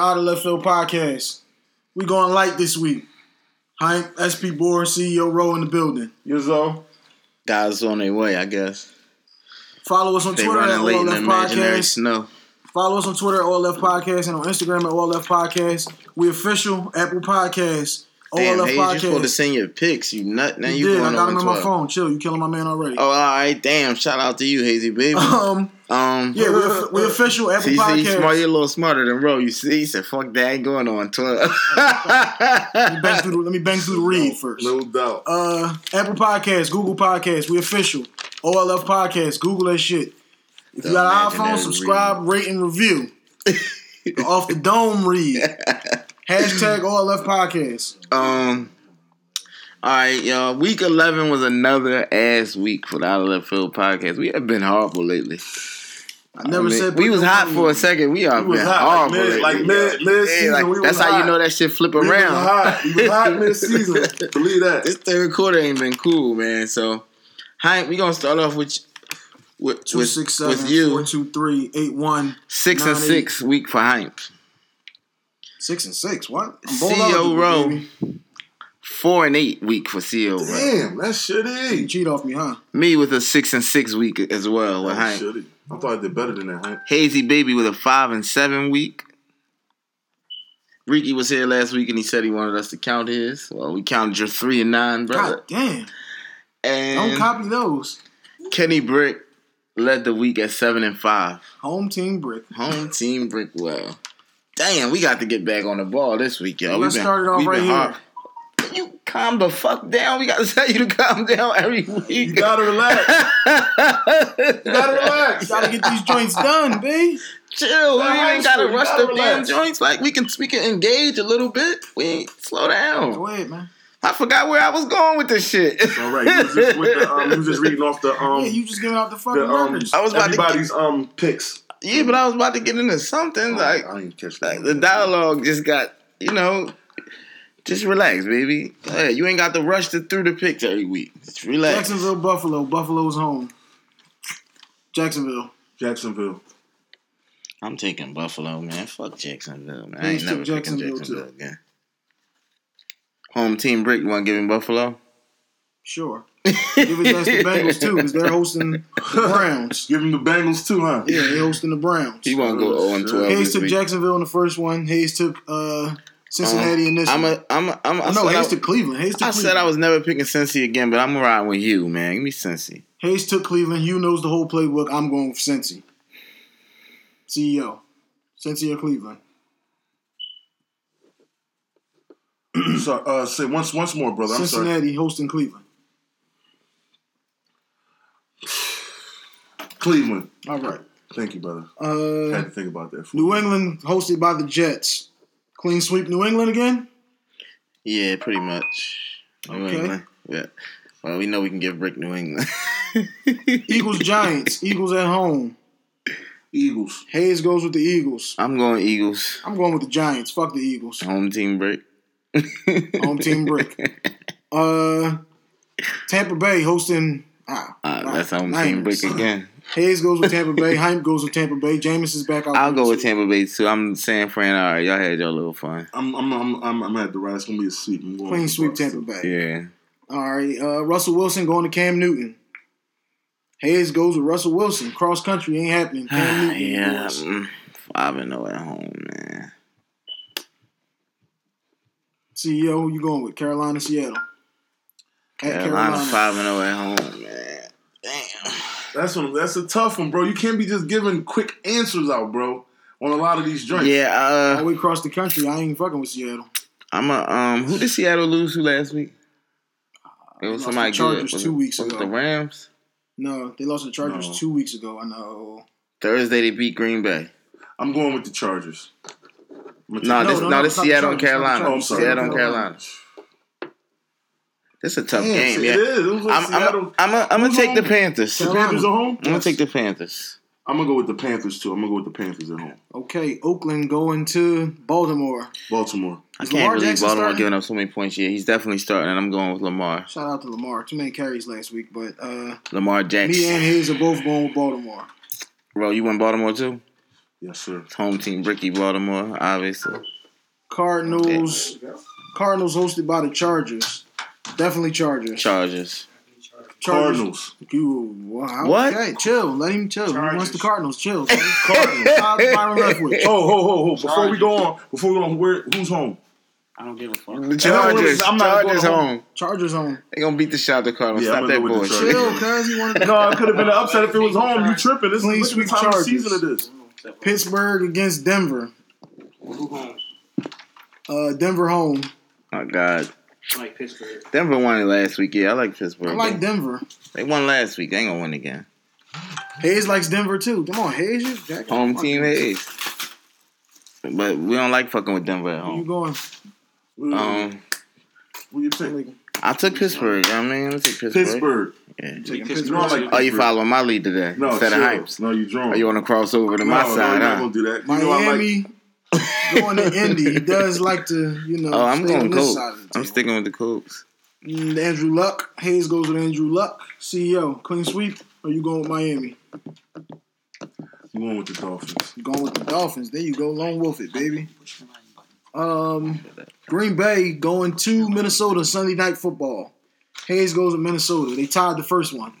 All Left Podcast. We going light this week. Hype, SP Board, CEO Ro in the building. Yizzo. Guys on their way, I guess. Follow us on Twitter at All Left Podcast. Follow us on Twitter at All Left Podcast and on Instagram at All Left Podcast. We official Apple Podcasts. Damn, Hayes, you're supposed to send your pics. You nut. Now you going on 12. I got him on my phone. Chill, you killing my man already. Oh, all right. Damn, shout out to you, Hazy Baby. Yeah, we're official Apple Podcasts. See, you're a little smarter than Ro. You see, he said, fuck that, I ain't going on 12. Let me bang through the read first. No doubt. Apple Podcasts, Google Podcasts, we official. OLF Podcasts, Google that shit. If you got an iPhone, subscribe, rate, and review. Off the dome read. Hashtag All Left Podcast. All right, y'all. Week 11 was another ass week for the Out of Left Field Podcast. We have been horrible lately. I mean, we was hot for a second. We have been horrible. Mid season. That's how you know that shit flip around. We was hot mid season. Believe that. This third quarter ain't been cool, man. So, Hank, we gonna start off with 267 with you. 42381 6 and 6 week for Hank. 6 and 6, what? CEO Ro, 4 and 8 week for CEO Ro. Damn, that shit is. You cheat off me, huh? Me with a 6 and 6 week as well. That's shitty. I thought I did better than that, Hank. Hazy Baby with a 5 and 7 week. Ricky was here last week and he said he wanted us to count his. Well, we counted your 3 and 9, brother. God damn. And don't copy those. Kenny Brick led the week at 7 and 5. Home team Brick, well. Damn, we got to get back on the ball this week, y'all. Let's start it off right here. You calm the fuck down. We got to tell you to calm down every week. You got to relax. You got to get these joints done, B. Chill. We ain't got to rush the damn joints. Like, we can engage a little bit. We ain't slow down. Go ahead, man. I forgot where I was going with this shit. It's all right. You just reading off the... you just giving out the fucking numbers. I was about everybody's picks. Yeah, but I was about to get into something. I didn't catch that. The dialogue just got, just relax, baby. Hey, you ain't got to rush through the picks every week. Just relax. Jacksonville, Buffalo. Buffalo's home. Jacksonville. I'm taking Buffalo, man. Fuck Jacksonville, man. I ain't never taking Jacksonville again. Home team break. You want to give him Buffalo? Sure. Give his ass the Bengals too, because they're hosting the Browns. Give him the Bengals too, huh? Yeah, they're hosting the Browns. He want to go 0-12. Hayes took Jacksonville in the first one. Hayes took Cincinnati in this one. Hayes took Cleveland. I said I was never picking Cincy again, but I'm riding with you, man. Give me Cincy. Hayes took Cleveland. Hugh knows the whole playbook. I'm going with Cincy. CEO. Cincy or Cleveland? Sorry, say once more, brother. Cincinnati hosting Cleveland. Cleveland. All right. Thank you, brother. I had to think about that. New England hosted by the Jets. Clean sweep New England again? Yeah, pretty much. New England. Yeah. Well, we know we can give Brick New England. Eagles, Giants. Eagles at home. Eagles. Hayes goes with the Eagles. I'm going Eagles. I'm going with the Giants. Fuck the Eagles. Home team Brick. Tampa Bay hosting... that's home team Brick again. Hayes goes with Tampa Bay. Hype goes with Tampa Bay. Jameis is back out. I'll go with Tampa Bay too. I'm San Fran. All right, y'all had your little fun. I'm at the ride. It's gonna be a sweep. Clean sweep, Tampa Bay. Yeah. All right. Russell Wilson going to Cam Newton. Hayes goes with Russell Wilson. Cross country ain't happening. Cam Newton. Yeah. 5-0 at home, man. CEO, who you going with? Carolina, Seattle. Carolina's 5-0 at home, man. Damn. That's a tough one, bro. You can't be just giving quick answers out, bro, on a lot of these drinks. Yeah, all the way across the country, I ain't fucking with Seattle. Who did Seattle lose to last week? It was somebody good. Chargers 2 weeks ago. The Rams? No, they lost to the Chargers 2 weeks ago. I know. Thursday they beat Green Bay. I'm going with the Chargers. This is Seattle and Carolina. Oh, I'm sorry. Seattle and Carolina. This is a tough game. Yeah, it is. I'm gonna take the Panthers. The Panthers at home. I'm gonna take the Panthers. I'm gonna go with the Panthers too. I'm gonna go with the Panthers at home. Okay, Oakland going to Baltimore. I can't believe Baltimore giving up so many points. Yeah, he's definitely starting, and I'm going with Lamar. Shout out to Lamar. Too many carries last week, but Lamar Jackson. Me and Hayes are both going with Baltimore. Bro, you went Baltimore too? Yes, sir. Home team, Ricky Baltimore, obviously. Cardinals. Yeah. Cardinals hosted by the Chargers. Definitely Chargers. Cardinals. You, wow, what? Okay, chill. Let him chill. Chargers. He wants the Cardinals. Chill. Cardinals. Oh. Before we go on, who's home? I don't give a fuck. The Chargers. I'm not going home. Chargers home. They gonna beat the shit out the Cardinals. Yeah, stop that bullshit. Chill, cause he wanted. No, it could have been an upset if it was home. You tripping? This is the time of season of this. Pittsburgh against Denver. Who home? Denver home. Oh God. I like Pittsburgh. Denver won it last week. Yeah, I like Pittsburgh. I like Denver. They won last week. They ain't gonna win again. Hayes likes Denver too. Come on, Hayes. Home team Hayes. But we don't like fucking with Denver at home. Where you going? What you taking? I took Pittsburgh. I mean, I took Pittsburgh. Yeah. Pittsburgh. Oh, you following my lead today? No, instead of Hypes. No, you drunk. Oh, you want to cross over to my side? No, I'm not gonna do that. Miami. Going to Indy, he does like to, you know. Oh, I'm going Colts. I'm sticking with the Colts. Andrew Luck. Hayes goes with Andrew Luck. CEO, clean sweep. Or you going with Miami? You going with the Dolphins? You going with the Dolphins? There you go, lone wolf it, baby. Green Bay going to Minnesota Sunday Night Football. Hayes goes with Minnesota. They tied the first one.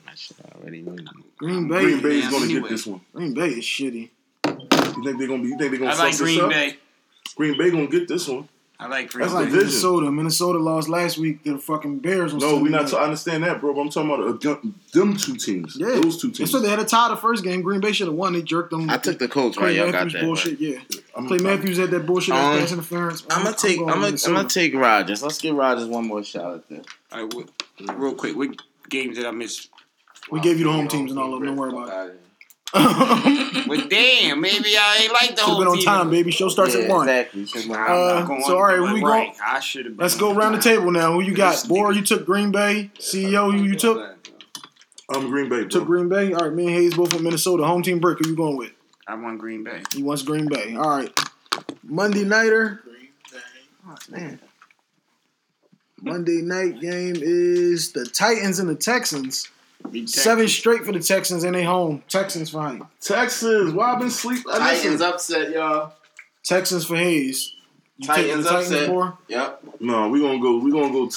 Green Bay is going to get this one. Green Bay is shitty. You think they're gonna? I like Green Bay. Green Bay gonna get this one. I like Green Bay. That's like Minnesota. Minnesota lost last week to the fucking Bears. No, we not. I understand that, bro. But I'm talking about them two teams. Yeah, those two teams. So they had a tie the first game. Green Bay should have won. They jerked them. I took the Colts. Right, y'all got that. Bullshit. Right. Yeah. Clay Matthews had that bullshit. Pass interference. I'm gonna take Rodgers. Let's give Rodgers one more shot at this. All right, real quick. What games did I miss? We gave you the home teams and all of them. Don't worry about it. But damn, maybe I ain't like the whole team. Should have been on time, baby. Show starts at 1. Exactly. So, all right, who we going? Let's go around the table now. Who you got? Boar, you took Green Bay. CEO, who you took? I'm Green Bay, bro. Took Green Bay. All right, me and Hayes both from Minnesota. Home team brick, who you going with? I want Green Bay. He wants Green Bay. All right. Monday nighter. Green Bay. Oh, man. Monday night game is the Titans and the Texans. 7 straight for the Texans and they home. Texans for Hype. Texans, why I been sleep? Titans upset, y'all. Texans for Hayes. Titans upset. Yep. No, we gonna go. I like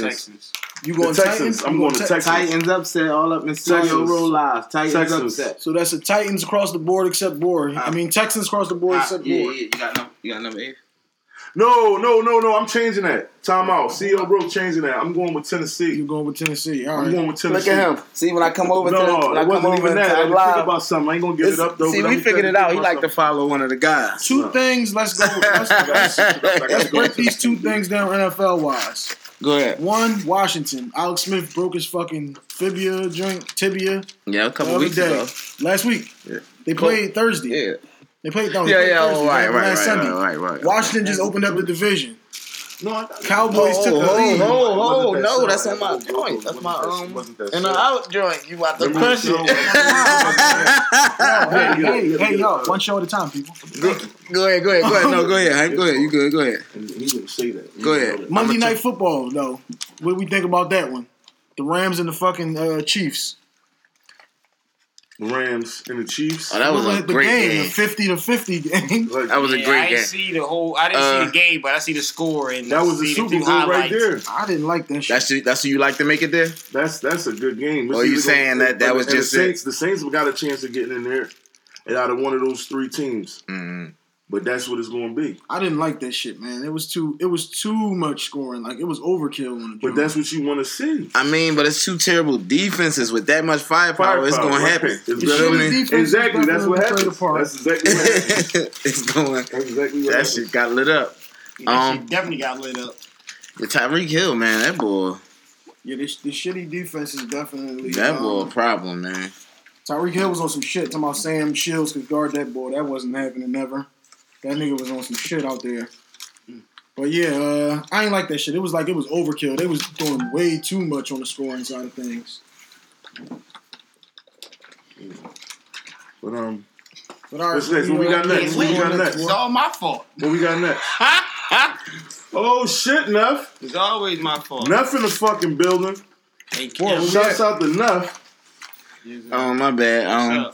Titans. You going Texans? Titans? I'm going to Texans. Titans upset all up in studio. Roll live. Titans upset. So that's the Titans across the board except Board. Texans across the board except Board. Yeah. You got number 8. No. I'm changing that. Time out. CEO Bro changing that. I'm going with Tennessee. You're going with Tennessee. All right. I'm going with Tennessee. Look at him. See, when I come over it wasn't even that. I had to think about something. I ain't going to give it up, though. See, we figured it out. He like to follow one of the guys. Two things. Let's go. Let's break these two things down NFL-wise. Go ahead. One, Washington. Alex Smith broke his fucking tibia. Yeah, a couple weeks ago. Last week. Yeah. They played Thursday. Yeah. They played down. Right. Washington just opened up the division. No, Cowboys took the lead. No, that's not my joint. That's my and the out joint. You about to push it. Hey, y'all, one show at a time, people. Go ahead. No, go ahead. Hank, go ahead. You good? Go ahead. He didn't say that. Go ahead. Monday Night Football, though. What do we think about that one? The Rams and the fucking Chiefs. Rams and the Chiefs. Oh, that was a great game. The 50-50 game. That was a great game. I didn't see the game, but I see the score. And that was the Super Bowl right there. I didn't like that shit. That's who you like to make it there? That's a good game. Let's you saying that was just it? The Saints got a chance of getting in there and out of one of those three teams. Mm-hmm. But that's what it's going to be. I didn't like that shit, man. It was too much scoring. Like, it was overkill. But that's what you want to see. I mean, but it's two terrible defenses with that much firepower. It's going to happen. Exactly. That's what happens. That's exactly what happens. That shit got lit up. Yeah, that shit definitely got lit up. The Tyreek Hill, man, that boy. Yeah, the shitty defense is definitely. That boy a problem, man. Tyreek Hill was on some shit. Talking about Sam Shields could guard that boy. That wasn't happening never. That nigga was on some shit out there. But yeah, I ain't like that shit. It was overkill. They was doing way too much on the scoring side of things. Yeah. But all right. What's next? What we got next? It's all my fault. What we got next? Oh shit, Nuff. It's always my fault. Nuff in the fucking building. Thank you. Shouts out to Nuff. Oh, my bad.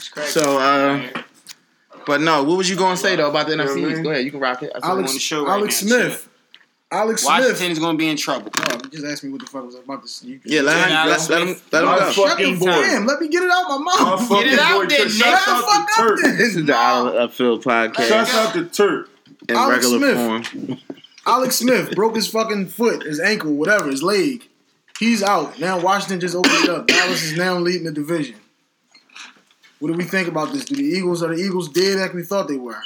So, but no, what was you going to say, though, about the NFC? You know, go ahead, you can rock it. That's Alex, Alex Smith. Alex Washington Smith is going to be in trouble. No, just ask me what the fuck was about this. Yeah, let him go. Fucking boy. Damn, let me get it out of my mouth. Get it out there, nigga. Shut up the Turk. This is the Island Upfield podcast. Shut up the Turk. In Alex regular form. Alex Smith broke his fucking foot, his ankle, whatever, his leg. He's out. Now Washington just opened it up. Dallas is now leading the division. What do we think about this? Do the Eagles, are the Eagles dead like we thought they were?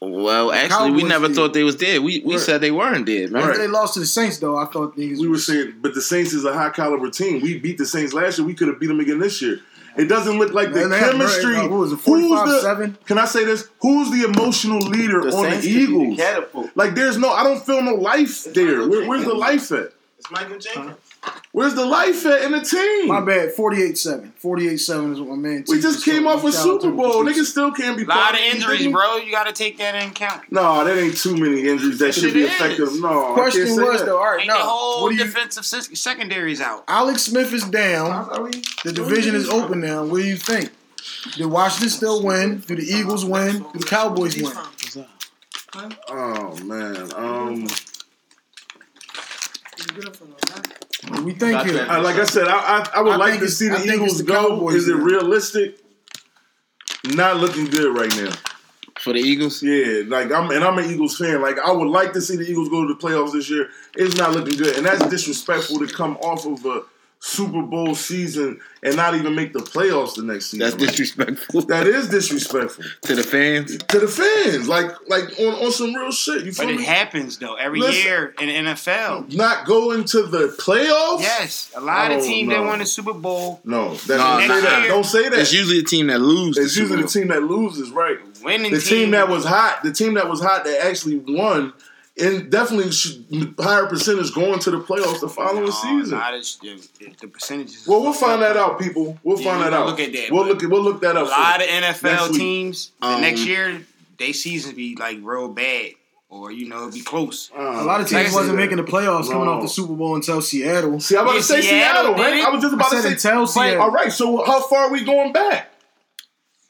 Well, actually, we never thought they was dead. We said they weren't dead. Remember? After they lost to the Saints, though, I thought things we were saying, but the Saints is a high-caliber team. We beat the Saints last year. We could have beat them again this year. It doesn't look like the chemistry. What was it, 45-7? Can I say this? Who's the emotional leader on the Eagles? Like, there's no... I don't feel no life there. Where's the life at? It's Michael Jenkins. Where's the life at in the team? My bad, 48-7. 48-7 is what my man... We just came off a Super Bowl. Niggas still can't be... A lot of injuries, bro. You got to take that into account. No, that ain't too many injuries that should be effective. No, question was, though, all right, no. The whole defensive secondary's out. Alex Smith is down. The division is open now. What do you think? Did Washington still win? Do the Eagles win? Do the Cowboys win? Oh, man. We think here. Like I said, I would like to see the Eagles go. Is it realistic? Not looking good right now for the Eagles. Yeah, like I'm an Eagles fan. Like I would like to see the Eagles go to the playoffs this year. It's not looking good, and that's disrespectful to come off of a Super Bowl season and not even make the playoffs the next season. That's disrespectful. Right? That is disrespectful to the fans. To the fans, like on some real shit. You feel me? But it happens though every year in the NFL. Not going to the playoffs. Yes, a lot of teams that won the Super Bowl. No, don't say that. It's usually a team that loses. It's usually the team that loses, right? Winning the team that was hot. The team that was hot that actually won. And definitely higher percentage going to the playoffs the following season. Nah, the percentages. Well, we'll find that out, people. We'll find that out. Look at that. We'll look that up. A lot of NFL teams the next year, they seasons be like real bad, or it'd be close. A lot of teams wasn't making the playoffs coming off the Super Bowl until Seattle. See, I'm about to say Seattle, right? I was just about to say until Seattle. All right, so how far are we going back?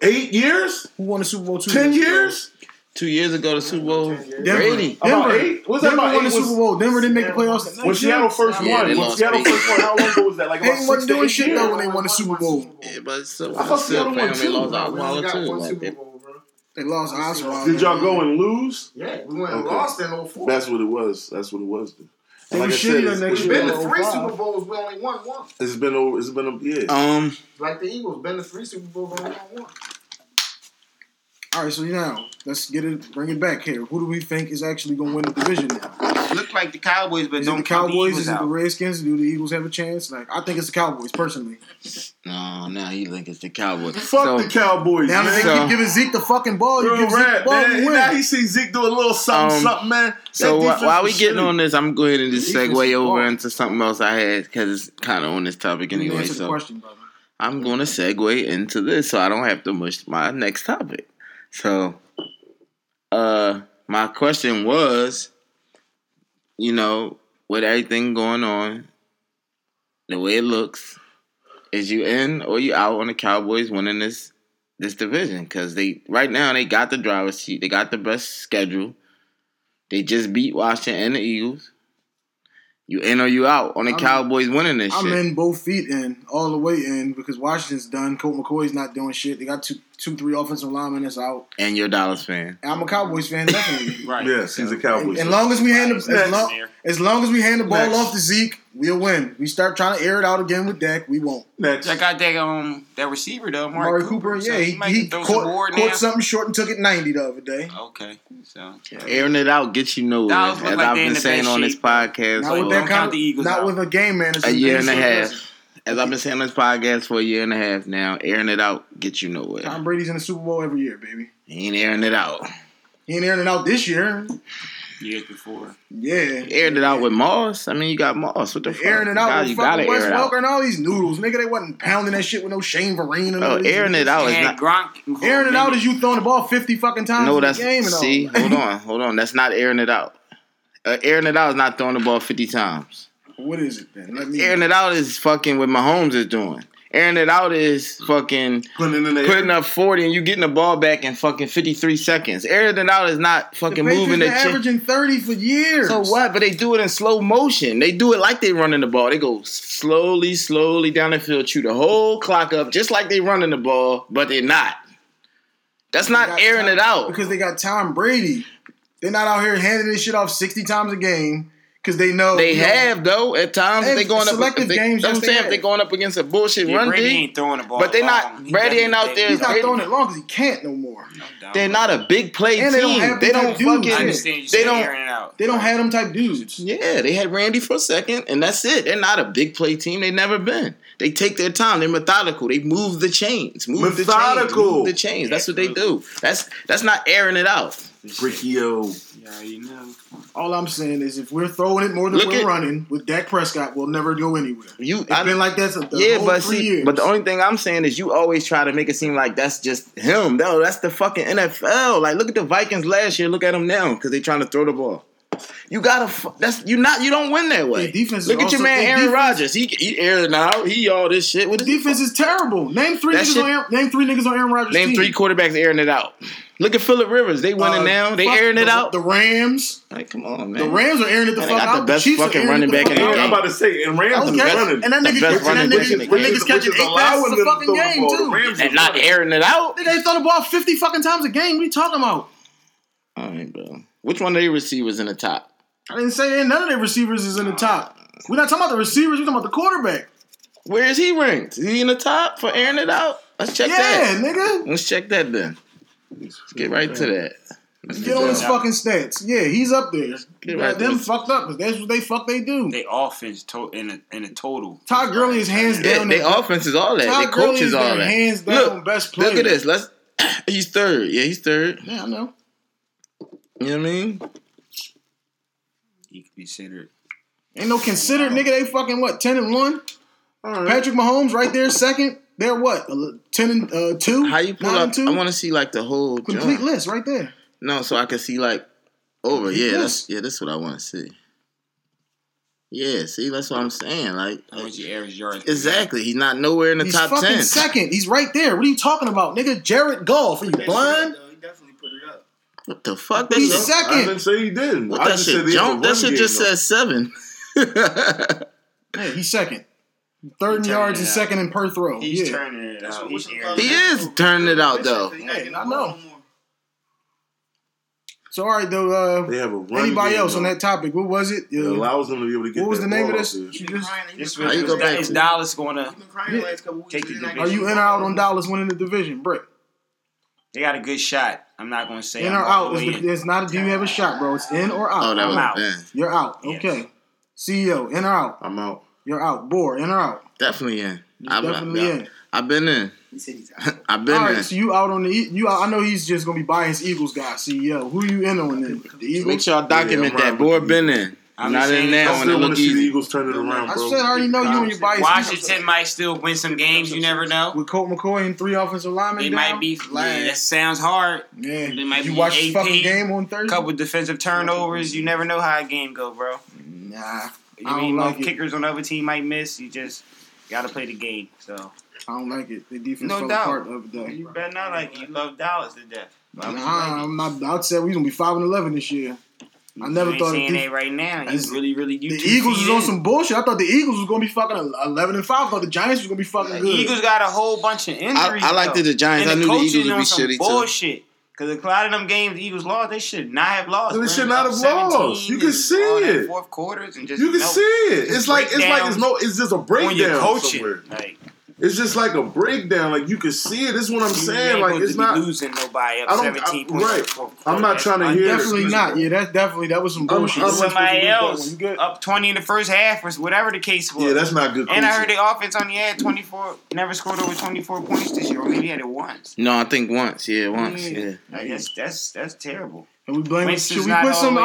8 years? Who won the Super Bowl? 10 years? 2 years ago, the Super Bowl. Brady. Denver. What's that about? Denver won the Super Bowl. Denver didn't make the playoffs. When Seattle first won, how long ago was that? Like about 6 years? They wasn't doing shit though when they won the Super Bowl. Yeah, but so I thought Seattle won too. They lost Osweiler too. Like Super Bowl, bro. They lost Osweiler. Did y'all go and lose? Yeah, we went and lost in 2004. That's what it was. Dude. Like I said, it's been to 3 Super Bowls. We only won one. Like the Eagles, been to 3 Super Bowls, only won one. All right, so now let's bring it back here. Who do we think is actually going to win the division now? Look like the Cowboys, but don't the Cowboys? Is it the Redskins? Do the Eagles have a chance? Like I think it's the Cowboys personally. No, he think it's the Cowboys. Fuck the Cowboys. Now they keep giving Zeke the fucking ball. You give Zeke the ball and win. Now he see Zeke do a little something, man. So while we getting on this, I'm going to go ahead and just segue over into something else I had because it's kind of on this topic anyway. So I'm going to segue into this so I don't have to mush my next topic. So, my question was, with everything going on, the way it looks, is you in or you out on the Cowboys winning this division? Because right now they got the driver's seat, they got the best schedule, they just beat Washington and the Eagles. You in or you out on the Cowboys winning this shit? I'm in both feet in, all the way in, because Washington's done. Colt McCoy's not doing shit. They got three offensive linemen that's out. And you're a Dallas fan. I'm a Cowboys fan, definitely. Right. Yes, he's a Cowboys fan. As long as we hand the ball off to Zeke, we'll win. We start trying to air it out again with Dak, we won't. I got that receiver, though, Amari Cooper. Yeah, so he caught something short and took it 90 the other day. Okay. So airing it out gets you nowhere. As I've been saying on this podcast. Not with that kind of, not with a game manager. A year and a half. As I've been saying on this podcast for a year and a half now, airing it out gets you nowhere. Tom Brady's in the Super Bowl every year, baby. He ain't airing it out. He ain't airing it out this year. Years before. Yeah. He aired it out with Moss. I mean, you got Moss. What the fuck? Airing it out with fucking Wes Welker and all these noodles. Nigga, they wasn't pounding that shit with no Shane Vereen. Oh, airing it out is not... Gronk. Airing it out is you throwing the ball 50 fucking times in the game and all. See, hold on. That's not airing it out. Airing it out is not throwing the ball 50 times. What is it then? Airing it out is fucking what Mahomes is doing. airing it out is fucking putting up 40 and you getting the ball back in fucking 53 seconds. Airing it out is not fucking moving. They're averaging 30 for years. So what? But they do it in slow motion. They do it like they running the ball. They go slowly, slowly down the field, chew the whole clock up, just like they running the ball, but they're not. That's not airing it out. Because they got Tom Brady. They're not out here handing this shit off 60 times a game. Because they know they have though. At times they going up. If they going up against a bullshit run D. Brady ain't throwing the ball, but they not. Brady ain't out there. He's not throwing it long because he can't no more. They're not a big play team. They don't fucking. They don't have them type dudes. Yeah, they had Randy for a second, and that's it. They're not a big play team. They never been. They take their time. They're methodical. They move the chains. Move the chains. That's what they do. That's not airing it out. Brickio. Yeah, you know. All I'm saying is, if we're throwing it more than we're running with Dak Prescott, we'll never go anywhere. It's been like that since the whole three years. But the only thing I'm saying is, you always try to make it seem like that's just him. No, that's the fucking NFL. Like, look at the Vikings last year. Look at them now because they're trying to throw the ball. You don't win that way. Look at your man Aaron Rodgers. He airing out. He all this shit. The defense is terrible. Name three niggas on Aaron Rodgers' team. Name three quarterbacks airing it out. Look at Phillip Rivers. They winning now. They airing it out. The Rams. Like, come on, man. The Rams are airing it the fuck out. The best fucking running back in the game. I'm about to say, and Rams are running. And that nigga's catching 8 passes a fucking game too. And not airing it out. They throw the ball 50 fucking times a game. What are you talking about? All right, bro. Which one of their receivers in the top? I didn't say none of their receivers is in the top. We're not talking about the receivers. We're talking about the quarterback. Where is he ranked? Is he in the top for airing it out? Let's check that. Yeah, nigga. Let's check that then. Let's get right to that. Let's get on his fucking stats. Yeah, he's up there. Them fucked up because that's what they fuck they do. They offense in a total. Todd Gurley is hands down. They offense is all that. Todd Gurley is all that. Hands down best player. Look at this. He's third. Yeah, he's third. Yeah, I know. You know what I mean? He could be considered. Ain't no considered, nigga. They fucking what? 10-1. All right. Patrick Mahomes right there, second. They're what? 10-2. How you pull up? 2? I want to see like the whole complete list right there. No, so I can see like over. Complete that's what I want to see. Yeah, see, that's what I'm saying. Like, how much your average yards? Exactly. He's not nowhere in the top 10. He's fucking second. He's right there. What are you talking about, nigga? Jared Goff. Are you blind? What the fuck? That's he's second. I didn't say he didn't. What that shit? That shit just says 7. Hey, he's second. Third in yards and second in per throw. He's turning it out. He is turning it out though. Hey, I know. So all right though. They have a run anybody else on that topic? What was it? It allows them to be able to get. What was the name of this? Is Dallas going to take the division? Are you in or out on Dallas winning the division, Brick? They got a good shot. I'm not going to say in or out. It's not do you have a shot, bro. It's in or out. Oh, I'm out. Bad. You're out. Yes. Okay. CEO, in or out? I'm out. You're out. Boar, in or out? Definitely in. Definitely in. I've been in. He said he's out. I've been in. All right, in. So you out on the you? I know he's just going to be biased Eagles guy, CEO. Who you in on then? The Eagles? Make sure y'all document that. Boar been in. I'm not in there. I still want to see the Eagles turn it around, bro. I said I already know you and your bias. Washington might still win some games. You never know. With Colt McCoy and 3 offensive linemen, they might be. Yeah, that sounds hard. Yeah, they might you watch the fucking game on Thursday. Couple defensive turnovers. You never know how a game go, bro. Nah, I mean, no kickers on the other team might miss. You just gotta play the game. So I don't like it. The defense fell apart the other day. You better not like it. You love Dallas to death. Nah, I'm not. I said we're gonna be 5-11 this year. I never thought it did. Right now, he's really. The Eagles is on some bullshit. I thought the Eagles was gonna be fucking 11-5. I thought the Giants was gonna be fucking good. The Eagles got a whole bunch of injuries. I liked the Giants. I knew the Eagles would be shitty bullshit. Too. Because a lot of them games the Eagles lost, they should not have lost. They should not have lost. You can see it. Fourth quarters and just you can see it. It's just a breakdown. When you're coaching, it's just like a breakdown. Like, you can see it. This is what I'm saying. Like, it's not losing nobody up 17 points. Right. I'm not trying to hear it. Definitely not. Yeah, that's definitely. That was some bullshit. Somebody else up 20 in the first half or whatever the case was. Yeah, that's not good. And I heard the offense only had 24. Never scored over 24 points this year. Or maybe had it once. No, I think once. Yeah, once. Yeah. Like, that's terrible. And we blame. Should we put some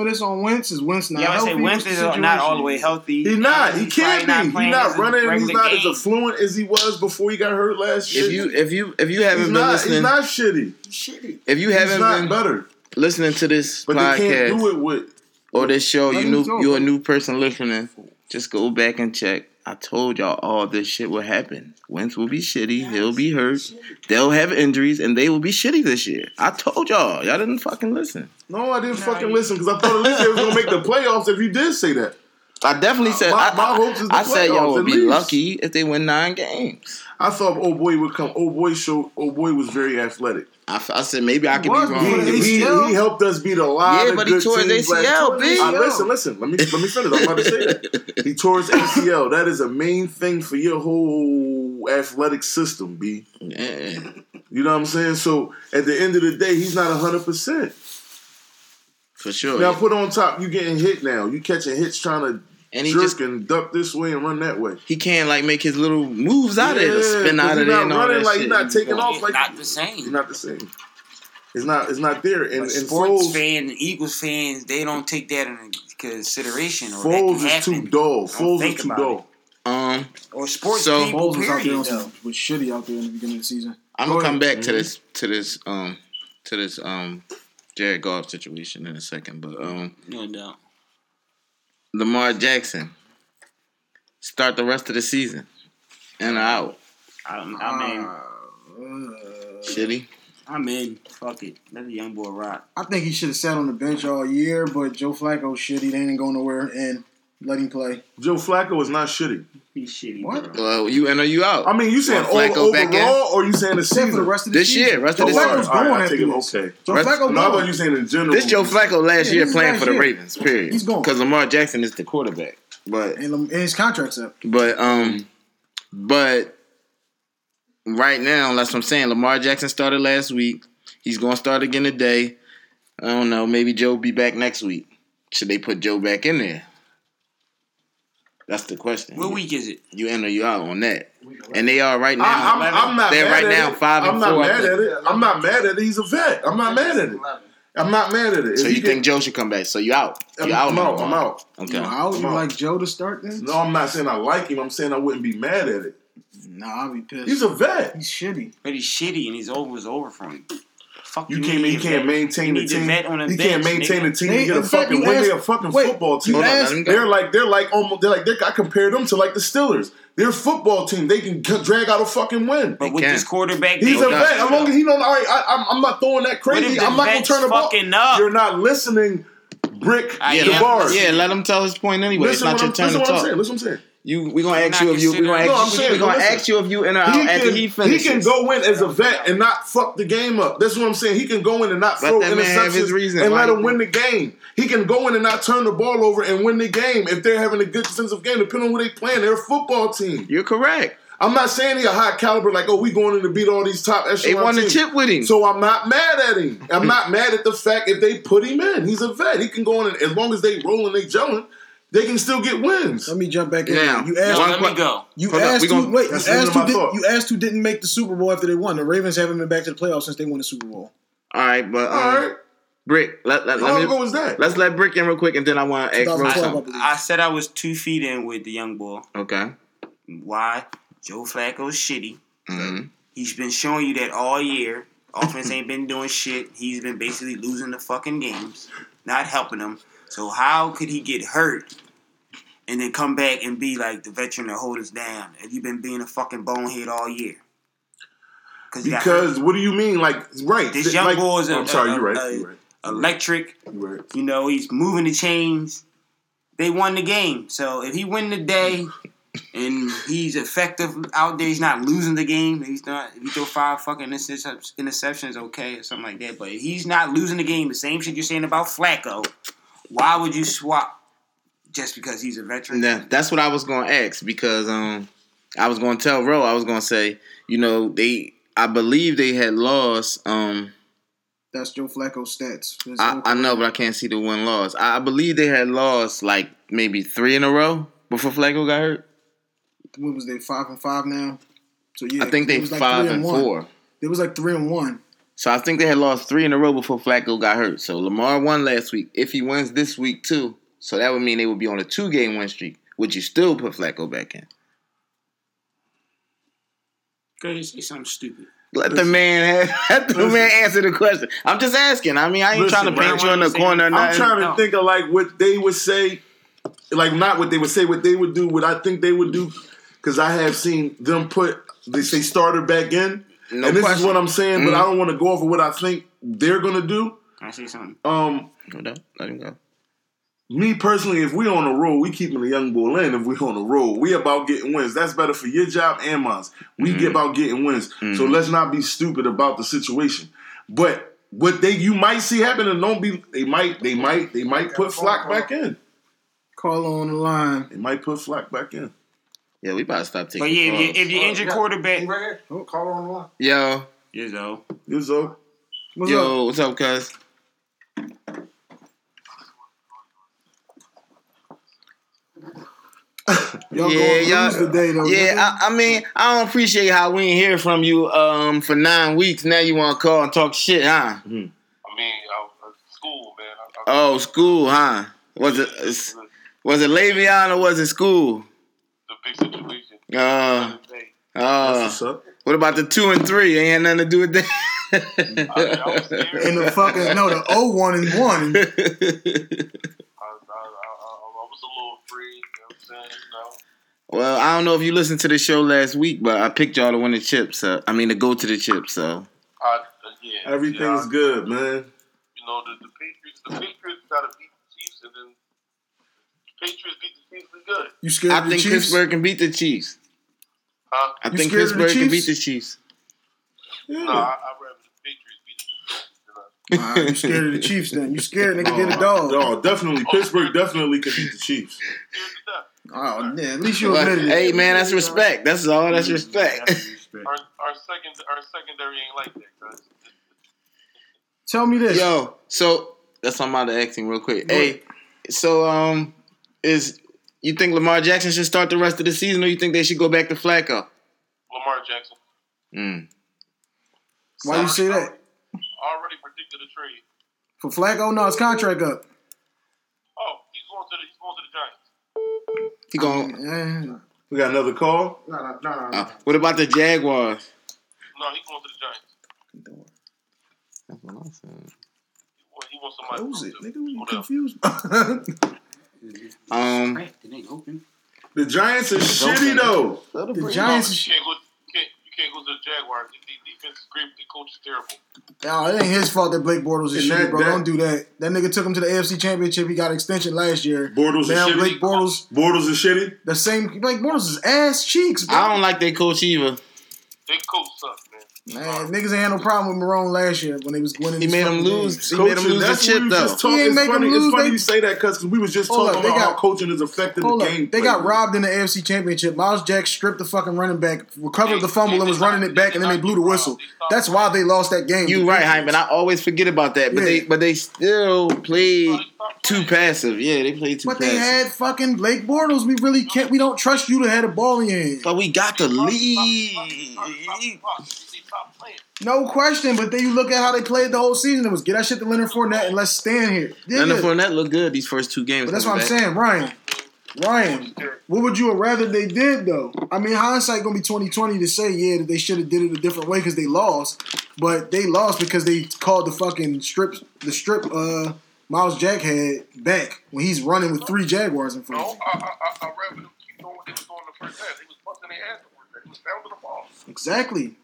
of this on Wentz? Is Wentz not healthy? Wentz is not all the way healthy. He's not. He can't be. He's not running. He's not as affluent as he was before he got hurt last year. If you haven't been listening, he's not shitty. If you haven't been better listening to this podcast, they can't do it with or this show, you're a new person listening. Just go back and check. I told y'all all this shit will happen. Wentz will be shitty. He'll be hurt. They'll have injuries, and they will be shitty this year. I told y'all. Y'all didn't fucking listen. No, I didn't fucking listen because I thought at least they was going to make the playoffs if you did say that. I definitely said my hopes is the playoffs. I said y'all would be lucky if they win 9 games. I thought old boy would come. Old boy was very athletic. I said maybe I could be wrong. He helped us beat a lot of good teams. Yeah, but he tore his ACL, bitch. Listen. Let me finish. I'm about to say that. He tore his ACL. That is a main thing for your whole athletic system, B. Yeah. You know what I'm saying? So at the end of the day, he's not 100%. For sure. Now put on top, you getting hit now. You catching hits trying to. And he jerk just and duck this way and run that way. He can't like make his little moves out of it, spin out of it, and all that shit. He's not taking off. It's like not the same. He's not the same. It's not there. And sports Foles, fans, Eagles fans, they don't take that into consideration. Or Foles is too dull. Foles is too dull. Or sports people. Foles was out there was shitty out there in the beginning of the season. I'm gonna come back to this Jared Goff situation in a second, but no doubt. Lamar Jackson, start the rest of the season and out. I'm in. Shitty? I'm in. Fuck it. Let the young boy rock. I think he should have sat on the bench all year, but Joe Flacco shitty. They ain't going nowhere and let him play. Joe Flacco is not shitty. He's shitty. What? Well, you in or you out? I mean, you saying overall or you saying the same for the rest of the season? This year, rest of the season. Joe Flacco's going after this. Okay. Joe Flacco. No, I thought you saying in general. This Joe Flacco last year playing for the Ravens, period. He's going. Because Lamar Jackson is the quarterback. But and his contract's up. But right now, that's what I'm saying. Lamar Jackson started last week. He's going to start again today. I don't know. Maybe Joe be back next week. Should they put Joe back in there? That's the question. What week is it? You in or you out on that? And they are right now. I'm not they're mad right at now it. 5-4. I'm not mad at it. He's a vet. I'm not mad at it. I'm not mad at it. So you think Joe should come back? So you out? You out? I'm out. Okay. You out? You like Joe to start then? No, I'm not saying I like him. I'm saying I wouldn't be mad at it. No, I'll be pissed. He's a vet. He's shitty. But he's shitty, and it's over for him. Fuck you can't maintain the team. You can't maintain the team. You get a fucking when they a fucking football team. They're like I compare them to like the Steelers. They're a football team. They can drag out a fucking win. But with this quarterback, he's a vet. As long as he don't, I'm not throwing that crazy. I'm not gonna turn the ball. You're not listening, Brick. The bars. Yeah, let him tell his point anyway. It's not your turn to talk. Listen, what I'm saying. We're gonna ask you if you in or out after he finishes. He can go in as a vet and not fuck the game up. That's what I'm saying. He can go in and not throw interceptions and let him win the game. He can go in and not turn the ball over and win the game if they're having a good sense of game, depending on who they're playing. They're a football team. You're correct. I'm not saying he's a high caliber, like, we going in to beat all these top echelon teams. They won the chip with him. So I'm not mad at him. I'm not mad at the fact if they put him in. He's a vet. He can go in and as long as they rolling, they gelling. They can still get wins. Let me jump back in. Now, you asked who didn't make the Super Bowl after they won. The Ravens haven't been back to the playoffs since they won the Super Bowl. All right, but Brick, let me. How long was that? Let's let Brick in real quick, and then I want to ask Ro something. I said I was 2 feet in with the young boy. Okay. Why? Joe Flacco's shitty. Mm-hmm. He's been showing you that all year. Offense ain't been doing shit. He's been basically losing the fucking games, not helping them. So how could he get hurt and then come back and be like the veteran that hold us down? Have you been being a fucking bonehead all year? Because what do you mean? Like, right. This young boy is electric. You're right. You know, he's moving the chains. They won the game. So if he win the day and he's effective out there, he's not losing the game. He's not. If you throw 5 fucking interceptions, okay, or something like that. But if he's not losing the game, the same shit you're saying about Flacco. Why would you swap just because he's a veteran? Now, that's what I was going to ask because I was going to tell Ro, I was going to say, you know, I believe they had lost. That's Joe Flacco's stats. I know, but I can't see the one loss. I believe they had lost like maybe 3 in a row before Flacco got hurt. What was they, 5-5 now? So yeah, I think they was like 5-4. It was like 3-1. So I think they had lost 3 in a row before Flacco got hurt. So Lamar won last week. If he wins this week too, so that would mean they would be on a 2-game win streak. Would you still put Flacco back in? Go ahead, say something stupid. Let the man answer the question. I'm just asking. I mean, I ain't trying to paint you in the corner. I'm trying to think of like what they would say like not what they would say, what they would do, what I think they would do, because I have seen them put, they say starter back in. No and this question. Is what I'm saying, but I don't want to go off of what I think they're going to do. I see something. Go down. Let him go. Me personally, if we on a roll, we keeping the young bull in. If we on a roll, we about getting wins. That's better for your job and mine. We get about getting wins. Mm-hmm. So let's not be stupid about the situation. But what they you might see happen, and don't be they might put Flock back in. Call on the line. They might put Flock back in. Yeah, we about to stop taking. But yeah, calls. If you injured quarterback, right here. Call on the line. Yo, Izzo. Yo, what's up, cuz? Y'all going to lose today, though. Yeah, I mean, I don't appreciate how we ain't hear from you for 9 weeks. Now you want to call and talk shit, huh? Mm-hmm. I mean, school, man. School, huh? Was it Le'Veon or was it school? The big situation. What's up? What about the 2 and 3? Ain't had nothing to do with that. I was scared. And the fucking the 0-1-1. I was a little free. Well, I don't know if you listened to the show last week, but I picked y'all to win the chip. So to go to the chip. So everything's good, man. You know the Patriots gotta beat the Chiefs, and then the Patriots beat the Chiefs is good. You scared? I think Pittsburgh can beat the Chiefs. Huh? I think Pittsburgh can beat the Chiefs. Yeah. No, I'd rather the Patriots beat the Chiefs than us. You scared of the Chiefs? Then you scared they can get a dog? No, definitely Pittsburgh definitely could beat the Chiefs. Oh, yeah, at least you admitted it. Hey, man, that's respect. That's all. That's respect. Our secondary ain't like that, guys. Tell me this. Yo, so that's on my acting real quick. What? Hey, so you think Lamar Jackson should start the rest of the season, or you think they should go back to Flacco? Lamar Jackson. Why do you say that? I already predicted a trade. For Flacco? No, his contract up. Oh, he's going to the Giants. We got another call? No. What about the Jaguars? No, he's going to the Giants. That's what I said. He wants somebody confused. The Giants are shitty, though. The Giants can't go to the Jaguars. The defense is great, but the coach is terrible. No, it ain't his fault that Blake Bortles is shitty, bro. Don't do that. That nigga took him to the AFC Championship. He got an extension last year. Bortles is shitty. Blake Bortles is shitty. The same. Blake Bortles is ass cheeks, bro. I don't like their coach either. They coach sucks, man. Niggas ain't had no problem with Marone last year when they was winning. He made him lose the chip, though. He ain't make him lose. It's funny you say that, cuz we was just talking about how coaching has affected the game. They got robbed in the AFC Championship. Miles Jack stripped the fucking running back, recovered the fumble, and was running it back, and then they blew the whistle. That's why they lost that game. You right, Hyman. I always forget about that, but they still played too passive. Yeah, they played too passive. But they had fucking Blake Bortles. We really can't. We don't trust you to have a ball in your hand. But we got the lead. No question, but then you look at how they played the whole season. It was get that shit to Leonard Fournette and let's stand here. Leonard Fournette looked good these first 2 games. But that's what I'm saying, Ryan. What would you have rather they did though? I mean, hindsight gonna be 20/20 to say that they should have did it a different way because they lost. But they lost because they called the fucking strip Miles Jack had back when he's running with 3 Jaguars in front of him. No, I rather them keep doing what they was doing the first half. They was busting their ass. They was pounding the ball. Exactly.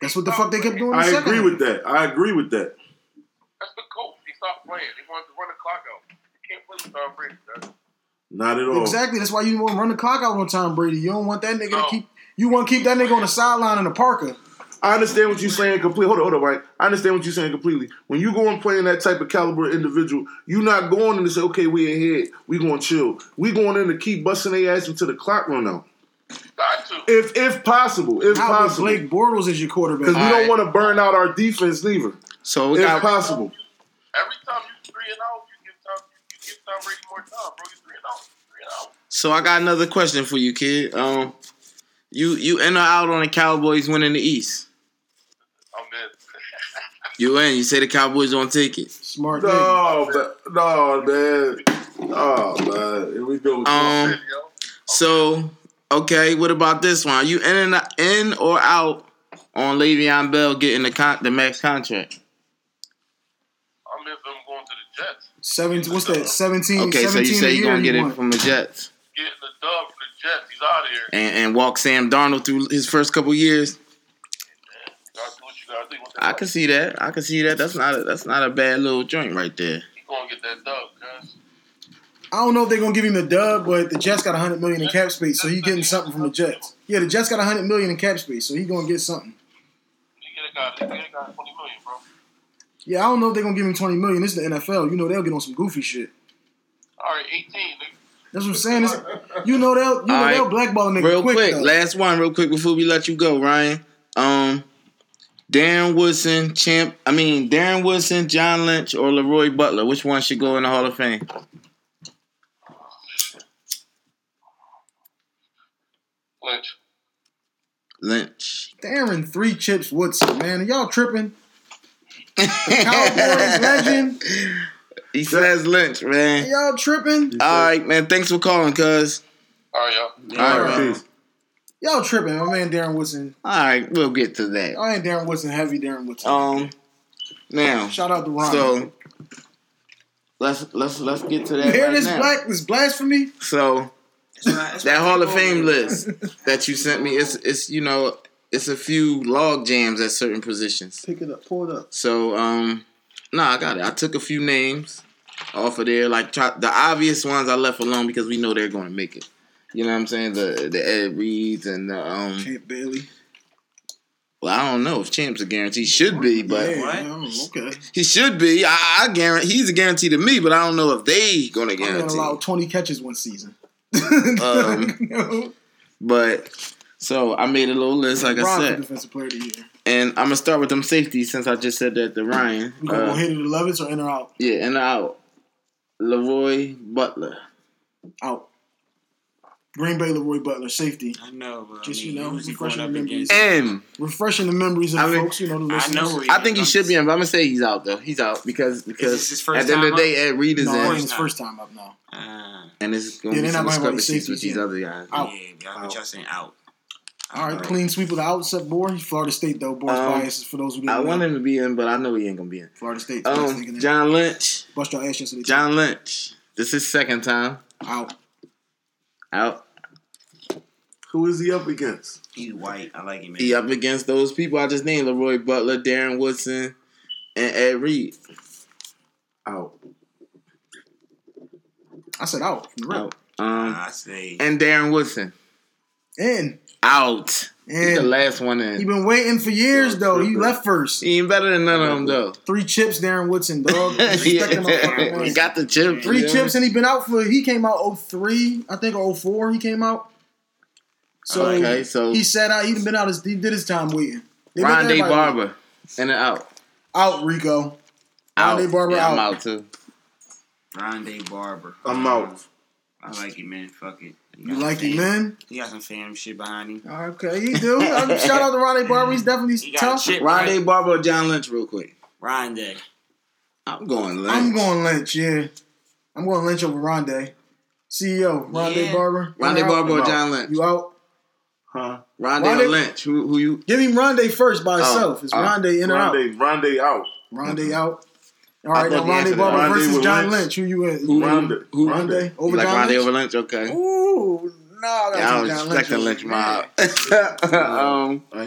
That's what the fuck they kept doing. I agree with that. That's the coach. They stopped playing. They wanted to run the clock out. You can't play with Tom Brady, though. Not at all. Exactly. That's why you want to run the clock out on Tom Brady. You don't want that nigga to keep. You want to keep that nigga on the sideline in the Parker. I understand what you're saying completely. Hold on, right? I understand what you're saying completely. When you go and play in that type of caliber individual, you're not going in to say, okay, we ahead. We going to chill. We going in to keep busting their ass until the clock run out. If possible, How Blake Bortles is your quarterback? Because we don't want to burn out our defense, neither. So if possible. Every time you 3-0, you give Tom Brady more time, bro. You 3-0. So I got another question for you, kid. You in or out on the Cowboys winning the East? I'm in. You in? You say the Cowboys don't take it? Smart. No, man. Oh man, here we go. So. Okay, what about this one? Are you in or out on Le'Veon Bell getting the max contract? I'm in. it from going to the Jets. What's that? 17. Okay, 17 so you say you're going to get it from the Jets. Getting the dub from the Jets. He's out of here. And walk Sam Darnold through his first couple years. Yeah, I can see that. That's not a bad little joint right there. He's going to get that dub, guys. I don't know if they're going to give him the dub, but the Jets got $100 million in cap space, so he's getting something from the Jets. Yeah, the Jets got $100 million in cap space, so he's going to get something. They got $20 million, bro. Yeah, I don't know if they're going to give him $20 million. This is the NFL. You know, they'll get on some goofy shit. All right, 18, nigga. That's what I'm saying. They'll blackball a nigga real quick. Last one real quick before we let you go, Ryan. Darren Woodson, John Lynch, or Leroy Butler. Which one should go in the Hall of Fame? Lynch. Darren three chips Woodson, man. Are y'all tripping? The Cowboys legend. He says Lynch, man. Are y'all tripping? All right, man. Thanks for calling, cuz. All right, y'all. All right, peace. Y'all tripping, my man Darren Woodson. All right, we'll get to that. I ain't Darren Woodson, heavy Darren Woodson. Now shout out to Ron. So let's get to that. You hear right this blasphemy? So that Hall of Fame list that you sent me, it's a few log jams at certain positions. Pick it up, pull it up. So, I got it. I took a few names off of there. Like the obvious ones I left alone because we know they're going to make it. You know what I'm saying? The Ed Reeds and the Champ Bailey. Well, I don't know if Champ's a guarantee. Should be, but okay. He should be. I guarantee he's a guarantee to me, but I don't know if they going to guarantee. I'm going to allow 20 catches one season. So I made a little list, like I said. Defensive player of the year. And I'm gonna start with them safeties since I just said that to Ryan. We gonna go hit it to Levis or in or out? Yeah, in or out. Leroy Butler. Out. Green Bay Leroy Butler, safety. I know, bro. Refreshing the memories of folks. You know the listeners. I think he should be in, but I'm gonna say he's out though. He's out because at the end of the day, Ed Reed is in. No, it's his first time up now. And it's going to be some discrepancies with these other guys. Out. Yeah, I y'all saying out. All right, clean sweep of the out except Bohr. Florida State though. Bohr's biases for those who didn't know. I want him to be in, but I know he ain't gonna be in. Florida State. John Lynch. Bust your ass yesterday. John Lynch. This is his second time. Out. Who is he up against? He's white. I like him. Man. He up against those people I just named: Leroy Butler, Darren Woodson, and Ed Reed. Out. I said out. Out. I say. And Darren Woodson. In. Out. In. He's the last one in. He been waiting for years, though. He left first. He ain't better than none of them, though. 3 chips, Darren Woodson, dog. Yeah. He got the chips. 3 chips, and he been out for, he came out 03, I think, or 04 he came out. So, okay, so he sat out. He done been out. He did his time waiting. Rondé Barber. In and out. Out, Rico. Out. Rondé Barber out. I'm out, too. Rondé Barber. I'm out. I like it, man. Fuck it. You like it, man? He got some fam shit behind him. Okay, he do. Shout out to Rondé Barber. He's definitely tough. Rondé Barber or John Lynch real quick. Rondé. I'm going Lynch. I'm going Lynch over Rondé. CEO, Rondé Barber. Rondé Barber or John Lynch. You out? Huh? Rondé or Lynch? Who you? Give him Rondé first by himself. It's Rondé in or out? Rondé out. Rondé out. All right, now Rondé Barber versus John Lynch. Who you in? Rondé over John Lynch? Rondé over Lynch, okay. Ooh, no, that's John Lynch. I was expecting Lynch mob.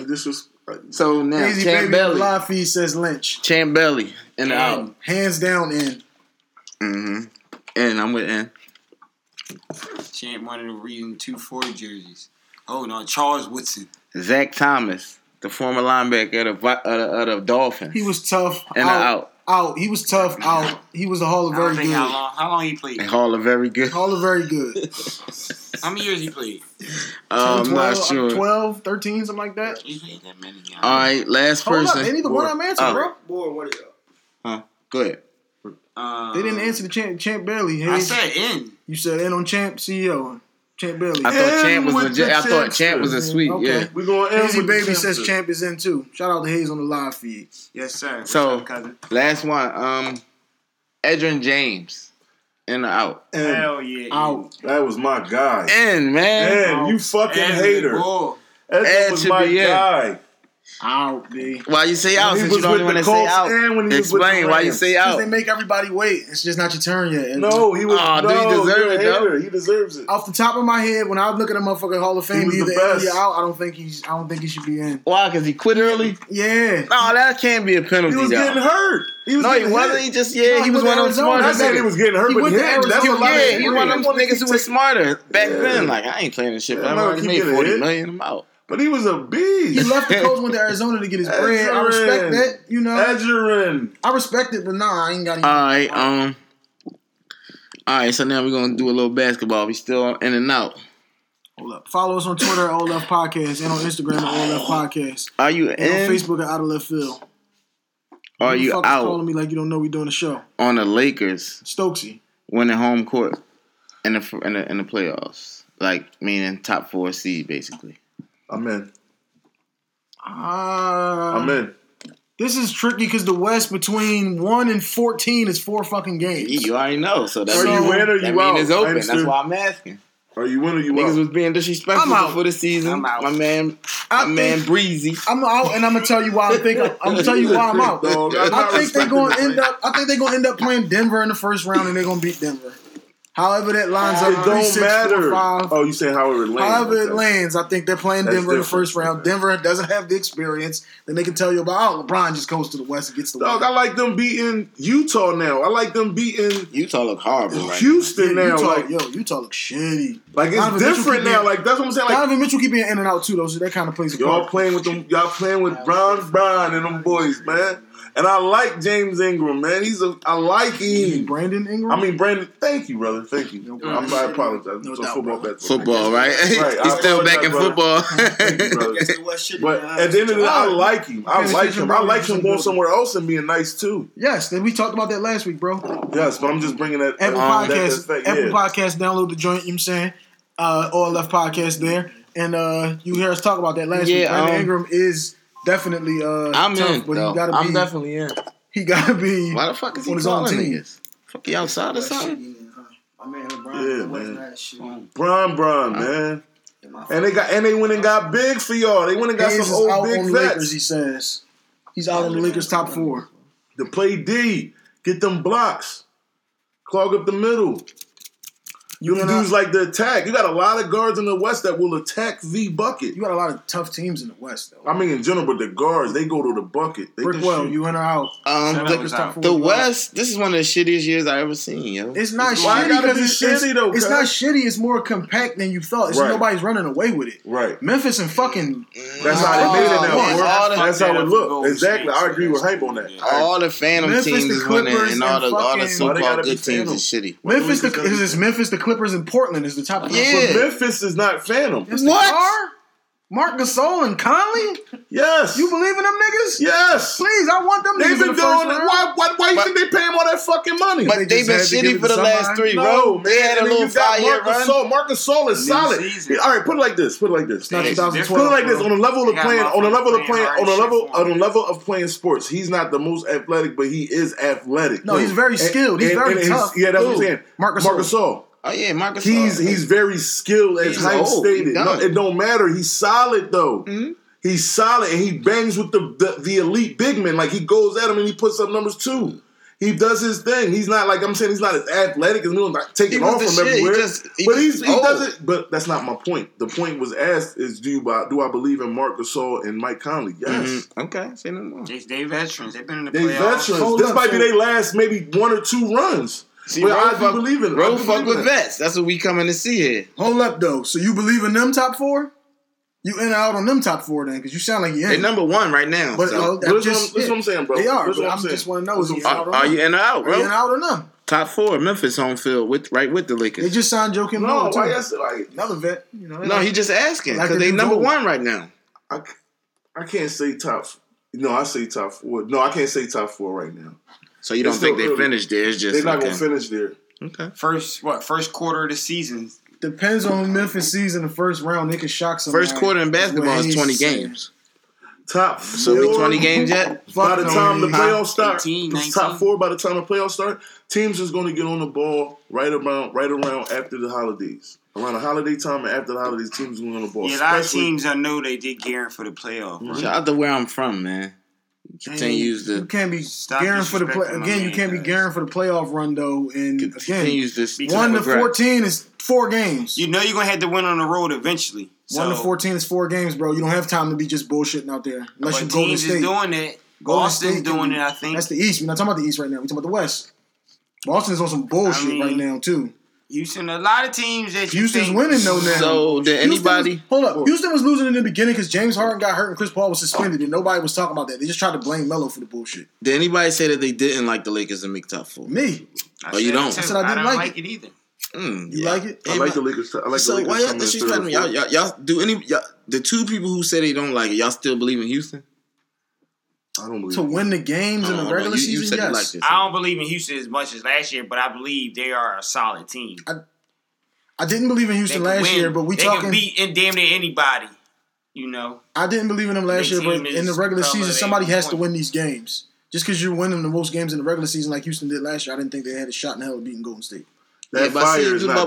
This was... So now, Hazy Baby live feed says Lynch. Champ Bailey, in the out. Hands down, in. Mm-hmm. And I'm with in. Champ wanted to read in 240 jerseys. Oh, no, Charles Woodson. Zach Thomas, the former linebacker of the Dolphins. He was tough. In the out. Out. He was tough. Out. He was a Hall of Very Good. How long he played? A Hall of Very Good. Hall of Very Good. How many years he played? 10, 12, I'm not sure. 12, 13, something like that. He played that many. All right, last person. They need the one I'm answering, bro. Boy, what is up? Huh? Go ahead. They didn't answer the Champ Bailey. Hey. I said in. You said in on Champ, CEO. Champ Bailey. I thought Champ was legit. I thought Champ was a sweep. Okay. Yeah, we going in. Hazy Baby says Champ is in too. Shout out to Hayes on the live feed. Yes, sir. What's up, cousin? Last one. Edgerrin James, in or out? And hell yeah, out. That was my guy. In, man. You fucking hater. That was my guy. out, B. Why you say out? Since you don't want to say out. Explain why you say out. Because they make everybody wait. It's just not your turn yet. No, he was. No, he deserves it. He deserves it. Off the top of my head, when I look at a motherfucking Hall of Fame, either in or you're out. I don't think he should be in. Why? Because he quit early. Yeah. No, that can't be a penalty. He was getting hurt. He wasn't. He just he was one of them smarter. I said he was getting hurt, but that's a lot. Yeah, he was one of them niggas who was smarter back then. Like I ain't playing this shit. I already made $40 million. I'm out. But he was a beast. He left the Colts, went to Arizona to get his bread. I respect that, you know. I respect it, but nah, I ain't got any. All right, so now we're going to do a little basketball. We still in and out. Hold up. Follow us on Twitter at All Left Podcast and on Instagram at All Left Podcast. Are you in? And on Facebook at Out of Left Field. Are you out? Calling me like you don't know we doing a show. On the Lakers. Stokesy. Winning home court in the playoffs. Like, meaning top 4 seed, basically. I'm in. I'm in. This is tricky because the West between 1 and 14 is 4 fucking games. You already know. So that's are you in or you out? It's open. That's why I'm asking. Are you in or you niggas out? Niggas was being disrespectful before the season. I'm out. My man Breezy. I'm out, and I'm gonna tell you why I think I'm gonna tell you why I'm out. I think they're gonna end up playing Denver in the first round, and they're gonna beat Denver. However that lines up, it don't matter. 4-5. Oh, you say however it lands. However it lands, I think they're playing Denver in the first round. Man. Denver doesn't have the experience. Then they can tell you about, oh, LeBron just goes to the West and gets the West. I like them beating Utah now. I like them beating... Utah look horrible right Houston now. Utah look shitty. Like, it's Donovan different now. Like, that's what I'm saying. Like, Donovan Mitchell keep being in and out, too, though, so that kind of plays a part. Y'all playing with Brown and them boys, man. And I like James Ingram, man. I like him. Brandon Ingram? I mean, Brandon. Thank you, brother. Thank you. I apologize. No doubt, football back. Football, right? He's still back in football. Thank you, brother. But at the end of the day, I like him. I like him going somewhere else and being nice, too. Yes. We talked about that last week, bro. Yes, but I'm just bringing that. Apple Podcasts, download the joint, you know what I'm saying? All Left Podcast there. And you hear us talk about that last week. Brandon Ingram is... definitely, I'm tough, in. But he gotta I'm be, definitely in. He gotta be. Why the fuck is he calling niggas? Fuck, he outside or something? My man, LeBron. Bron, man. And they went and got big for y'all. They went and got Hayes some old big vets. He says he's out on the Lakers top 4. To play D, get them blocks, clog up the middle. You can dudes like the attack. You got a lot of guards in the West that will attack the bucket. You got a lot of tough teams in the West, though. I mean, in general, but the guards, they go to the bucket. They Brickwell, you in or out? The West, this is one of the shittiest years I ever seen, yo. It's not shitty because it's shitty, though. It's not shitty. It's more compact than you thought. It's nobody's running away with it. Right. Memphis and fucking... That's how they made it now. That's how it looked. Exactly. I agree with Hype on that. All the Phantom teams is winning, and all the so-called good teams is shitty. Memphis is Memphis the Clippers in Portland is the top of the list. But Memphis is not Phantom. Yes, what? Are? Mark Gasol and Conley? Yes. You believe in them niggas? Yes. Please, I want them niggas. They've been doing it. Why you think they pay them all that fucking money? But they've been shitty for the last 3, bro. They had a little 5-year run. Mark Gasol is solid. All right, put it like this. Put it like this. On the level of playing sports, he's not the most athletic, but he is athletic. No, he's very skilled. He's very tough. Yeah, that's what I'm saying. Mark Gasol. Oh, yeah, Marcus. He's very skilled, as Hype stated. No, it don't matter. He's solid, though. Mm-hmm. He's solid, and he bangs with the elite big men. Like, he goes at him, and he puts up numbers, too. He does his thing. He's not, like I'm saying, he's not as athletic as me, like, taking off from everywhere. But that's not my point. The point was asked is, do I believe in Marc Gasol and Mike Conley? Yes. Mm-hmm. Okay, say no more. They're veterans. They've been in the playoffs. This might be their last maybe 1 or 2 runs. See, but I do believe in Ro fuck with vets. That's what we coming to see here. Hold up, though. So you believe in them top 4? You in and out on them top 4 then? Because you sound like you're in. They're number 1 right now. But that's what I'm saying, bro. They are. But I just want to know, are you in and out, bro? Are you in and out or none? Top 4, Memphis home field with the Lakers. They just signed Joakim Noah, too. Another vet. You know, he just asking because they number 1 right now. I can't say top. No, I say top 4. No, I can't say top 4 right now. So you don't think they finished there? It's just they're not gonna finish there. Okay. First quarter of the season depends on Memphis season. The first round they can shock somebody. First quarter in basketball is 20 games. top four. So we 20 games yet? By the time the playoffs start, 18, top four by the time the playoffs start, teams is going to get on the ball right around after the holidays. Around the holiday time and after the holidays, teams are going on the ball. Yeah, a lot of teams I know they did gearing for the playoff. Right? Shout out to where I'm from, man. You can't be gearing for the play. Again, you can't be gearing for the playoff run though. And again, 1-14 is 4 games. You know you're gonna have to win on the road eventually. 1-14 is 4 games, bro. You don't have time to be just bullshitting out there. Unless you Golden State is doing it. Boston's doing it. I think that's the East. We're not talking about the East right now. We're talking about the West. Boston's on some bullshit right now too. Houston, a lot of teams that Houston's winning though now. So did anybody Houston was losing in the beginning because James Harden got hurt and Chris Paul was suspended and nobody was talking about that. They just tried to blame Melo for the bullshit. Did anybody say that they didn't like the Lakers and make top four? Me. Oh, you don't. I said I didn't like it either. You like it? I like the Lakers. I like the Lakers. So why y'all disrespecting me? Y'all do the two people who say they don't like it, y'all still believe in Houston? I don't believe to win the games in the regular season. Yes, like this, I don't believe in Houston as much as last year, but I believe they are a solid team. I didn't believe in Houston last year, but we talking can beat damn near anybody. You know, I didn't believe in them last year, but in the regular season, somebody has to win these games. Just because you're winning the most games in the regular season, like Houston did last year, I didn't think they had a shot in hell of beating Golden State. But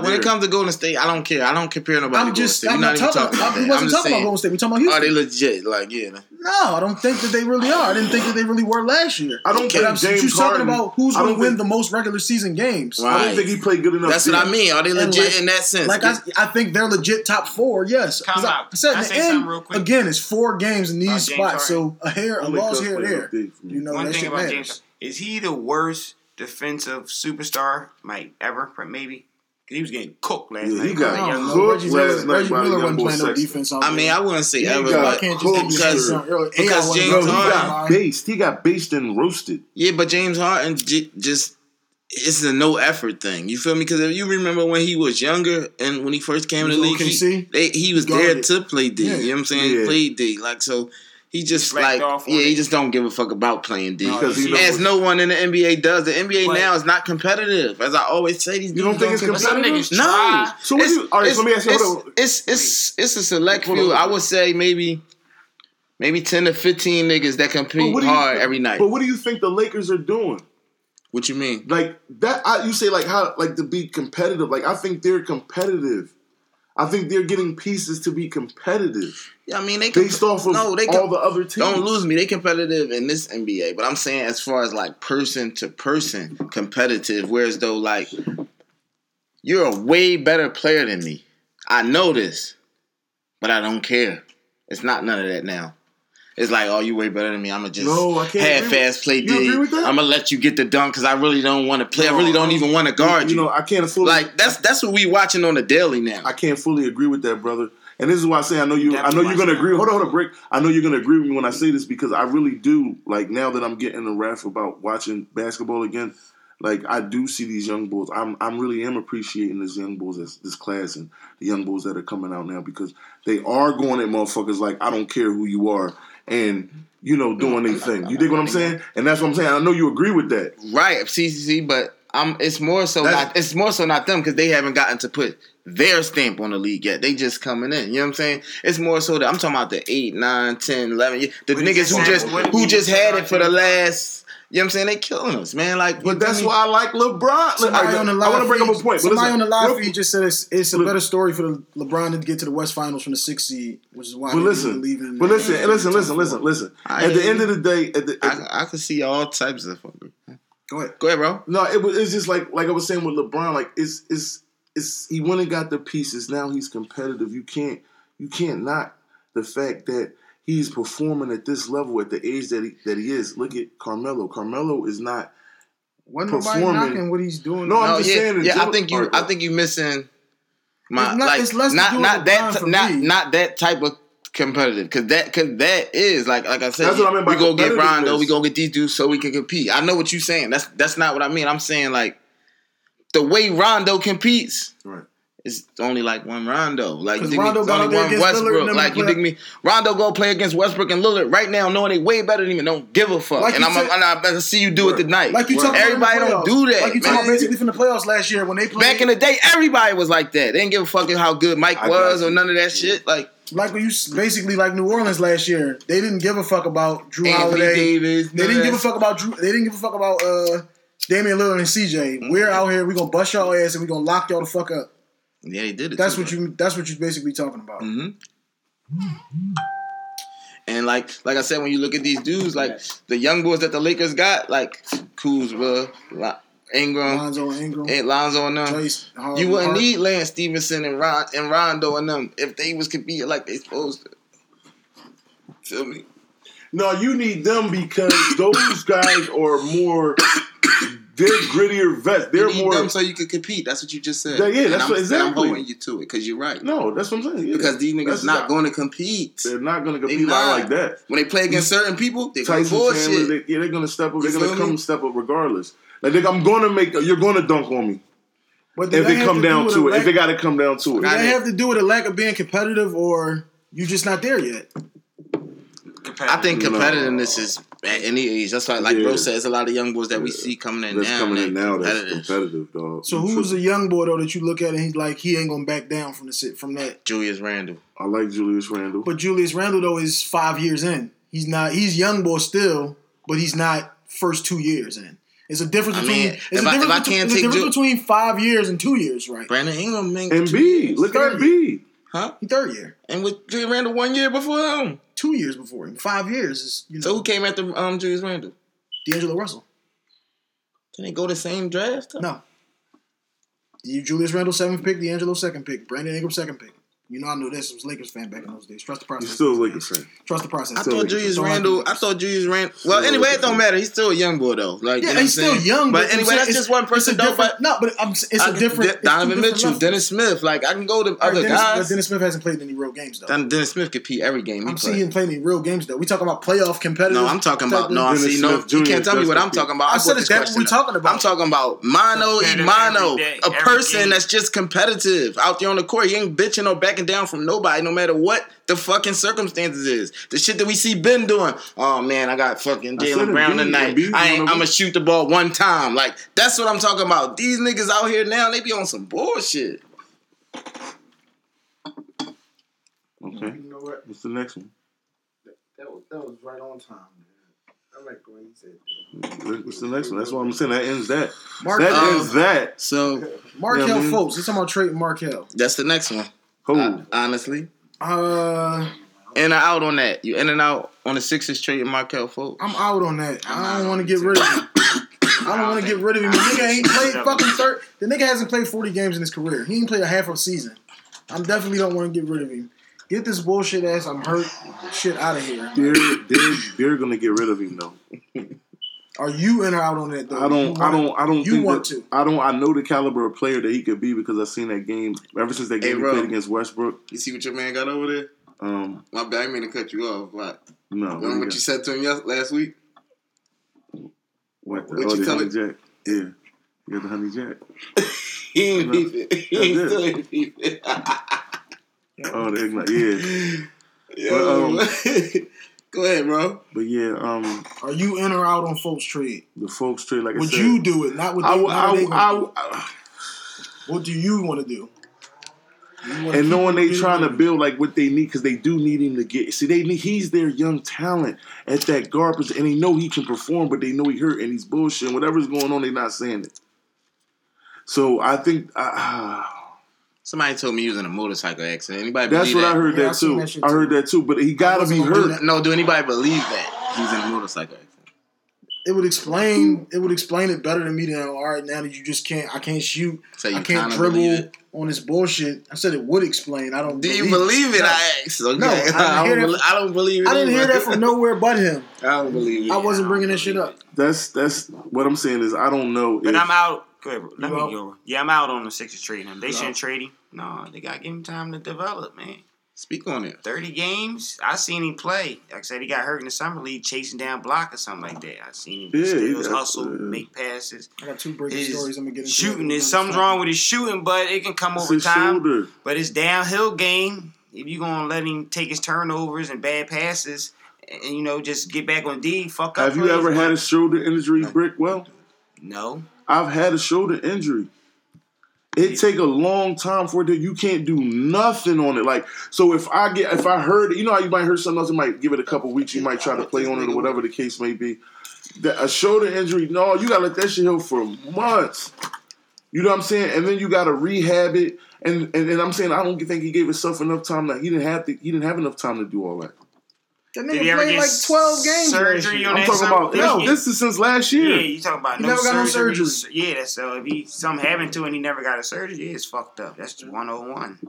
when it comes to Golden State, I don't care. I don't compare nobody to Golden State. We're not even talking about that. We wasn't talking about Golden State. We're talking about Houston. Are they legit? Like, yeah. No, I don't think that they really are. I didn't think that they really were last year. I don't care. You're talking about who's going to win the most regular season games. Right. I don't think he played good enough. That's what I mean. Are they legit in that sense? Like, I think they're legit top four, yes. Come out. I said in the end, real quick. Again, it's 4 games in these spots. So a loss here or there. You know, that shit matters. Is he the worst defensive superstar maybe because he was getting cooked last night. He got cooked last night. Reggie Miller wasn't playing no defense on him. I mean, I wouldn't say ever, but because James Harden he got based and roasted. Yeah, but James Harden just it's a no effort thing. You feel me? Because if you remember when he was younger and when he first came in the league, he was there to play D. You know what I'm saying? He played D. Like so. He just he just don't give a fuck about playing D. As no one in the NBA does. The NBA now is not competitive. As I always say, these you don't think it's competitive? No. So what let me ask you. It's a select few. I would say maybe 10 to 15 niggas that compete hard every night. But what do you think the Lakers are doing? What you mean? Like that? You say like how like to be competitive? Like I think they're competitive. I think they're getting pieces to be competitive. Yeah, I mean, they based off of all the other teams. Don't lose me. They competitive in this NBA, but I'm saying as far as like person to person competitive. Whereas though, like you're a way better player than me. I know this, but I don't care. It's not none of that now. It's like, oh, you way better than me. I'm going to just half-ass play D. I'm going to let you get the dunk because I really don't want to play. No, I really don't even want to guard you. You know, I can't fully... Like, that's what we watching on the daily now. I can't fully agree with that, brother. And this is why I say I know you're going to agree. Hold on, break. I know you're going to agree with me when I say this because I really do, like, now that I'm getting the rap about watching basketball again, like, I do see these young bulls. I'm really am appreciating these young bulls, this class, and the young bulls that are coming out now because they are going at motherfuckers like, I don't care who you are. And, you know, doing their thing. You dig what I'm saying? And that's what I'm saying. I know you agree with that. Right, CCC, but it's more so not them because they haven't gotten to put their stamp on the league yet. They just coming in. You know what I'm saying? It's more so that I'm talking about the 8, 9, 10, 11. The niggas who just had it for the last... You know what I'm saying? They killing us, man. Like, but that's why I like LeBron. I want to bring up a point. Somebody on the live feed just said it's a better story for LeBron to get to the West Finals from the 6th seed, which is why he's leaving. But listen. At the end of the day, I can see all types of fucking. Go ahead, bro. No, it's just like I was saying with LeBron. Like it's he went and got the pieces. Now he's competitive. You can't knock the fact that. He's performing at this level at the age that he is. Look at Carmelo. Carmelo is not performing. Knocking what he's doing. No, I'm just saying. Yeah, I think you're missing my not that type of competitive because that is like I said. That's what I mean by we go get Rondo. We go get these dudes so we can compete. I know what you're saying. That's not what I mean. I'm saying like the way Rondo competes. Right. It's only like one Rondo. Like, you dig Rondo me? It's only one Westbrook. Like, you dig me? Rondo go play against Westbrook and Lillard right now, knowing they way better than him. Don't give a fuck. Like, and I'm about to see you do it tonight. Like you everybody don't do that. Like you talking basically from the playoffs last year when they played. Back in the day, everybody was like that. They didn't give a fuck how good Mike was or none of that shit. Like when you basically like New Orleans last year, they didn't give a fuck about Drew Holiday. Davis, they didn't give a fuck about Drew. They didn't give a fuck about Damian Lillard and CJ. Mm-hmm. We're out here. We're gonna bust y'all ass and we're gonna lock y'all the fuck up. Yeah, they did it. That's what you. That's what you're basically talking about. Mm-hmm. And like I said, when you look at these dudes, like the young boys that the Lakers got, like Kuzma, Lonzo and them. Trace, you wouldn't need Lance Stevenson and Rondo and them if they was competing like they supposed to. Feel me? No, you need them because those guys are more. They're grittier vets. They're you more them so you can compete. That's what you just said. Yeah, that's what exactly. I'm holding you to it because you're right. No, that's what I'm saying. Yeah. Because these niggas not going to compete. They're not going to compete out like that. When they play against certain people, they're going to bullshit. They're going to step up. They're going to come step up regardless. Like I'm going to make. You're going to dunk on me. But if they come down to it, if they got to come down to it, does that have to do with a lack of being competitive, or you just not there yet? I think competitiveness is at any age. That's why, like Ro said, it's a lot of young boys that we see coming in that's competitive, dog. So who's a young boy though that you look at and he's like he ain't gonna back down from the from that? Julius Randle. I like Julius Randle, but Julius Randle though is 5 years in. He's not. He's young boy still, but he's not first 2 years in. It's a difference between 5 years and 2 years, right? Brandon Ingram and B. Look at B. Huh? He third year, and with Julius Randle 1 year before him. 2 years before him. 5 years is, you know. So who came after Julius Randle? D'Angelo Russell. Can they go the same draft? Though? No. Julius Randle, 7th pick. D'Angelo, 2nd pick. Brandon Ingram, 2nd pick. You know I knew this. I was a Lakers fan back in those days. Trust the process. You're still a Lakers fan. Trust the process. I thought Julius Randle. Well, anyway, it don't matter. He's still a young boy, though. Like, yeah, you know he's still young. But anyway, that's just one person, though. Donovan Mitchell, Dennis Smith. Like, I can go to other guys. But Dennis Smith hasn't played any real games, though. Dennis Smith could pee every game. I'm seeing him play any real games, though. We talking about playoff competitive. No, I'm talking about. No, I see. No, you can't tell me what I'm talking about. I said it's what we're talking about. I'm talking about mano y mano, a person that's just competitive out there on the court. You ain't bitching or backing down from nobody, no matter what the fucking circumstances is. The shit that we see Ben doing. Oh man, I got fucking Jaylen Brown tonight. I'm gonna shoot the ball one time. Like that's what I'm talking about. These niggas out here now, they be on some bullshit. Okay, you know what? What's the next one? That was right on time. I like the way you said that. What's the next one? That's what I'm saying. That ends that. That ends that. So Markelle Fultz. Let's talk about trading Markelle. That's the next one. Honestly, in or out on that? You in and out on the Sixers trading Markelle Fultz? I'm out on that. I don't want to get rid of him. I don't want to get rid of him. The nigga ain't played fucking 30. The nigga hasn't played 40 games in his career. He ain't played a half of a season. I definitely don't want to get rid of him. Get this bullshit ass I'm hurt shit out of here. They're gonna get rid of him though. Are you in or out on that though? I don't think I know the caliber of player that he could be because I've seen that game ever since that game he played against Westbrook. You see what your man got over there? My bad, I mean to cut you off, but no. Remember what you said to him last week? What you tell him? Jack? Yeah. You got the honey jack. He ain't beef it. He ain't beef it. Oh, they're like, yeah. Go ahead, bro. But yeah, are you in or out on Fultz trade? The Fultz trade, like I said, would you do it? Not with them. What do you want to do? And knowing they trying to build like what they need because they do need him to get. See, he's their young talent at that guard position, and they know he can perform, but they know he hurt and he's bullshit. Whatever's going on, they're not saying it. So I think. Somebody told me he was in a motorcycle accident. Anybody believe that? That's what I heard that too. I heard that too, but he gotta be hurt. No, do anybody believe that he's in a motorcycle accident? It would explain it better to me than all right now that you just can't. I can't shoot. So I can't dribble on this bullshit. I said it would explain. I don't. Do you believe it? I asked. Okay. No, I don't believe it. I didn't hear that from nowhere but him. I don't believe it. I wasn't bringing that shit up. That's what I'm saying is I don't know. But I'm out. Go ahead, bro. Let me go. Yeah, I'm out on the Sixers trading him. They shouldn't trade him. No, they got to give him time to develop, man. Speak on it. 30 games. I seen him play. Like I said, he got hurt in the summer league chasing down block or something like that. I seen him steals, hustle, make passes. I got two breaking stories I'm going to get into. Shooting is something's wrong with his shooting, but it can come over time. Shoulder. But his downhill game, if you're going to let him take his turnovers and bad passes and, you know, just get back on D, fuck up. Have you ever had a shoulder injury, Brickwell? No. I've had a shoulder injury. It take a long time for it to, you can't do nothing on it. Like, so if I heard, you know how you might hear something else, you might give it a couple weeks, you might try to play on it or whatever the case may be. A shoulder injury, no, you gotta let that shit heal for months. You know what I'm saying? And then you gotta rehab it. And I'm saying I don't think he gave himself enough time. That he didn't have enough time to do all that. That nigga played like 12 games. Surgery on I'm talking about, no, this is since last year. Yeah, you talking about no surgery. He never got no surgery. Yeah, so if he something happened to and he never got a surgery, yeah, it's fucked up. That's 101.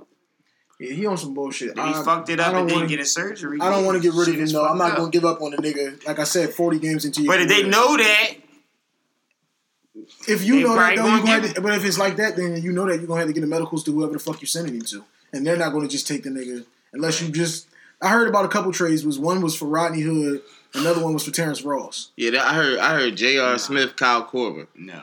Yeah, he on some bullshit. He fucked it up and didn't get a surgery. I don't want to get rid of him, though. I'm not going to give up on the nigga. Like I said, 40 games into your career. But if they know that. If you know that, though, you're going to. But if it's like that, then you know that you're going to have to get the medicals to whoever the fuck you're sending him to. And they're not going to just take the nigga unless you just. I heard about a couple trades. One was for Rodney Hood, another one was for Terrence Ross. Yeah, I heard J.R. Smith, Kyle Korver. No.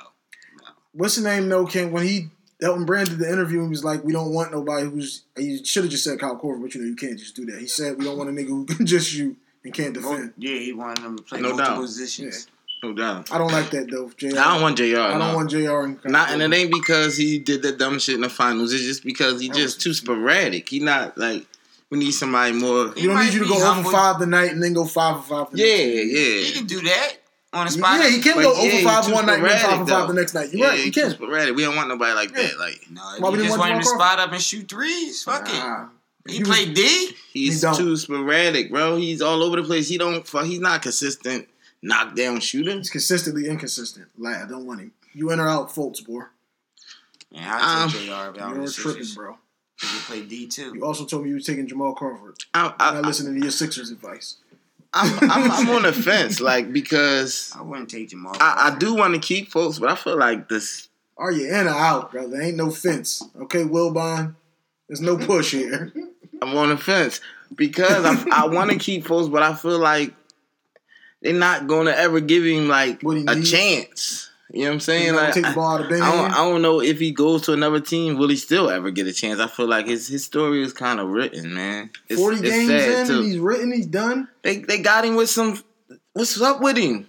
What's the name? No, Ken. When Elton Brand did the interview, he was like, "We don't want nobody who's." He should have just said Kyle Korver, but you know you can't just do that. He said, "We don't want a nigga who can just shoot and can't defend." Yeah, he wanted them to play multiple positions. Yeah. No doubt. I don't like that though. JR. I don't want JR. I don't want JR. And it ain't because he did that dumb shit in the finals. It's just because he just too sporadic. He not like. We need somebody more. We don't need you to go 0-5 tonight and then go 5-5 the next night. Yeah. He can do that on a spot. Yeah, he can go 0-5 one night and then 5-5 the next night. You're right, he can. Sporadic. We don't want nobody like that. Like, no, we just want him to spot up and shoot threes. Fuck it. He play D? He's too sporadic, bro. He's all over the place. He's not consistent knockdown shooter. He's consistently inconsistent. Like, I don't want him. You in or out, Fultz, boy. Yeah, I take JR about you're tripping, bro. You play D too. You also told me you were taking Jamal Crawford. I'm not listening to your Sixers advice. I'm on the fence, like because I wouldn't take Jamal. I do want to keep folks, but I feel like this. Are you in or out, brother? Ain't no fence, okay, Wilbon. There's no push here. I'm on the fence because I want to keep folks, but I feel like they're not gonna ever give him like a chance. You know what I'm saying? Like, I don't know if he goes to another team, will he still ever get a chance? I feel like his story is kind of written, man. 40 games in, and he's written, he's done. They got him with some. What's up with him?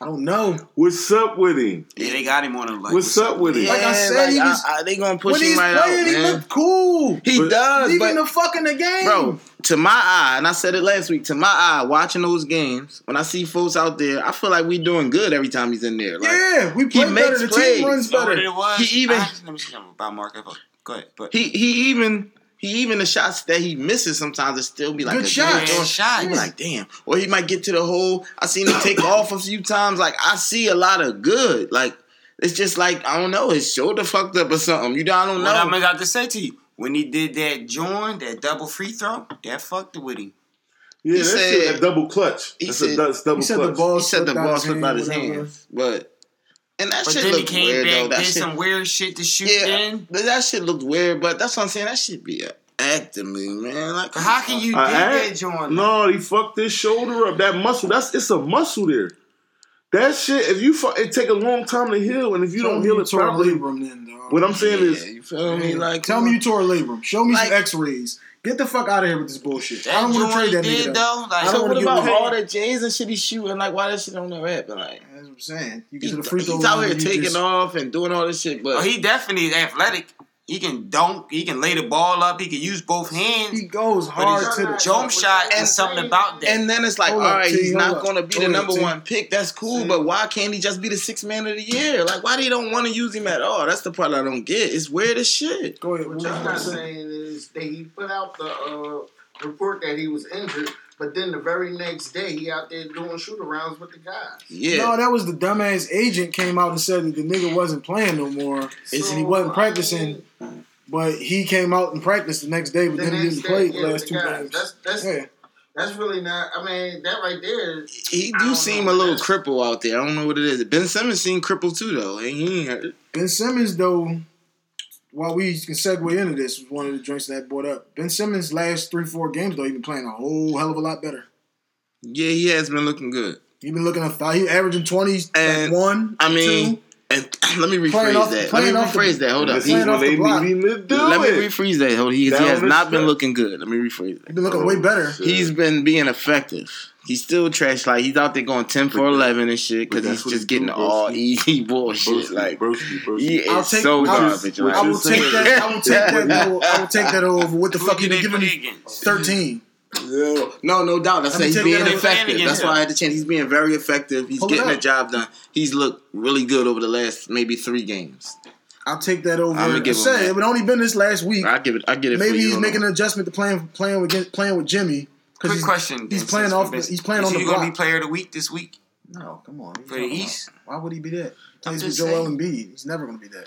I don't know. What's up with him? Yeah, they got him on a like. What's up with him? Like I said, like, they gonna push him right out. When he's playing, he looked cool. He does. Even the fucking the game, bro. To my eye, and I said it last week. To my eye, watching those games, when I see folks out there, I feel like we doing good every time he's in there. Like, yeah, we play better. The team runs better. Let me see something about Mark. Go ahead. But he even the shots that he misses sometimes it still be like good a shot. Good shot. He be like, damn. Or he might get to the hole. I seen him take off a few times. Like, I see a lot of good. Like, it's just like, I don't know, his shoulder fucked up or something. I don't know. What I'm about to say to you, when he did that joint, that double free throw, that fucked with him. Yeah, that's a double clutch. He said the ball slipped out of his hands. But... And that shit looked weird, though. That shit some weird shit to shoot in. But that shit looked weird, but that's what I'm saying. That should be an act to me, man. Like, how can you do that, John? No, he fucked his shoulder up. That muscle, it's a muscle there. That shit, if you it take a long time to heal, and if you don't heal it properly. What I'm saying is, you feel me? Like, tell me you tore a labrum. Show me some X-rays. Get the fuck out of here with this bullshit. I don't want to trade that nigga. Though. Like, so what about all that Jays and shit he's shooting? Like, why that shit don't ever happen? Like, that's what I'm saying. You get to the free throw. He's out here taking off and doing all this shit. But he definitely is athletic. He can dunk. He can lay the ball up. He can use both hands. He goes hard to the jump shot and something about that. And then it's like, all right, he's not going to be the number one pick. That's cool, but why can't he just be the sixth man of the year? Like, why they don't want to use him at all? That's the part I don't get. It's weird as shit. Go ahead. What I'm not saying is that he put out the report that he was injured, but then the very next day he out there doing shoot-arounds with the guys. Yeah. No, that was the dumbass agent came out and said that the nigga wasn't playing no more and he wasn't practicing. But he came out and practiced the next day, but then he didn't play the last 2 games. That's really not. I mean, that right there. He do seem a little crippled out there. I don't know what it is. Ben Simmons seemed crippled too, though. Ben Simmons, though, while we can segue into this, was one of the drinks that I brought up. Ben Simmons' last 3-4 games, though, he's been playing a whole hell of a lot better. Yeah, he has been looking good. He's been looking – he's averaging 20s, and like one, I mean, two. And let me rephrase that. Let me rephrase that. Hold up. He has not been looking good. Let me rephrase that. He's been looking way better. Shit. He's been being effective. He's still trash. Like, he's out there going 10 for 11 and shit because he's just getting all easy bullshit. Like, he is so garbage. I will take that. I will take that over. What the fuck you been giving me? 13. No doubt. I said he's being effective. That's why I had to change. He's being very effective. He's getting the job done. He's looked really good over the last maybe 3 games. I'll take that over. I'm gonna give him that. It would only been this last week. I get it. Maybe he's making an adjustment to playing with Jimmy. Quick question. He's playing off. He's playing on the block. Is he going to be player of the week this week? No, come on. For the East? Why would he be that? Plays with Joel Embiid. He's never going to be that.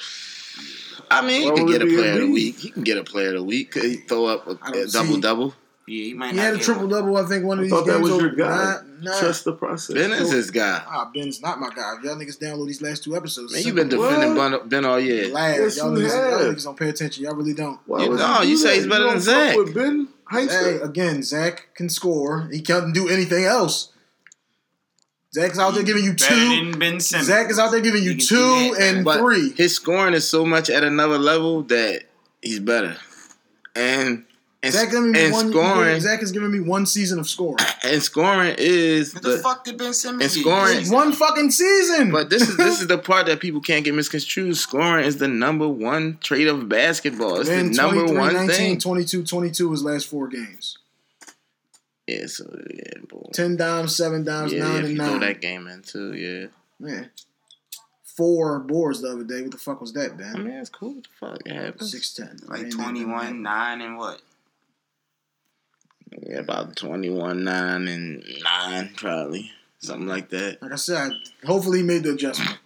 I mean, he can get a player of the week. He can get a player of the week. He throw up a double-double. Yeah, he might. He had a triple-double, I think, one of these games. I thought that was your guy. Nah. Trust the process. Ben is his guy. Ben's not my guy. Y'all niggas download these last 2 episodes. Man, you've been defending Ben all year. Yes, y'all niggas don't pay attention. Y'all really don't. You say he's better than Zach. With Ben? Hey, again, Zach can score. He can't do anything else. Zach's out there giving you 2. Zach is out there giving you 2 and 3. His scoring is so much at another level that he's better. Zach is giving me 1 season of scoring. And scoring is what the fuck did Ben Simmons? And scoring 1 fucking season. But this is the part that people can't get misconstrued. Scoring is the number 1 trait of basketball. It's the number 1 thing. 22-22 his last 4 games. Yeah, so yeah, boy. 10 dimes, 7 dimes, 9 and 9. Throw that game in too, yeah. Man. 4 boards the other day. What the fuck was that, Ben? I mean, that's cool. What the fuck? It happened. 6-10. Like 21, 9 and what? Yeah, about 21, 9, and 9, probably. Something like that. Like I said, hopefully he made the adjustment.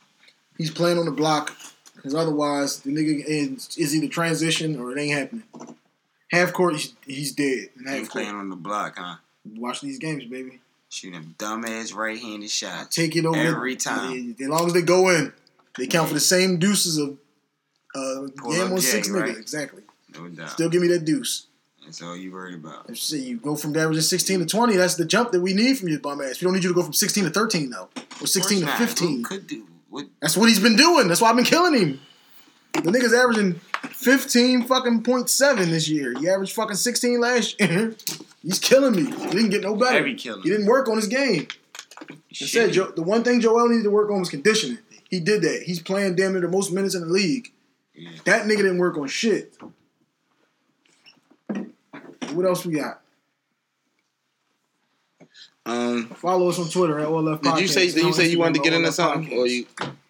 He's playing on the block, because otherwise the nigga is either transition or it ain't happening. Half court, he's dead. He's playing on the block, huh? Watch these games, baby. Shoot them dumbass right-handed shots. Take it over. Every time. As long as they go in, they count for the same deuces of game on 6 niggas. Right? Exactly. No doubt. Still give me that deuce. That's all you worried about. See, you go from averaging 16 to 20. That's the jump that we need from your bum ass. We don't need you to go from 16 to 13, though. Or 16 to 15. Could do. That's what he's been doing. That's why I've been killing him. The nigga's averaging 15 fucking .7 this year. He averaged fucking 16 last year. He's killing me. He didn't get no better. He didn't work on his game. I said, the one thing Joel needed to work on was conditioning. He did that. He's playing damn near the most minutes in the league. Yeah. That nigga didn't work on shit. What else we got? Follow us on Twitter at All Left Podcast. Did you say you wanted to get into something?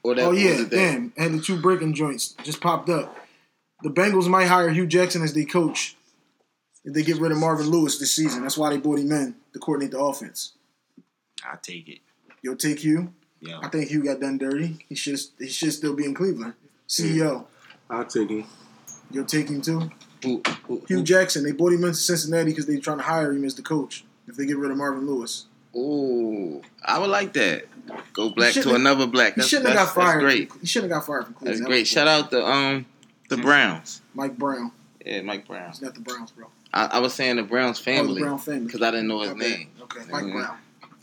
Damn. And the 2 breaking joints just popped up. The Bengals might hire Hugh Jackson as their coach if they get rid of Marvin Lewis this season. That's why they brought him in to coordinate the offense. I take it. You'll take Hugh? Yeah. I think Hugh got done dirty. He should still be in Cleveland. CEO. I'll take him. You'll take him too? Hugh Jackson, they brought him into Cincinnati because they're trying to hire him as the coach if they get rid of Marvin Lewis. Ooh, I would like that. Go black to another black. He shouldn't have got fired. That's great. He shouldn't have got fired from Cleveland. That's great. Shout out the Browns. Mike Brown. Yeah, Mike Brown. It's not the Browns, bro. I was saying the Browns family. Oh, the Brown family. Because I didn't know his name. Okay, Mike Brown.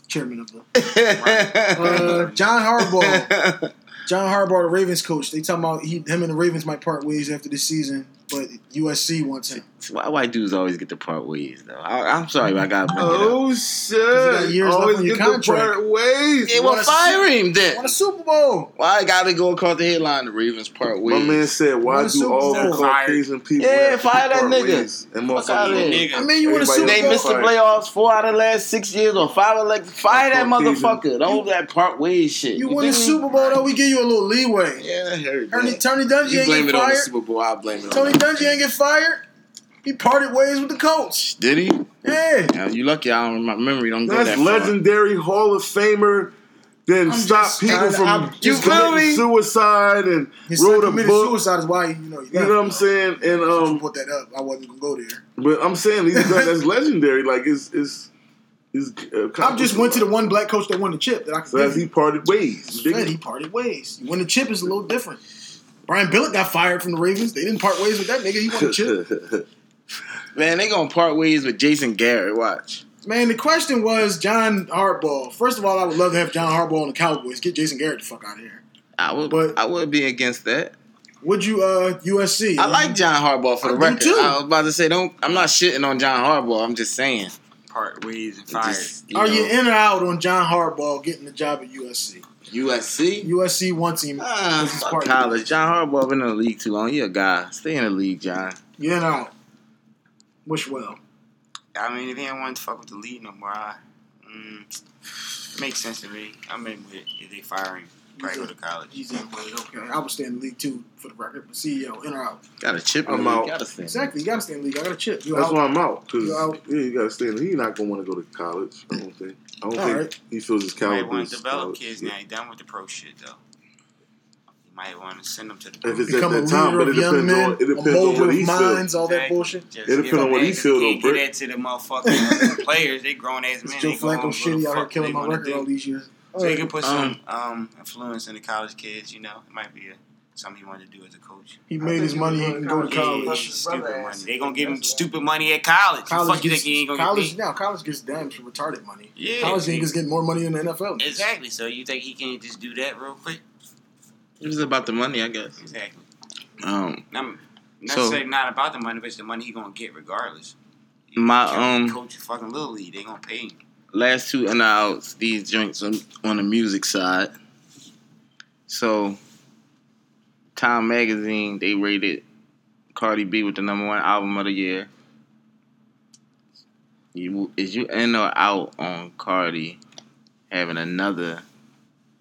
Chairman of the John Harbaugh. John Harbaugh, the Ravens coach. They talking about him and the Ravens might part ways after this season, but USC wants him. That's why white dudes always get to part ways, though. I'm sorry, I got to bring it up. Oh, shit. You always get to part ways. They will fire him then. Won a Super Bowl. Why I got to go across the headline, the Ravens part ways. My man said, why do all the Caucasian people fire that nigga. And fuck out of here. I mean, you want a Super Bowl. They missed the playoffs 4 out of the last 6 years or 5 elections. Fire that motherfucker. Don't that part ways shit. You won a Super Bowl, though. We give you a little leeway. Yeah, I heard that. Tony Dungy ain't get fired. You blame it on the Super Bowl. I blame it on Tony Dungy ain't get fired. He parted ways with the coach. Did he? Yeah. Now, you lucky my memory don't go that far. That's legendary Hall of Famer that stopped people from committing suicide and wrote a book. Suicide is why you know what I'm saying? And put that up. I wasn't gonna go there. But I'm saying that's legendary. Like it's I just went to the one black coach that won the chip that I could. He parted ways. He parted ways. When the chip is a little different. Brian Billick got fired from the Ravens. They didn't part ways with that nigga. He wanted to chill. Man, they gonna part ways with Jason Garrett. Watch. Man, the question was John Harbaugh. First of all, I would love to have John Harbaugh on the Cowboys. Get Jason Garrett the fuck out of here. I would be against that. Would you USC? I like John Harbaugh for the record. Too. I was about to say I'm not shitting on John Harbaugh. I'm just saying part ways and fired. You in or out on John Harbaugh getting the job at USC? USC wants him. Fuck college. John Harbaugh been in the league too long. He a guy. Stay in the league, John. You in or out? Wish well. I mean, if he ain't wanted to fuck with the league no more, makes sense to me. I'm in with it. If they fire him, probably go to college. He's in with it. Okay, I would stay in the league too for the record. But CEO, in or out? Got a chip. I'm out. Exactly. You got to stay in the league. I got a chip. That's why I'm out. Because you got to stay in the league. He's not going to want to go to college. I don't think. He feels his college. He might want to develop kids now. He's done with the pro shit though. Might want to send them to the if it's at that time, but it depends men, on it depends on what he feels. All that bullshit. Just it depends on what he feels. Though, get that to the motherfucking players. They grown ass men. Joe Flacco shitty out here killing my record all these years. So you can put some influence in the college kids. You know, it might be something he wanted to do as a coach. He made his money and go to college. Stupid money. They gonna give him stupid money at college. Fuck you, think he ain't gonna college now? College gets damned for retarded money. Yeah, college niggas get more money in the NFL. Exactly. So you think he can't just do that real quick? It was about the money, I guess. Exactly. I'm not saying not about the money, but it's the money you're going to get regardless. Coach is fucking Little League. They're going to pay him. Last two and outs, these joints on the music side. So, Time Magazine, they rated Cardi B with the #1 album of the year. Is you in or out on Cardi having another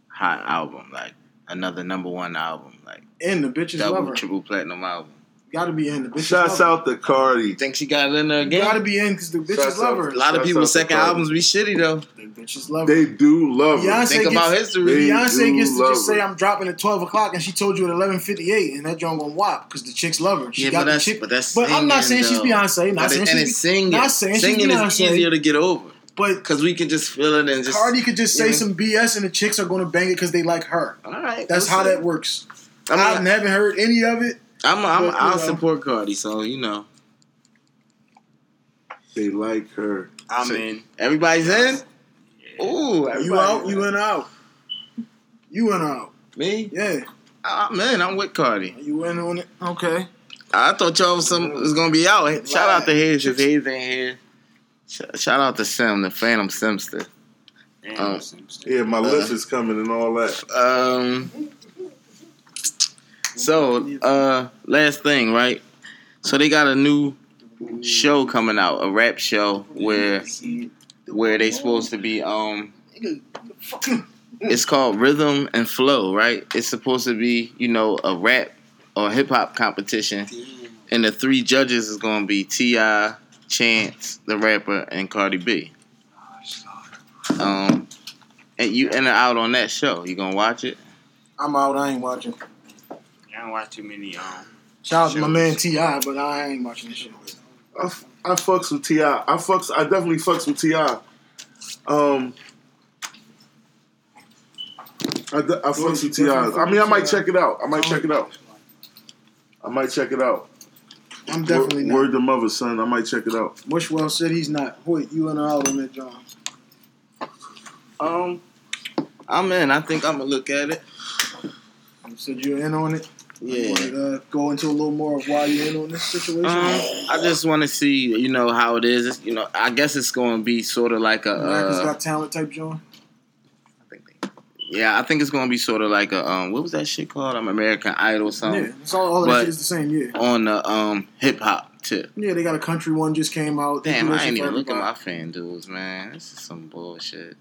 hot album, like? Another #1 album, like in the bitches double, triple platinum album. Got to be in the bitches. Shouts out to Cardi. Think she got it in there again? Got to be in because the bitches love her. A lot of people's second albums be shitty though. The bitches love her. They do love her. Think about history. Beyonce gets to just say I'm dropping at 12:00, and she told you at 11:58, and that joint gonna wop because the chicks love her. She got the chick. But I'm not saying she's Beyonce. Not saying she's singing. Not saying she's Beyonce. Singing is easier to get over. But because we can just feel it and just Cardi could just say some BS and the chicks are going to bang it because they like her. All right, that's how that works. I mean, I haven't heard any of it. I'll support Cardi, so you know they like her. I'm in. Everybody's in. Yeah. Ooh, you out? You in out? You in out? Me? Yeah. I'm in. I'm with Cardi. You in on it? Okay. I thought y'all was going to be out. Shout out to Hayes if Hayes ain't here. Shout out to Sim, the Phantom Simster. Yeah, my list is coming and all that. So, last thing, right? So they got a new show coming out, a rap show where they supposed to be. It's called Rhythm and Flow, right? It's supposed to be, you know, a rap or hip hop competition, and the three judges is gonna be T.I., Chance the Rapper, and Cardi B. And you in or out on that show? You gonna watch it? I'm out. I ain't watching. Yeah, I don't watch too many. Shout out to my man T.I., but I ain't watching this shit. I fucks with T.I. I definitely fucks with T.I. I fucks with T.I. I mean, I might check it out. I might check it out. I'm definitely not. Word to mother, son. I might check it out. Bushwell said he's not. Hoyt, you in or out on that, John? I'm in. I think I'm going to look at it. You said you're in on it? Yeah. You want to go into a little more of why you're in on this situation? I just want to see, you know, how it is. It's, you know, I guess it's going to be sort of like a... America's Got Talent type, John? Yeah, I think it's going to be sort of like a, what was that shit called? American Idol something. Yeah, it's all that shit is the same, yeah. On the hip-hop tip. Yeah, they got a country one just came out. Damn, I ain't even look at my fan dudes, man. This is some bullshit.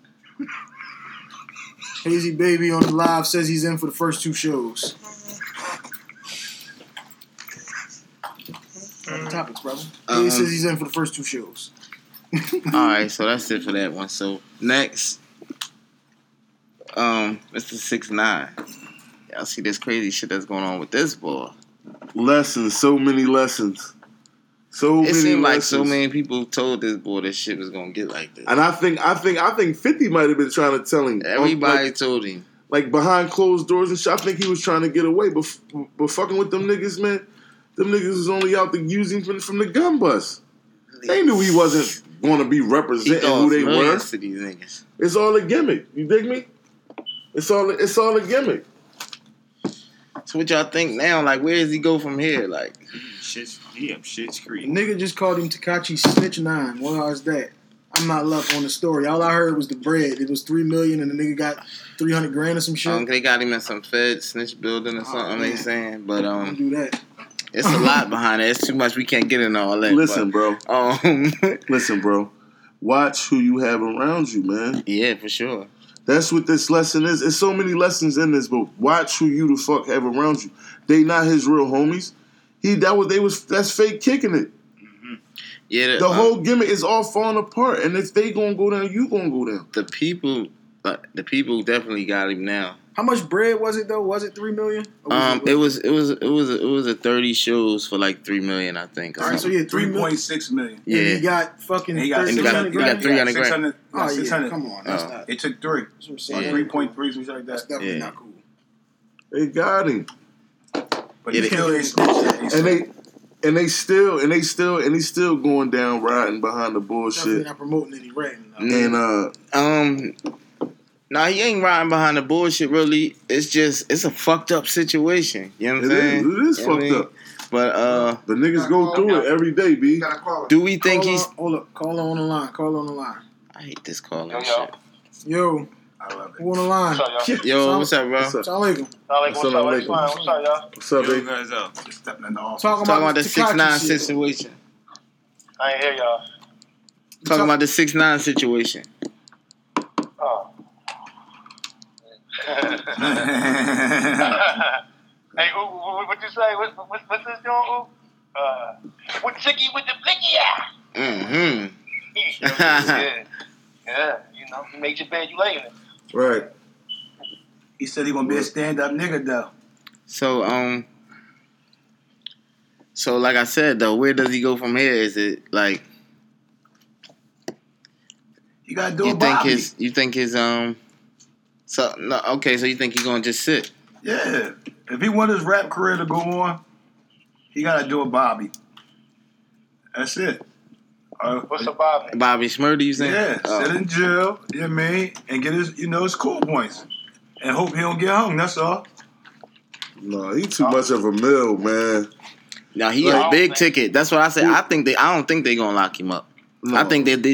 Hazy Baby on the live says he's in for the first two shows. Topics, brother. He says he's in for the first two shows. All right, so that's it for that one. So, next... Mr. 6ix9ine. Y'all see this crazy shit that's going on with this boy. Lessons, so many lessons. It seemed like so many people told this boy this shit was gonna get like this. And I think 50 might have been trying to tell him. Everybody told him. like behind closed doors and shit. I think he was trying to get away, but fucking with them niggas, man. Them niggas was only out to use him from the gun bus. They knew he wasn't going to be representing who they were. To these niggas. It's all a gimmick. You dig me? It's all a gimmick. So what y'all think now? Like, where does he go from here? Like, shit's creep. Nigga just called him Tekashi Snitch 9. What well, how's that? I'm not left on the story. All I heard was the bread. It was $3 million, and the nigga got $300,000 or some shit. They got him in some Fed snitch building or something. They saying, but don't do that. It's a lot behind it. It's too much. We can't get into all that. Listen, bro. Watch who you have around you, man. Yeah, for sure. That's what this lesson is. There's so many lessons in this, but watch who you the fuck have around you. They not his real homies. That's fake kicking it. Mm-hmm. Yeah. The whole gimmick is all falling apart, and if they gonna go down, you gonna go down. The people definitely got him now. How much bread was it though? Was it $3 million? It was a 30 shows for like $3 million, I think. All right, so yeah, $3.6 million. Yeah, and he got fucking. And he got $300,000. Oh, 600. Yeah, come on, that's not. It took 3. That's what I'm saying. 3.3, something like that. That's definitely not cool. They got him, but he still ain't snitching. And he's still going down riding behind the bullshit. Definitely not promoting any ratting. Nah, he ain't riding behind the bullshit, really. It's a fucked up situation. You know what I'm saying? It is fucked up. But, the niggas go through it every day, B. Do we think he's... Hold up. Call on the line. I hate this calling shit. Yo. I love it. Who on the line? What's up, y'all? Yo, what's up, bro? What's up, y'all? What's up, baby? Talking about the 6ix9ine situation. I ain't hear y'all. Talking about the 6ix9ine situation. Oh. Hey, what you say? What's this doing, Ooh? What chicky with the blicky eye? Mm-hmm. Yeah, you know, you made your bed, you lay in it. Right. He said he gonna be a stand-up nigga, though. So, like I said, though, where does he go from here? Is it, like... You gotta do a Bobby. So you think he's gonna just sit? Yeah. If he wants his rap career to go on, he gotta do a Bobby. That's it. What's a Bobby? Bobby Smurdy, you saying? Yeah, sit in jail, you know what I mean, and get his cool points. And hope he don't get hung, that's all. No, he too much of a mill, man. No, he a big ticket. That's what I said. I don't think they gonna lock him up. No. I think that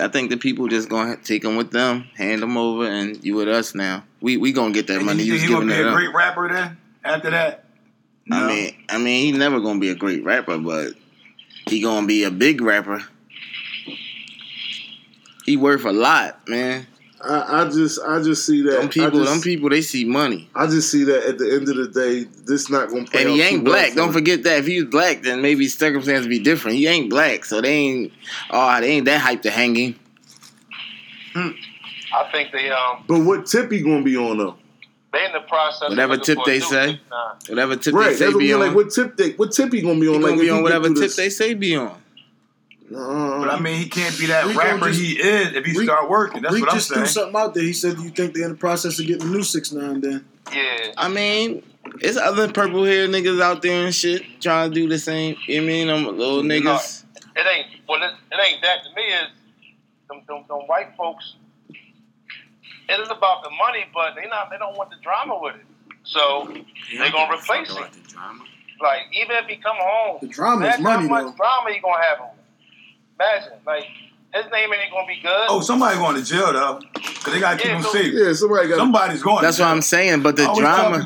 I think the people just gonna take him with them, hand him over, and you with us now. We gonna get that money. You think he gonna be a great rapper then? After that, no. I mean, he never gonna be a great rapper, but he gonna be a big rapper. He worth a lot, man. I just see that them people they see money. I just see that at the end of the day, this not gonna play. And he ain't black. Don't forget that. If he was black, then maybe circumstances would be different. He ain't black, so they ain't that hype to hang him. I think they But what tip he gonna be on though? They in the process. Whatever tip they say be on. Like what tip he gonna be on? He gonna be on whatever tip they say be on. No. But I mean, he can't be that rapper he is if he start working. That's what I'm saying. He just threw something out there. He said, you think they're in the process of getting a new 6ix9ine then? Yeah. I mean, it's other purple hair niggas out there and shit trying to do the same. You know what I mean? Them little niggas. No, it ain't that. To me, it's them white folks. It is about the money, but they don't want the drama with it. So they're going to replace it. Like, even if he come home, the drama is money, how much drama you going to have him. Imagine, like, his name ain't gonna be good. Oh, somebody going to jail though, because they gotta keep him safe. Yeah, somebody's going. That's what I'm saying. But the drama,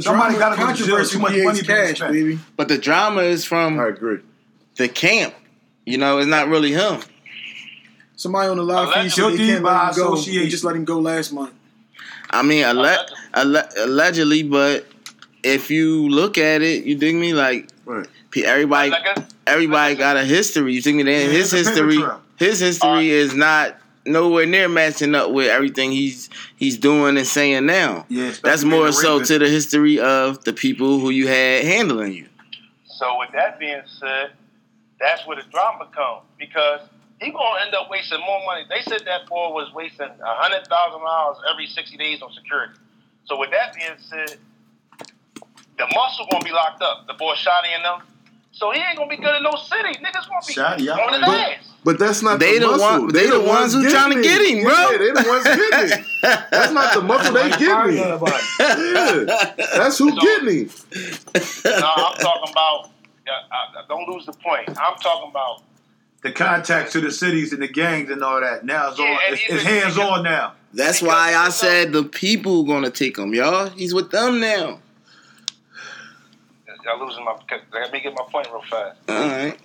somebody gotta go to jail. Too much money, cash, baby. But the drama is from the camp. You know, it's not really him. Somebody on the live feed said they can't let him go. They just let him go last month. I mean, allegedly, but if you look at it, you dig me, like. Right. Everybody got a history. You see me? His history is not nowhere near matching up with everything he's doing and saying now. Yeah, that's more so to the history of the people who you had handling you. So with that being said, that's where the drama comes because he gonna end up wasting more money. They said that boy was wasting $100,000 every 60 days on security. So with that being said, the muscle gonna be locked up. The boy Shotty and them. So he ain't gonna be good in no city. Niggas gonna be on his ass. But that's not the muscle. They the ones who trying to get him, bro. Yeah, they the ones getting him. That's not the muscle they getting him. Yeah, that's who getting him. No, I'm talking about. Don't lose the point. I'm talking about the contacts to the cities and the gangs and all that. Now it's hands on now. That's why I said the people gonna take him, y'all. He's with them now. I'm losing my. Let me get my point real fast. All right.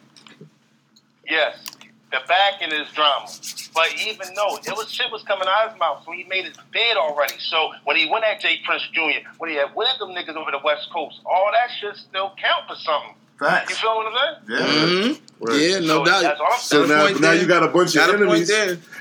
Yes, the backing is drama, but even though shit was coming out of his mouth, so he made his bed already. So when he went at Jay Prince Jr., when he had with them niggas over the West Coast, all that shit still count for something. Facts. You feel what I'm saying? Yeah. Mm-hmm. Right. Yeah, no doubt. That's awesome. So now you got a bunch of enemies.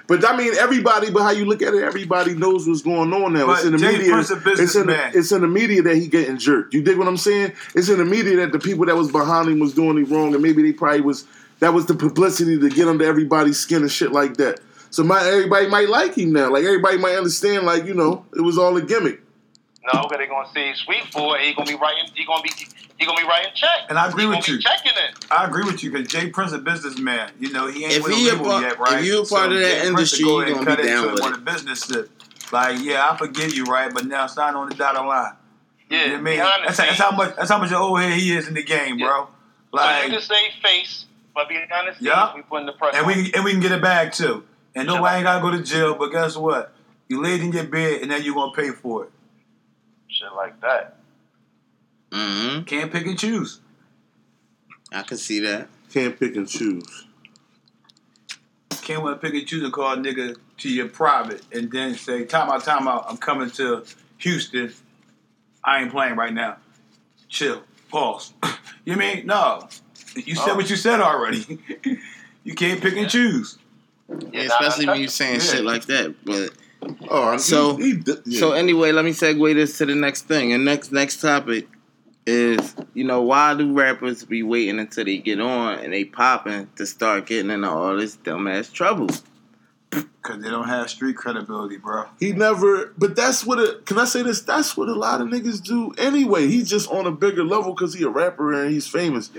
But I mean, everybody. But how you look at it, everybody knows what's going on now. But it's in the media. It's in the media that he getting jerked. You dig what I'm saying? It's in the media that the people that was behind him was doing it wrong, and maybe they probably was. That was the publicity to get under everybody's skin and shit like that. So everybody might like him now. Like everybody might understand. Like it was all a gimmick. No, because they're gonna see sweet boy. He gonna be writing. He gonna be writing checks. And I agree with you. Checking it. I agree with you because Jay Prince a businessman. He ain't with a label yet, right? If you a part of that industry, you gonna be down with it. On a business tip, like I forgive you, right? But now sign on the dotted line. Yeah, you know what I mean? That's how much an old head he is in the game, bro. Like so you can say face, but be honest, we putting the pressure. And we can get a bag too. And nobody ain't gotta go to jail. But guess what? You laid in your bed, and now you gonna pay for it. Shit like that. Mm-hmm. Can't pick and choose. I can see that. Can't pick and choose. Can't want to pick and choose and call a nigga to your private and then say, time out, I'm coming to Houston. I ain't playing right now. Chill. Pause. You mean? No. You said what you said already. You can't pick and choose. Yeah, especially when you saying shit like that, but... So anyway, let me segue this to the next thing. And next topic is, why do rappers be waiting until they get on and they popping to start getting into all this dumbass trouble? Because they don't have street credibility, bro. But that's what can I say this? That's what a lot of niggas do anyway. He's just on a bigger level because he a rapper and he's famous.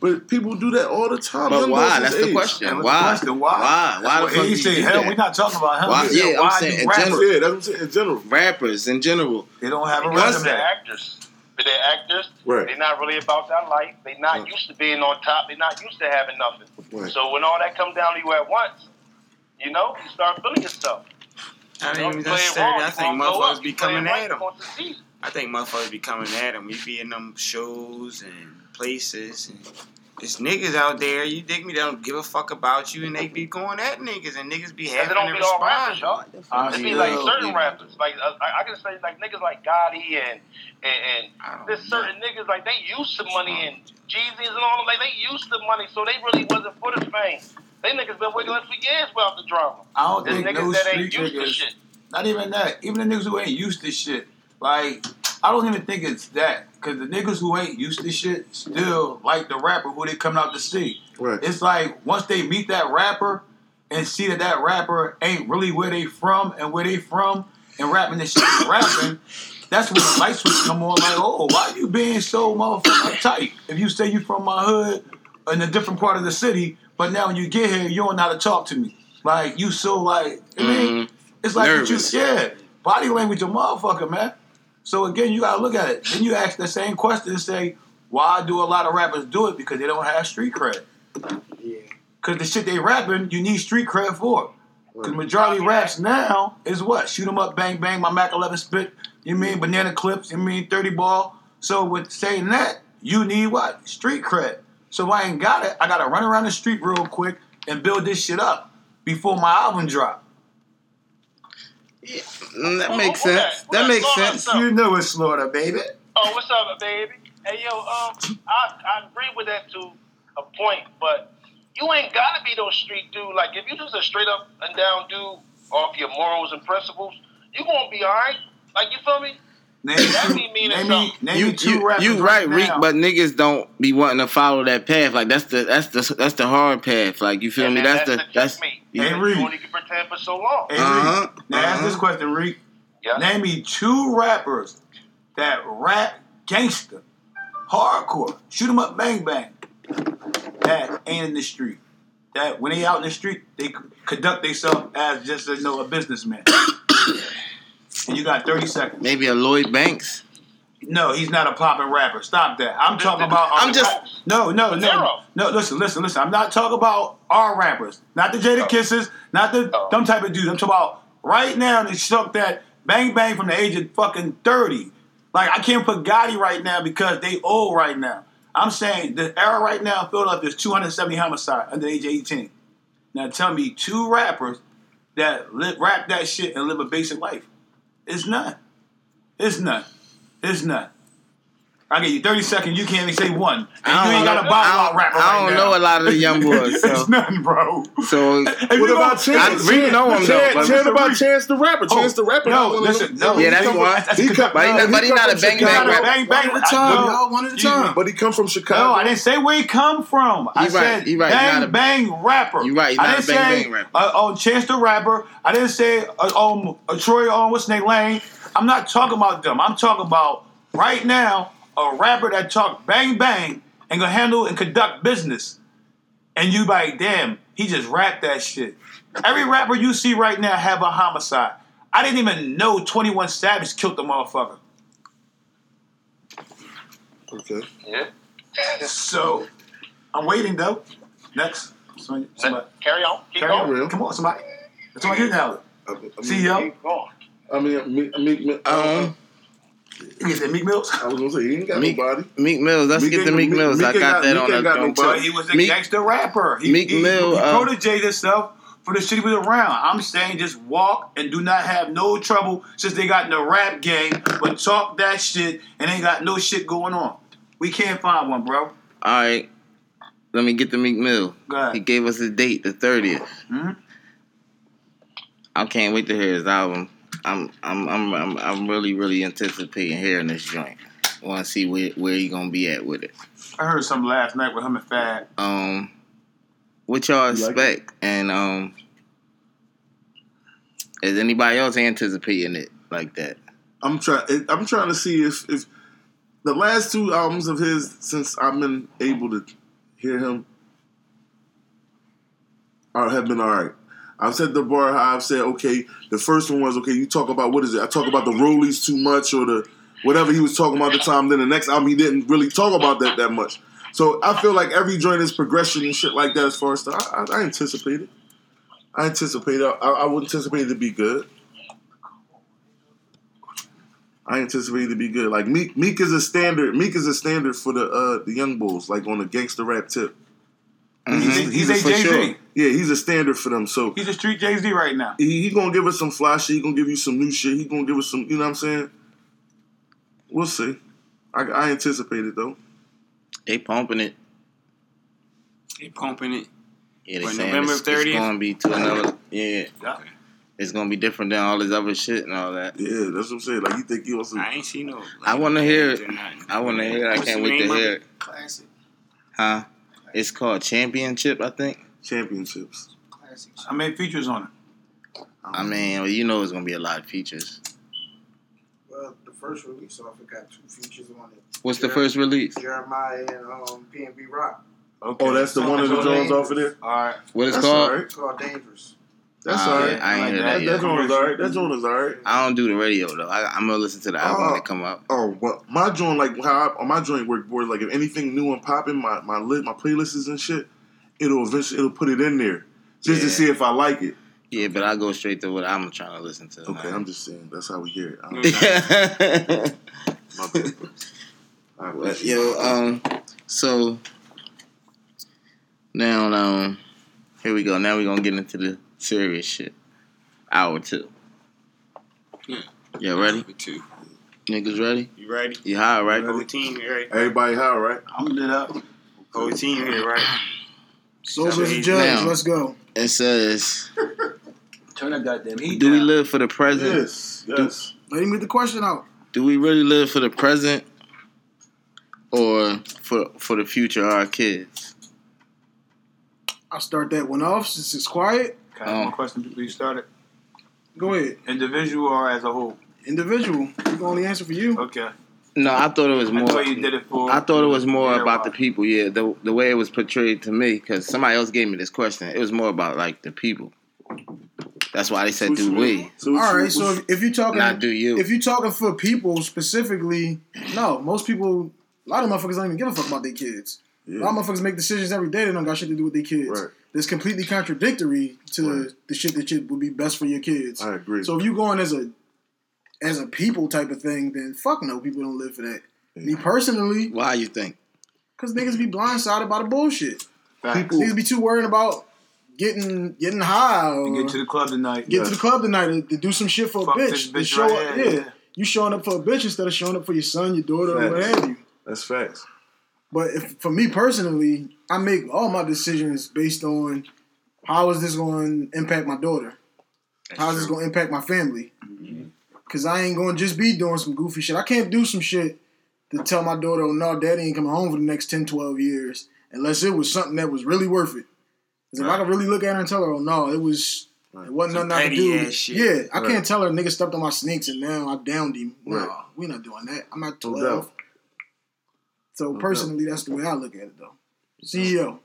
But people do that all the time. But why? That's the question. Why? Why? He said, hell, we're not talking about him. Why? Yeah, I'm saying in general. Yeah, that's what I'm saying in general. Rappers in general. They don't have a resume. They're actors. Right. They're not really about that life. They're not used to being on top. They're not used to having nothing. Right. So when all that comes down to you at once, you start feeling yourself. I mean, I think motherfuckers be coming at him. We be in them shows and places. And there's niggas out there, you dig me, they don't give a fuck about you, and they be going at niggas, and niggas be having to respond. It be like certain rappers. Like, I can say, like, niggas like Gotti and there's certain niggas, like, they used to money, and Jeezy's and all them, like, they used to money, so they really wasn't for the fame. They niggas been wiggling for years without the drama. I don't think niggas no that ain't used niggas, to shit. Not even that. Even the niggas who ain't used to shit. Like, I don't even think it's that. Because the niggas who ain't used to shit still like the rapper who they coming out to see. Right. It's like, once they meet that rapper and see that rapper ain't really where they from and rapping this shit and rapping, that's when the light switch come on. Like, why you being so motherfucking tight? If you say you from my hood in a different part of the city, but now when you get here, you don't know how to talk to me. Like, you so, like, I mean, it's like what you said. Body language a motherfucker, man. So, again, you got to look at it. Then you ask the same question and say, why do a lot of rappers do it? Because they don't have street cred. Yeah. Because the shit they rapping, you need street cred for. Because majority of raps now is what? Shoot 'em up, bang, bang, my Mac 11 spit. You mean banana clips. You mean 30 ball. So, with saying that, you need what? Street cred. So if I ain't got it, I got to run around the street real quick and build this shit up before my album drop. Yeah, that makes sense. That makes sense. You know it's Florida, baby. Oh, what's up, baby? Hey, yo, I agree with that to a point, but you ain't got to be no street dude. Like, if you just a straight up and down dude off your morals and principles, you going to be all right. Like, you feel me? You right, Reek, but niggas don't be wanting to follow that path. Like that's the hard path. Like you feel me? That's the that's me. Hey, Reek. You only can pretend for so long. Hey, Reek. Now ask this question, Reek. Yeah. Name me two rappers that rap gangster, hardcore, shoot 'em up, bang bang, that ain't in the street. That when they out in the street, they conduct themselves as just a businessman. And you got 30 seconds. Maybe a Lloyd Banks. No, he's not a poppin' rapper. Stop that. I'm talking about... No, listen. I'm not talking about our rappers. Not the Jada Kisses. Not the them type of dudes. I'm talking about right now they suck that bang bang from the age of fucking 30. Like, I can't put Gotti right now because they old right now. I'm saying the era right now in Philadelphia is 270 homicide under the age of 18. Now tell me two rappers that rap that shit and live a basic life. It's none. I give you 30 seconds. You can't even say one. And you ain't got a bottle rapper right now. I don't know a lot of the young boys. So. It's nothing, bro. So what about Chance? We know him though. Tell about Chance the Rapper. Chance the Rapper. No, listen. No, yeah, that's one. But he's not a bang bang rapper. Bang bang at a time. One at a time. But he come from Chicago. No, I didn't say where he come from. I said bang bang rapper. You right. He's not a bang bang rapper. Oh, Chance the Rapper. I didn't say Troy on what's name Lane. I'm not talking about them. I'm talking about right now a rapper that talk bang bang and gonna handle and conduct business. And you like, damn, he just rapped that shit. Every rapper you see right now have a homicide. I didn't even know 21 Savage killed the motherfucker. Okay. Yeah. So I'm waiting though. Next. Somebody. Carry on. Keep going. Come on, somebody. That's all you now. CEO. Keep going. I mean, you said Meek Mills? I was going to say, he ain't got nobody. Meek Mills. Let's get to Meek Mills. I got that on. He was a gangster rapper. He protéged himself for the shit he was around. I'm saying just walk and do not have no trouble since they got in the rap game, but talk that shit and ain't got no shit going on. We can't find one, bro. All right. Let me get to Meek Mill. He gave us a date, the 30th. Mm-hmm. I can't wait to hear his album. I'm really, really anticipating hearing this joint. I want to see where he gonna be at with it. I heard something last night with him and Fab. What y'all expect? Like and is anybody else anticipating it like that? I'm trying to see if the last two albums of his, since I've been able to hear him, have been all right. I've said the bar high. I've said, okay, the first one was, okay, you talk about, what is it? I talk about the rollies too much or the whatever he was talking about at the time. Then the next album, he didn't really talk about that much. So I feel like every joint is progression and shit like that as far as stuff. I anticipate it. I would anticipate it to be good. I anticipate it to be good. Like, Meek is a standard. Meek is a standard for the young bulls, like on the gangster rap tip. Mm-hmm. He's a Jay-Z. Sure. Yeah, he's a standard for them. So he's a street Jay-Z right now. He gonna give us some fly shit. He gonna give you some new shit. He gonna give us some. You know what I'm saying? We'll see. I anticipate it though. They pumping it. Yeah, they saying November 30th. It's gonna be to another. Yeah. Okay. It's gonna be different than all this other shit and all that. Yeah, that's what I'm saying. Like you think you also? I ain't seen no. Like, I wanna hear it. I wanna hear it. I can't wait to hear it. Classic. Huh? It's called Championship, I think. Championships. I made features on it. I mean, you know it's going to be a lot of features. Well, the first release off it got two features on it. What's the first release? Jeremiah and P&B Rock. Okay. Oh, that's the one of the drones off of there? All right. What is called? All right. It's called Dangerous. That's all right. I ain't heard that yet. That one is all right. That one is all right. I don't do the radio, though. I'm going to listen to the album when it come up. Oh, well, my joint, like, my joint work board, like, if anything new and popping, my playlists and shit, it'll put it in there just to see if I like it. Yeah, but I go straight to what I'm trying to listen to. Okay, I'm just saying. That's how we hear it. My bad. All right, well, yo, so, now, here we go. Now we're going to get into the serious shit. Hour two. Yeah. Yeah, ready? Two. Niggas ready? You ready? You high, right? Whole team here, right? Everybody high, right? I'm lit up. Whole team here, right? Soldiers and judges, let's go. It says... Turn that goddamn heat down. Do we live for the present? Yes. Let me get the question out. Do we really live for the present or for the future of our kids? I'll start that one off since it's quiet. One question before you start it. Go ahead. Individual or as a whole? Individual. You can only answer for you. Okay. No, I thought it was more. I thought it was more about the people. Yeah, the way it was portrayed to me, because somebody else gave me this question. It was more about like the people. That's why they said so do we. So all right. So if you're talking, not do you. If you're talking for people specifically, no. Most people, a lot of motherfuckers don't even give a fuck about their kids. Yeah. A lot of motherfuckers make decisions every day that don't got shit to do with their kids. Right. That's completely contradictory to the shit that would be best for your kids. I agree. So if you going as a people type of thing, then fuck no, people don't live for that. Yeah. Me personally, why you think? Because niggas be blindsided by the bullshit. People, niggas be too worried about getting high. Or get to the club tonight. Get to the club tonight to do some shit for fuck a bitch. To show up, you showing up for a bitch instead of showing up for your son, your daughter, or what have you. That's facts. But for me personally, I make all my decisions based on how is this going to impact my daughter? How is this going to impact my family? Because I ain't going to just be doing some goofy shit. I can't do some shit to tell my daughter, oh, no, daddy ain't coming home for the next 10, 12 years unless it was something that was really worth it. Because if I could really look at her and tell her, oh, no, it wasn't nothing I could do. Shit. Yeah, I can't tell her, nigga stepped on my sneaks and now I downed him. Right. No, we're not doing that. I'm not 12. So personally, that's the way I look at it, though. CEO.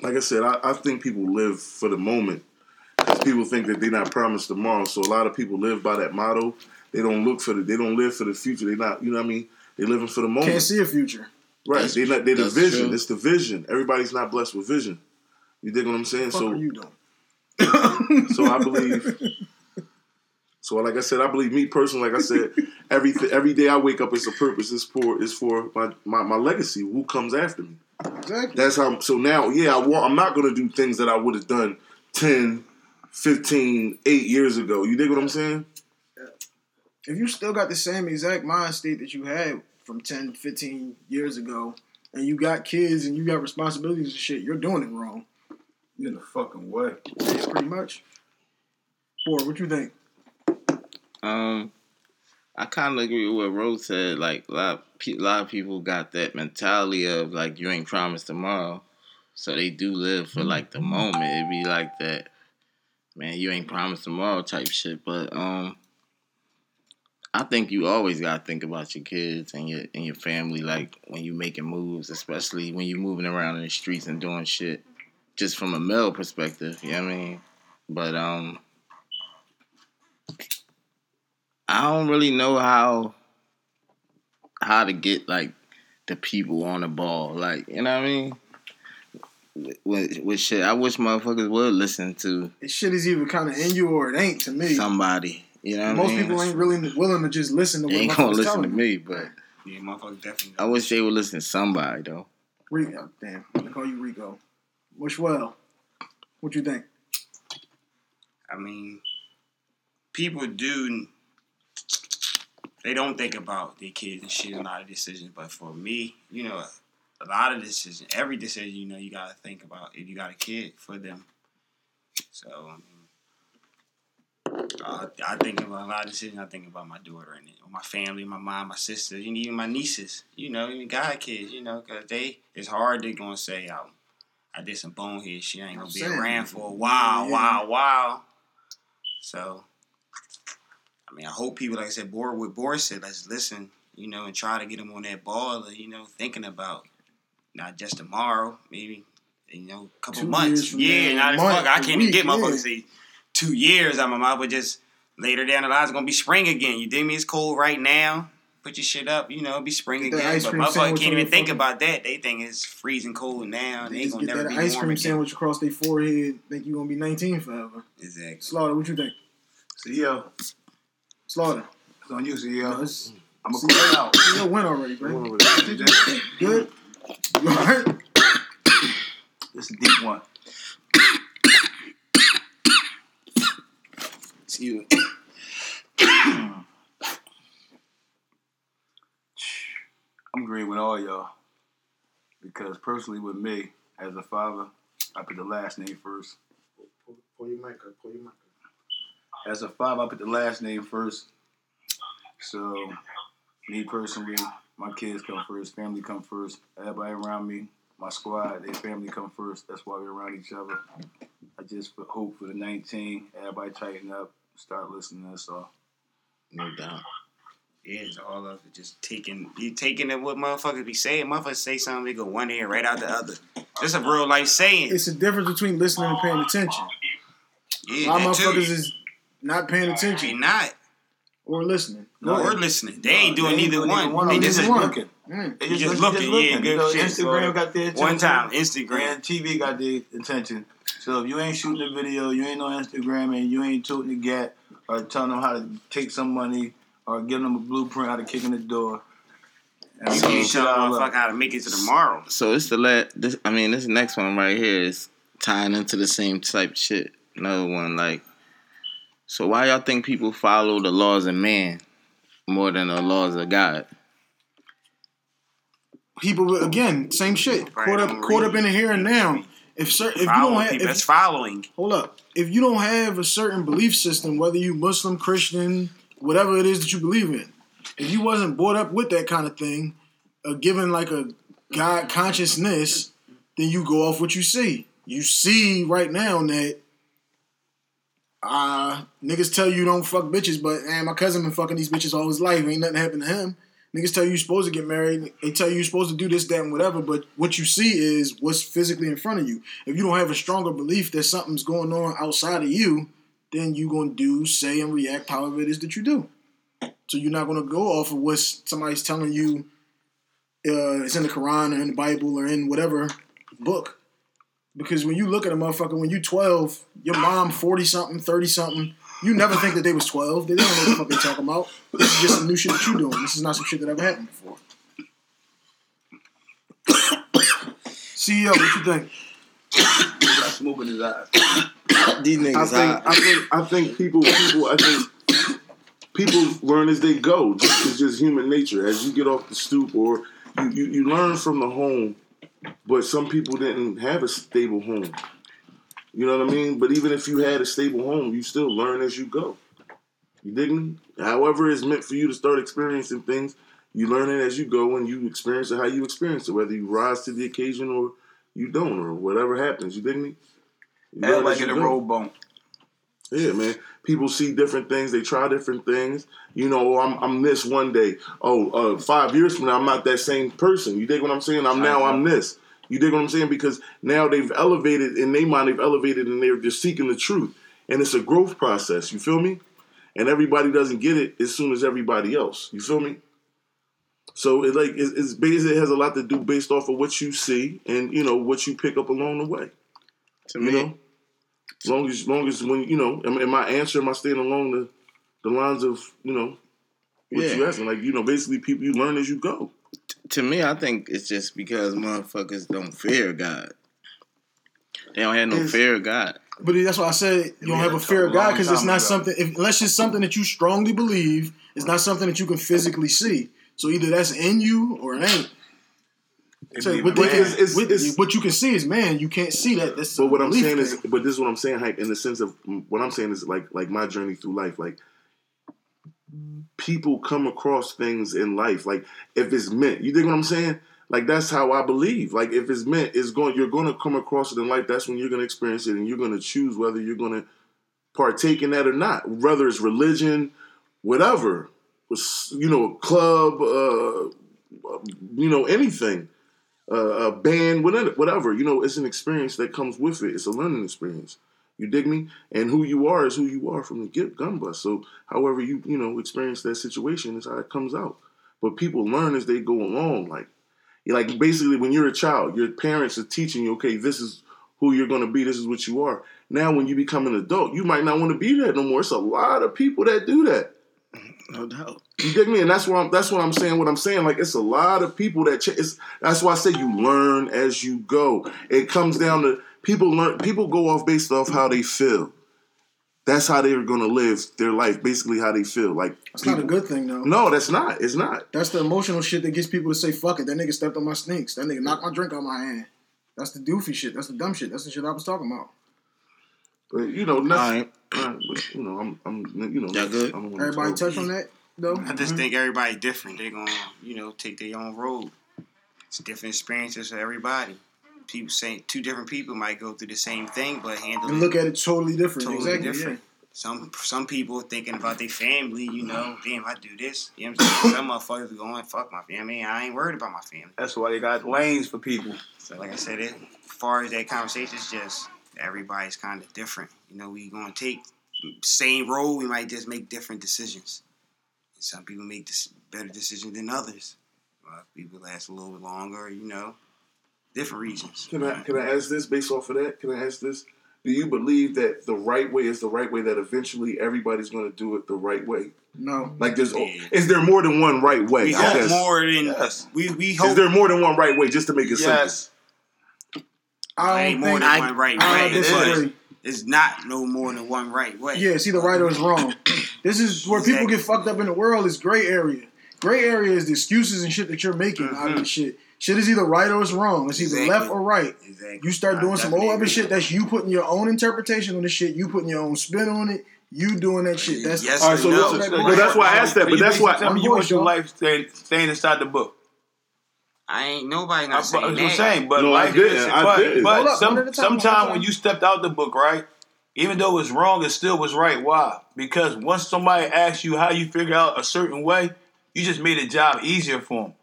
Like I said, I think people live for the moment because people think that they're not promised tomorrow. So a lot of people live by that motto. They don't look for they don't live for the future. They're not, you know what I mean? They're living for the moment. Can't see a future, right? They're the vision. True. It's the vision. Everybody's not blessed with vision. You dig what I'm saying? What are you doing? So I believe. So like I said, I believe me personally, like I said, every day I wake up, it's a purpose. It's for my legacy, who comes after me. Exactly. That's how. So now, I'm not going to do things that I would have done 10, 15, 8 years ago. You dig what I'm saying? Yeah. If you still got the same exact mind state that you had from 10, 15 years ago, and you got kids and you got responsibilities and shit, you're doing it wrong. You're in the fucking way. Yeah, pretty much. Boy, what you think? I kind of agree with what Ro said. Like a lot of people got that mentality of like you ain't promised tomorrow, so they do live for like the moment. It be like that, man. You ain't promised tomorrow type shit. But I think you always gotta think about your kids and your family. Like when you making moves, especially when you moving around in the streets and doing shit, just from a male perspective. You know what I mean? But I don't really know how to get like the people on the ball, like you know what I mean. With shit, I wish motherfuckers would listen to. This shit is either kind of in you or it ain't to me. Somebody, you know. What I mean? Most people ain't really willing to just listen to. What they ain't gonna listen to me, but yeah, motherfuckers definitely. I wish they would listen to somebody though. Rico, damn, I call you Rico. Wish well. What you think? I mean, people do. They don't think about their kids and shit in a lot of decisions. But for me, you know, a lot of decisions, every decision, you know, you got to think about if you got a kid for them. So, I think about a lot of decisions. I think about my daughter and my family, my mom, my sister, and even my nieces, you know, even god kids, you know, because it's hard to go and say, I did some bonehead shit. I ain't going to be around for a while, while. So... I mean, I hope people, like I said, what Boris said, let's listen, you know, and try to get them on that ball, you know, thinking about not just tomorrow, maybe, you know, a couple months. Yeah, not as fuck. I can't even get my fucking see 2 years. I'm a mom, but just later down the line, it's going to be spring again. You dig me? It's cold right now. Put your shit up, you know, it'll be spring again. But my fucking can't even think about that. They think it's freezing cold now. They ain't going to never be warm again. Ice cream sandwich across their forehead, think you're going to be 19 forever. Exactly. Slaughter, what you think? CEO. Slaughter. It's on you, CEO. No, I'm going to call it out. CEO went already, bro. Good? You all right? This is a deep one. Excuse me. I'm agreeing with all y'all. Because personally with me, as a father, I put the last name first. Pull your mic up. As a father, I put the last name first. So, me personally, my kids come first, family come first. Everybody around me, my squad, their family come first. That's why we're around each other. I just hope for the 19. Everybody tighten up, start listening. That's all. No doubt. Yeah, it's all of it. Just taking it what motherfuckers be saying. Motherfuckers say something, they go one ear right out the other. That's a real life saying. It's the difference between listening and paying attention. Yeah, a lot of motherfuckers too. Is not paying attention. They not. Or listening. No, or listening. They ain't doing either one. They just looking. They just looking. Yeah, good shit. Instagram got their attention. One time, Instagram. And TV got their attention. So if you ain't shooting a video, you ain't on Instagram, and you ain't tooting the gap or telling them how to take some money or giving them a blueprint how to kick in the door. And you can't show them how to make it to tomorrow. So it's the this next one right here is tying into the same type shit. Another one like, so why y'all think people follow the laws of man more than the laws of God? People, again, same shit. Caught up in the here and now. If you don't have a certain belief system, whether you Muslim, Christian, whatever it is that you believe in, if you wasn't brought up with that kind of thing, given like a God consciousness, then you go off what you see. You see right now that niggas tell you don't fuck bitches, but my cousin been fucking these bitches all his life. Ain't nothing happened to him. Niggas tell you you're supposed to get married. They tell you you're supposed to do this, that, and whatever. But what you see is what's physically in front of you. If you don't have a stronger belief that something's going on outside of you, then you're going to do, say, and react however it is that you do. So you're not going to go off of what somebody's telling you it's in the Quran or in the Bible or in whatever book. Because when you look at a motherfucker, when you're 12, your mom 40-something, 30-something, you never think that they was 12. They don't know what the fuck they're talking about. This is just some new shit that you're doing. This is not some shit that ever happened before. CEO, what you think? That's moving his eyes. These niggas I think people learn as they go. It's just human nature. As you get off the stoop or you learn from the home, but some people didn't have a stable home. You know what I mean? But even if you had a stable home, you still learn as you go. You dig me? However it's meant for you to start experiencing things, you learn it as you go and you experience it how you experience it, whether you rise to the occasion or you don't or whatever happens. You dig me? You like in a road bump. Yeah, man. People see different things. They try different things. You know, I'm this one day. 5 years from now, I'm not that same person. You dig what I'm saying? I'm this. You dig what I'm saying? Because now they've elevated, in their mind, and they're just seeking the truth. And it's a growth process. You feel me? And everybody doesn't get it as soon as everybody else. You feel me? So it has a lot to do based off of what you see and, you know, what you pick up along the way. To me. You know? Long as when, you know, am I staying along the lines of, you know, what you asking? Like, you know, basically people, you learn as you go. To me, I think it's just because motherfuckers don't fear God. They don't have fear of God. But that's why I said you don't have a fear of God because it's not something, unless it's something that you strongly believe, it's not something that you can physically see. So either that's in you or it ain't. So, what you can see is man. You can't see that. That's but what I'm saying thing. Is, but this is what I'm saying, Hype. In the sense of what I'm saying is like my journey through life. Like people come across things in life. Like if it's meant, you dig what I'm saying? Like that's how I believe. Like if it's meant, you're going to come across it in life. That's when you're going to experience it, and you're going to choose whether you're going to partake in that or not. Whether it's religion, whatever, you know, a club, you know, anything. A band, whatever, you know, it's an experience that comes with it. It's a learning experience. You dig me? And who you are is who you are from the gun bus. So however you know, experience that situation is how it comes out. But people learn as they go along. Like basically when you're a child, your parents are teaching you, okay, this is who you're going to be. This is what you are. Now when you become an adult, you might not want to be that no more. It's a lot of people that do that. No doubt. You dig me? And that's what I'm saying. Like, it's a lot of people that... that's why I say you learn as you go. It comes down to... People go off based off how they feel. That's how they're going to live their life. Basically, how they feel. Like that's not a good thing, though. No, that's not. It's not. That's the emotional shit that gets people to say, fuck it, that nigga stepped on my sneaks. That nigga knocked my drink out of my hand. That's the doofy shit. That's the dumb shit. That's the shit I was talking about. But, you know, nothing... You know, I'm that good. Everybody touch on that, though. I just think everybody different. They're gonna, you know, take their own road. It's different experiences for everybody. People say two different people might go through the same thing, but handle it. And look at it totally different. Totally exactly. Different. Some people thinking about their family, you know, damn, I do this. You know what I'm saying? Some motherfuckers going, fuck my family. I ain't worried about my family. That's why they got lanes for people. So like I said, as far as that conversation, it's just everybody's kind of different. You know, we going to take same road, we might just make different decisions. And some people make better decisions than others. People last a little longer, you know, different reasons. Can I ask this based off of that? Can I ask this? Do you believe that the right way is the right way, that eventually everybody's going to do it the right way? No. Like, is there more than one right way? We hope more than... Yes. We hope... Is there more than one right way, just to make it yes. simple? I ain't more than one right way. It's not no more than one right way. Yeah, it's either right or it's wrong. This is where exactly. people get fucked up in the world is gray area. Gray area is the excuses and shit that you're making out of the shit. Shit is either right or it's wrong. It's either left or right. Exactly. You start doing some old other shit. That's you putting your own interpretation on the shit. You putting your own spin on it. You doing that shit. That's all right. So no. That's why I asked that. But that's why you want your life staying inside the book. I ain't nobody not saying that. I'm saying, but no, life is. But sometimes when you stepped out the book, right? Even though it's wrong, it still was right. Why? Because once somebody asks you how you figure out a certain way, you just made the job easier for them.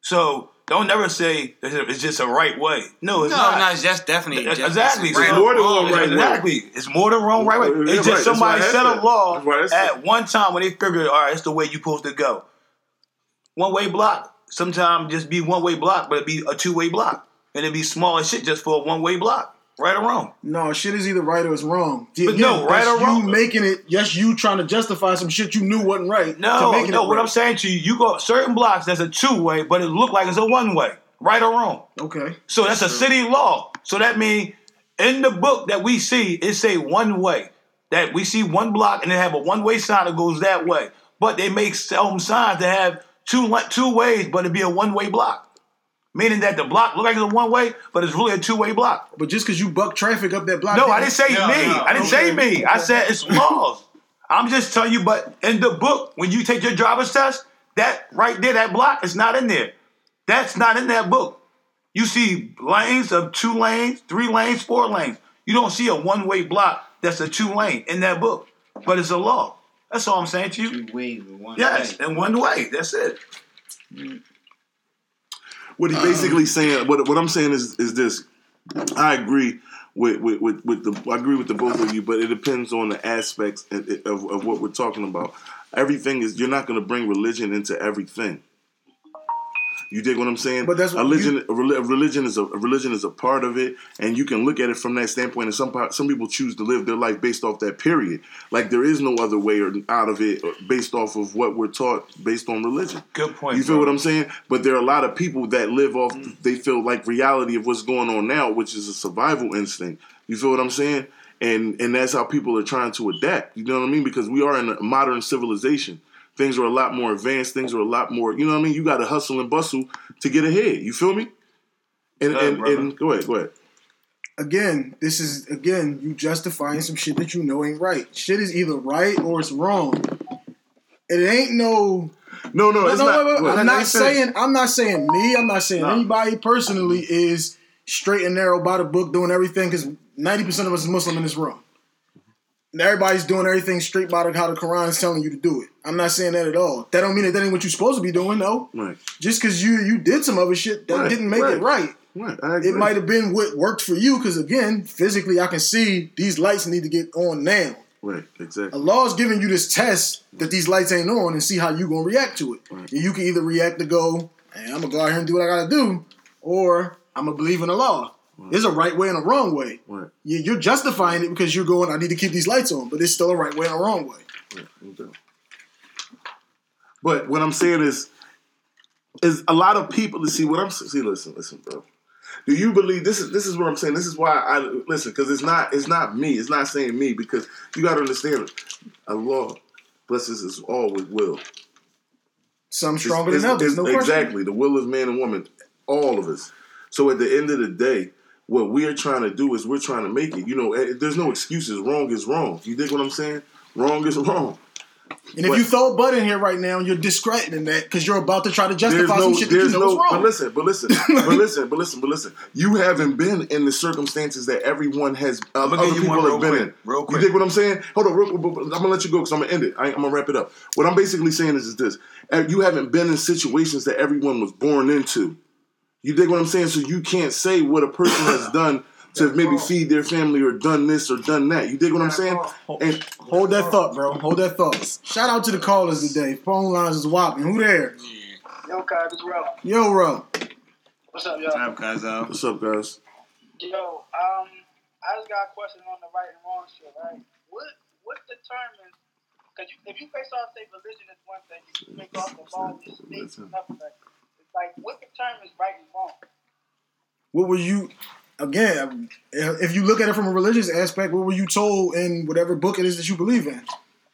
So don't ever say it's just a right way. No, it's not. No, it's just definitely. Exactly. It's more than wrong right way. Exactly. It's more than wrong right way. It's just somebody set a law at one time when they figured, all right, it's the way you're supposed to go. One-way block. Sometimes just be one-way block, but it'd be a two-way block. And it'd be small as shit just for a one-way block. Right or wrong? No, shit is either right or it's wrong. But yeah, no, right or wrong. You making it, yes, you trying to justify some shit you knew wasn't right. No, what I'm saying to you, you go certain blocks that's a two-way, but it look like it's a one-way. Right or wrong? Okay. So that's a city law. So that means in the book that we see, it say one way. That we see one block and they have a one-way sign that goes that way. But they make some signs that have two ways, but it'd be a one-way block. Meaning that the block look like it's a one-way, but it's really a two-way block. But just because you buck traffic up that block... No, I didn't say me. No, I didn't say me. I said it's laws. I'm just telling you, but in the book, when you take your driver's test, that right there, that block is not in there. That's not in that book. You see lanes of 2 lanes, 3 lanes, 4 lanes. You don't see a one-way block that's a 2-lane in that book. But it's a law. That's all I'm saying to you. 2 ways with one way. Yes, in one way. That's it. Mm. What he's basically saying, what I'm saying is this: I agree with the both of you, but it depends on the aspects of what we're talking about. Everything is you're not going to bring religion into everything. You dig what I'm saying? But that's what religion is a part of it, and you can look at it from that standpoint. And some people choose to live their life based off that period. Like there is no other way or out of it, based off of what we're taught based on religion. Good point. You feel what I'm saying? But there are a lot of people that live off. They feel like reality of what's going on now, which is a survival instinct. You feel what I'm saying? And that's how people are trying to adapt. You know what I mean? Because we are in a modern civilization. Things are a lot more advanced. Things are a lot more, you know what I mean? You got to hustle and bustle to get ahead. You feel me? And go ahead. Again, you justifying some shit that you know ain't right. Shit is either right or it's wrong. It ain't no... No, it's not. I'm not saying me. I'm not saying anybody personally is straight and narrow by the book doing everything because 90% of us is Muslim in this room. Everybody's doing everything straight by how the Quran is telling you to do it. I'm not saying that at all. That don't mean that ain't what you're supposed to be doing, though. Right. Just because you did some other shit, that didn't make it right. Right. I agree. It might have been what worked for you because, again, physically I can see these lights need to get on now. Right, exactly. Allah's giving you this test that these lights ain't on and see how you going to react to it. Right. And you can either react to go, hey, I'm going to go out here and do what I got to do, or I'm going to believe in Allah. Right. There's a right way and a wrong way. Right. You're justifying it because you're going, I need to keep these lights on, but it's still a right way and a wrong way. Right. Okay. But what I'm saying is a lot of people to see what I'm see. Listen, bro. Do you believe this is what I'm saying? This is why I listen because it's not me. It's not saying me because you got to understand Allah blesses us all with will. Some stronger than others. No question. Exactly, the will of man and woman, all of us. So at the end of the day, what we're trying to do is we're trying to make it. You know, there's no excuses. Wrong is wrong. You dig what I'm saying? Wrong is wrong. And if you throw a butt in here right now, you're discrediting that because you're about to try to justify some shit that you know is wrong. But listen. You haven't been in the circumstances that everyone has, other people have been in. Real quick. You dig what I'm saying? Hold on. I'm going to let you go because I'm going to end it. I'm going to wrap it up. What I'm basically saying is this. You haven't been in situations that everyone was born into. You dig what I'm saying? So you can't say what a person has done to maybe feed their family or done this or done that. You dig what I'm saying? And hold that thought, bro. Hold that thought. Shout out to the callers today. Phone lines is whopping. Who there? Yo, Kaz, it's Ro. Yo, Ro. What's up, y'all? What's up, Kaz? What's up, guys? Yo, I just got a question on the right and wrong shit, right? What determines, because if you face off, say, religion is one thing, you face off the law, it's another thing. It's like, what determines right and wrong? What were you... Again, if you look at it from a religious aspect, what were you told in whatever book it is that you believe in?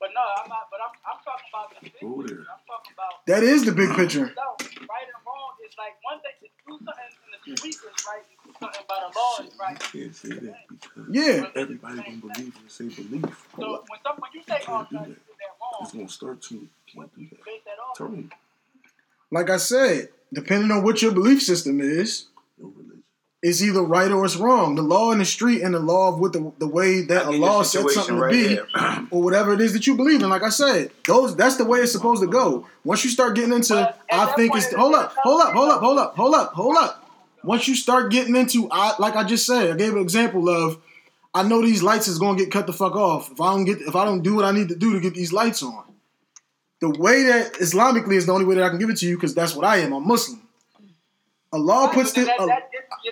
But no, I'm not. But I'm talking about the big picture. I'm talking about that is the big picture. No, right and wrong is like one thing to do something in the street is right, and do something by the law is right. You can't say that because everybody gonna believe in the same belief. So when you say all that, you did that wrong. It's gonna start to tell me. Like I said, depending on what your belief system is. It's either right or it's wrong. The law in the street and the law of what the way that a law said something to be, or whatever it is that you believe in. Like I said, that's the way it's supposed to go. Once you start getting into, I think it's hold up. Once you start getting into, like I just said, I gave an example of, I know these lights is gonna get cut the fuck off if I don't do what I need to do to get these lights on. The way that Islamically is the only way that I can give it to you because that's what I am. I'm Muslim. Allah puts the.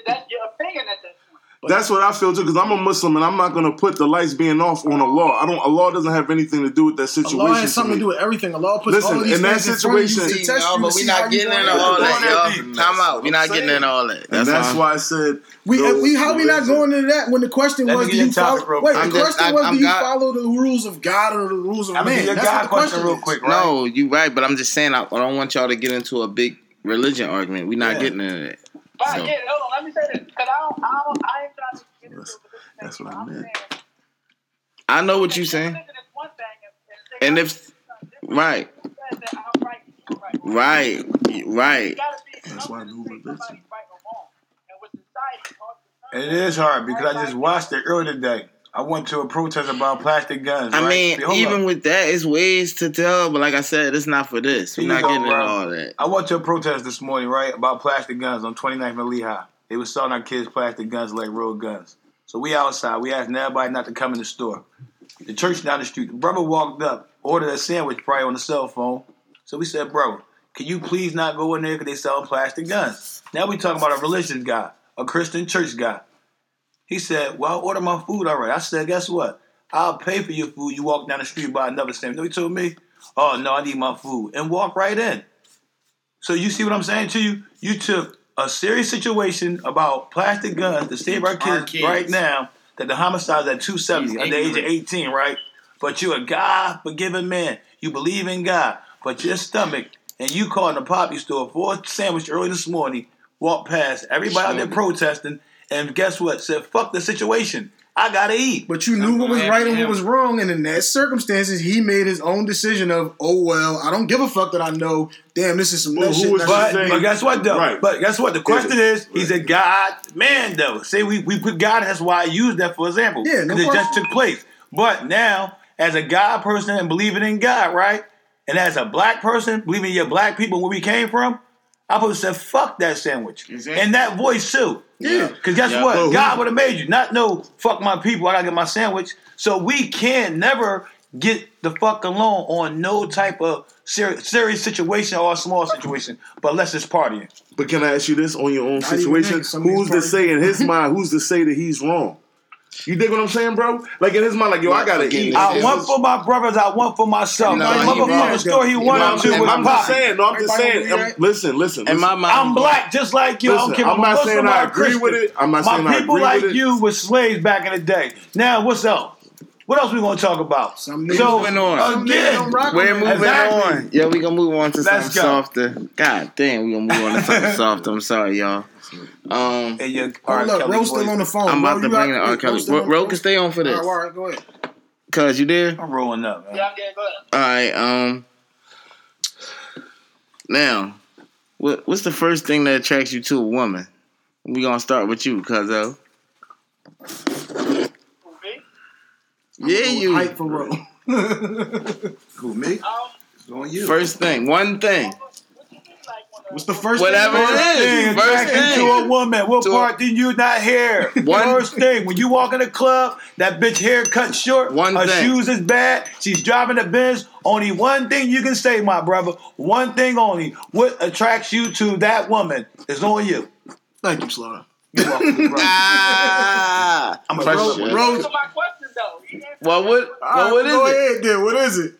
That's your opinion at that point. That's what I feel too, because I'm a Muslim and I'm not going to put the lights being off on Allah. Allah doesn't have anything to do with that situation. Allah has something to do with everything. Allah puts all of these things in front of you to test you. We're not getting into all that. Time out. We're not getting into all that. And that's why I said how we not going into that when the question was, do you follow the rules of God or the rules of man? That's what the question real quick. No, you're right, but I'm just saying I don't want y'all to get into a big religion argument. We're not getting into that. But so. Again, hold on, let me say this, because I ain't trying to get into that's what I meant. I know what you're saying. And if, right. That's why I knew what this is. It is hard, because I just watched it earlier today. I went to a protest about plastic guns. I mean, even with that, it's ways to tell. But like I said, it's not for this. We're not getting into all that. I went to a protest this morning, right, about plastic guns on 29th and Lehigh. They were selling our kids plastic guns like real guns. So we outside. We asking everybody not to come in the store. The church down the street. The brother walked up, ordered a sandwich probably on the cell phone. So we said, bro, can you please not go in there because they selling plastic guns? Now we talking about a religious guy, a Christian church guy. He said, well, I'll order my food all right. I said, guess what? I'll pay for your food. You walk down the street by another stand. You know he told me? Oh, no, I need my food. And walk right in. So you see what I'm saying to you? You took a serious situation about plastic guns to save our kids right now that the homicide's at 270 at the age of 18, right? But you're a God-forgiven man. You believe in God. But your stomach, and you called the poppy store for a sandwich early this morning, walked past everybody out there protesting, and guess what? Said, fuck the situation. I gotta eat. But you knew what was right and what was wrong, and in that circumstances, he made his own decision of, oh well, I don't give a fuck that I know. Damn, this is some bullshit. But guess what though? Right. But guess what? The question is, he's a God man though. Say we put God, and that's why I used that for example. Yeah, because it just took place. But now, as a God person and believing in God, right? And as a black person, believing in your black people where we came from, I would have said, fuck that sandwich. Exactly. And that voice too. Yeah. Because guess what? Bro, God would have made you. Not no, fuck my people, I gotta get my sandwich. So we can never get the fuck alone on no type of serious situation or a small situation, but let's just party. But can I ask you this on your own situation? Who's to say in his mind, who's to say that he's wrong? You dig what I'm saying, bro? Like in his mind, like, yo, I gotta eat. I want for my brothers, I want for myself. No, motherfucking story he wanted to. I'm just saying, no, I'm just saying. Listen. I'm black just like you. I don't care. I'm not saying I agree with it. I'm not saying I agree with it. My people like you were slaves back in the day. Now, what's up? What else we gonna talk about? We're moving on. Yeah, we gonna move on to something softer. God damn, we gonna move on to something softer. I'm sorry, y'all. Ro's still on the phone. I'm about to bring the R. Kelly. Ro can stay on for this. All right, go ahead. Cuz, you there? I'm rolling up, man. Yeah, I'm good. Go ahead. All right. Now, what's the first thing that attracts you to a woman? We gonna start with you, Cuzzo. Who, me? Yeah, you. Hype for Ro. Who, me? It's on you. First thing. One thing. What's the first thing? First thing to a woman. What part did you not hear? First thing. When you walk in the club, that bitch hair cut short. Her shoes is bad. She's driving the Benz. Only one thing you can say, my brother. One thing only. What attracts you to that woman is on you. Thank you, Slaughter. You're welcome, brother. I'm a Ro. Those are my questions, though. Well, what is it? Go ahead, then. What is it?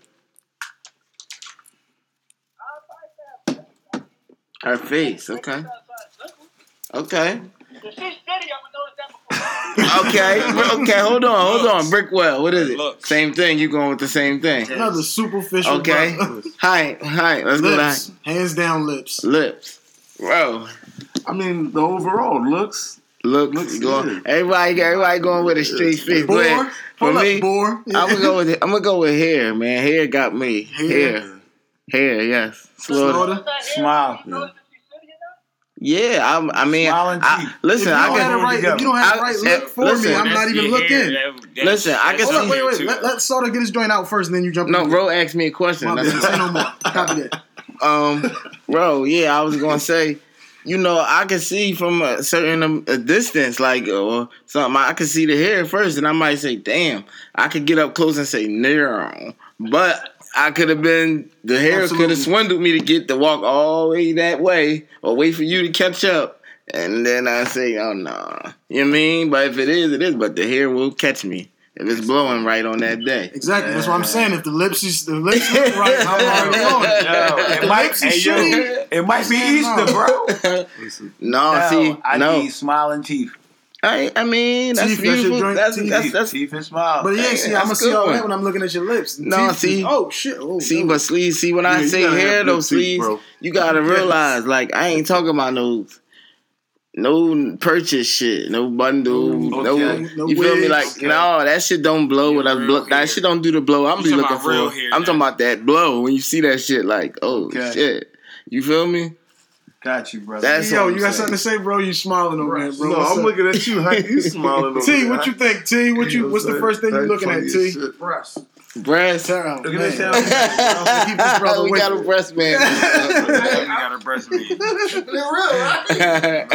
Her face, okay. Okay. Okay, hold on. Brickwell, what is it? Looks. Same thing, you going with the same thing. Another superficial. Okay. Hi, let's lips. Go down. Hands down lips. Lips. Bro. I mean, the overall looks. Looks going. Everybody going with a straight face. Bore. For me, bore. Yeah. I'm going to go with hair, man. Hair got me. Hair. Hair, yes. Slaughter. Smile. Yeah, I mean, listen. If you don't have the right look for me, I'm not even looking. Listen, I can see. Wait. Let Slaughter get his joint out first, and then you jump in. No, Ro asked me a question. Say no more. Copy that. Ro, yeah, I was going to say, you know, I can see from a certain a distance, like, or something. I can see the hair first, and I might say, damn. I could get up close and say, no. But I could have been, the hair could have swindled me to get to walk all the way that way or wait for you to catch up. And then I say, oh, no. You know what I mean? But if it is, it is. But the hair will catch me if it's blowing right on that day. Exactly. That's what I'm saying. If the lips look right, I'm already on it. No, it might be Easter, bro. I need smiling teeth. I mean, that's teeth, beautiful. That's teeth and smile. But yeah, see, I'm gonna see all that when I'm looking at your lips. No, teeth, see, oh shit. Oh, see, no. But sleeves. See, when I say hair, those sleeves, teeth, you gotta realize, like, I ain't talking about no purchase shit, no bundle, no. You feel me? Like, no, that shit don't blow. That shit don't do the blow. I'm be looking for. I'm talking about that blow when you see that shit. Like, oh shit, you feel me? Got you, brother. Yo, you got something to say, bro? You smiling over there, bro? No, I'm looking at you. How you smiling over there? T, what you think? T, what's the first thing you looking at? T, breast. Look at this. We got a breast man. They're real, right?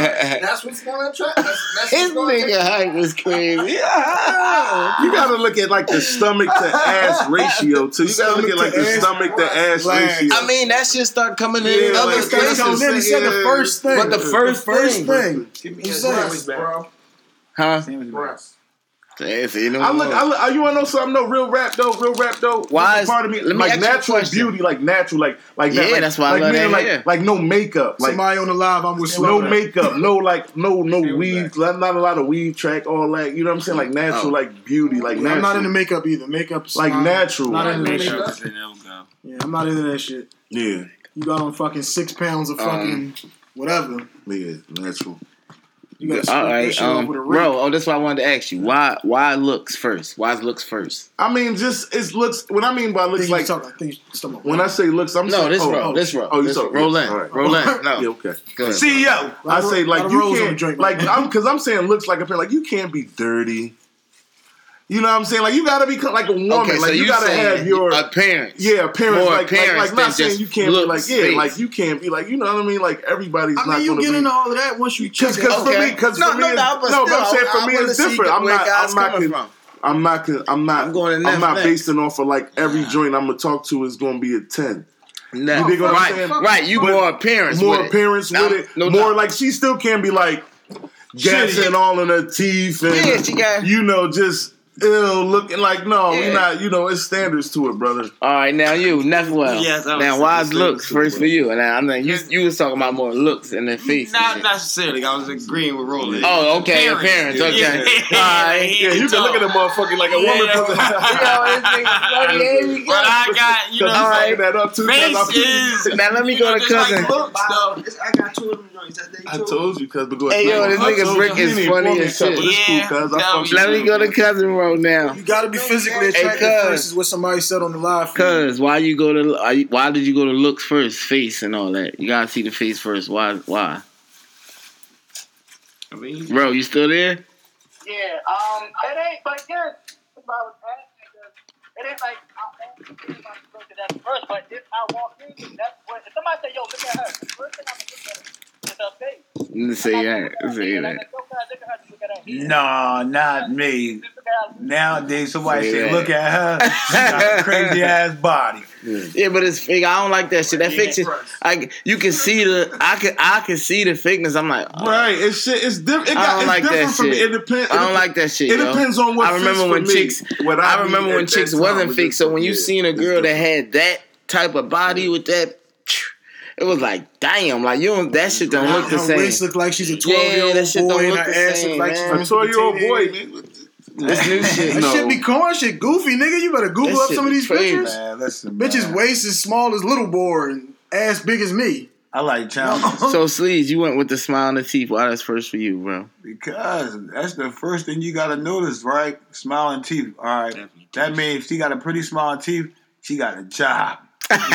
That's what's going to attract. His nigga hype is crazy. Yeah. You got to look at like the stomach to ass ratio too. You got to look at like the stomach to ass ratio. I mean, that shit start coming in other places. He said the first thing. But the first thing. Give me your sandwich back, bro. Huh? Sandwich back. I look, you wanna know something? No, real rap though. Why is part of me like natural beauty, like natural, yeah, like, that's why I love that. Like no makeup, like somebody on the live, I'm with no makeup, no weave, not a lot of weave track, all that. You know what I'm saying? Like natural, like beauty, like natural. I'm not into makeup either. Makeup, like natural. Not into makeup. Yeah, I'm not into that shit. Yeah, you got on fucking 6 pounds of fucking whatever. Yeah, natural. You gotta all right, bro. Oh, that's why I wanted to ask you. Why looks first? Why is looks first? I mean, just it's looks. What I mean by looks, like when I say looks, I'm saying, this Ro. Oh, you talk Roland. No, yeah, okay. CEO. I say like you can't like I'm saying looks like a pen. Like you can't be dirty. You know what I'm saying? Like you gotta be like a woman. Okay, like so you gotta have your appearance. Yeah, appearance. More like appearance like not saying you can't be like space. Yeah, like you can't be like you know what I mean? Like everybody's not. I mean, you get into all of that once you check. Because for me, I'm saying for me it's different. I'm not basing off of like every joint I'm gonna talk to is gonna be a 10. No, right. You more appearance. More appearance with it. More like she still can be like gassing all in her teeth and you know just. Ill looking like we're not. You know, it's standards to it, brother. All right, now you, Neffwell. Yes, now, why is looks first for you? And I mean, you was talking about more looks and the face. Not necessarily. I was agreeing with Roland. Oh, okay, appearance. Okay, all right. Yeah, you can look at a motherfucker like a woman. But I got face is. Now let me go to cousin. I got two of them joints. I told you, cuz. Hey yo, this nigga Brick is funny as shit. Let me go to cousin. bro. Now you got to be physically attracted versus what somebody said on the live. Because why did you go to looks first, face and all that? You gotta see the face first. Why? I mean, bro, you still there? Yeah. It ain't like yeah. It ain't like I look at that first, but if I walk in, that's what if somebody say, "Yo, look at her," the first thing I'm gonna look at is her face. No, not me. Nowadays, somebody say, "Look at her, she got a crazy ass body." Yeah, but it's fake. I don't like that shit. That fiction, like you can see the, I can see the fakeness. I'm like, oh. Right, it's shit. It's different. It's different for me. It depends. I don't like that shit. It depends on what. I remember when chicks wasn't fake. So when you seen a girl that had that type of body with that. It was like, damn, like you don't, that shit don't look the same. Her waist look like she's a 12-year-old boy, and her ass look like she's a 12-year-old boy. This new shit, that shit be corn shit, goofy, nigga. You better Google up some of these pictures. Bitches' waist is small as little boy, and ass big as me. I like challenges. So, Sleaze, you went with the smile and the teeth. Why that's first for you, bro? Because that's the first thing you got to notice, right? Smile and teeth. All right. Definitely. That means if she got a pretty smile and teeth, she got a job. Listen, I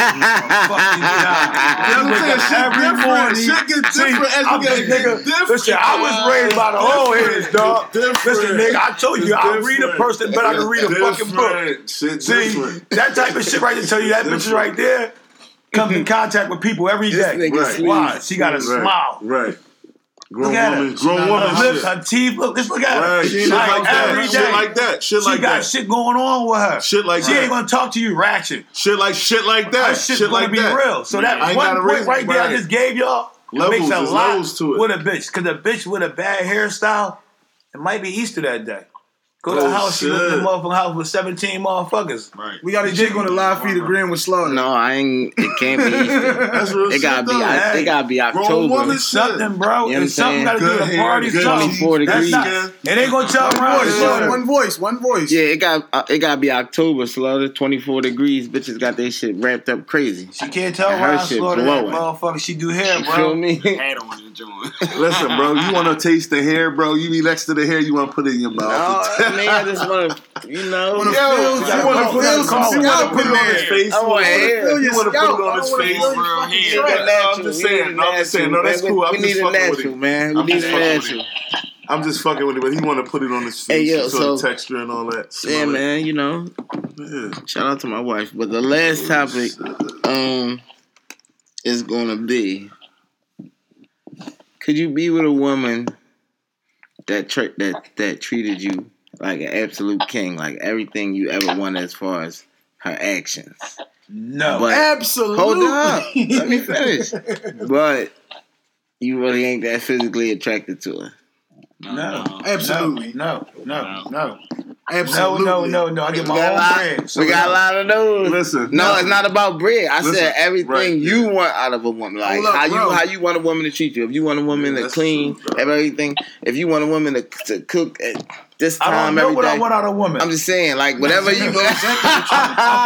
was raised by the old heads, dog. Listen, nigga, I told you, I read a person better than I can read a fucking book. See, that type of shit right there, tell you that bitch right there comes in contact with people every day. Right. Why? She got a smile. Right. Grown woman, her lips, her teeth. Look, just look at her. She like every day. Shit like that. Shit like that. She got shit going on with her. Shit like that. She ain't gonna talk to you ratchet. Shit like that. Her shit's gonna be real. So that one point right there I just gave y'all makes a lot with a bitch. Because a bitch with a bad hairstyle, it might be Easter that day. Go to the house. She lived in the motherfucking house with 17 motherfuckers. Right. We got a jig on the live feed agreeing with Slaughter. No, I ain't. It can't be Easter. That's real shit. It gotta be October. Something, bro. You know it's something gotta do with a party. 24 degrees. It ain't gonna tell me. One voice. Yeah, it gotta be October. Slaughter. 24 degrees. Bitches got their shit wrapped up crazy. She can't tell why Slaughter that motherfucker. She do hair, bro. You feel me? I don't want to join. Listen, bro. You want to taste the hair, bro? You be next to the hair. You want to put it in your mouth. Man, I just want to, you know. You want to feel some scalp in there. I want to feel your scalp. You want to put it on his face, bro. I'm just saying. No, I'm just saying. No, that's cool. I'm just fucking with it, man. We need a natural. I'm just fucking with it, but he want to put it on his face, so the texture and all that. Yeah, man. You know. Shout out to my wife. But the last topic, is gonna be: could you be with a woman that treated you like an absolute king, like everything you ever wanted as far as her actions? No, but absolutely. Hold up, let me finish. But you really ain't that physically attracted to her. No. Absolutely. No. Absolutely. No. I get my own bread. So we got a lot of those. Listen. No, it's not about bread. I said everything you want out of a woman. Like how you want a woman to treat you. If you want a woman to clean, everything. If you want a woman to cook at this time, I don't know what I want out of a woman. I'm just saying, like whatever you want. I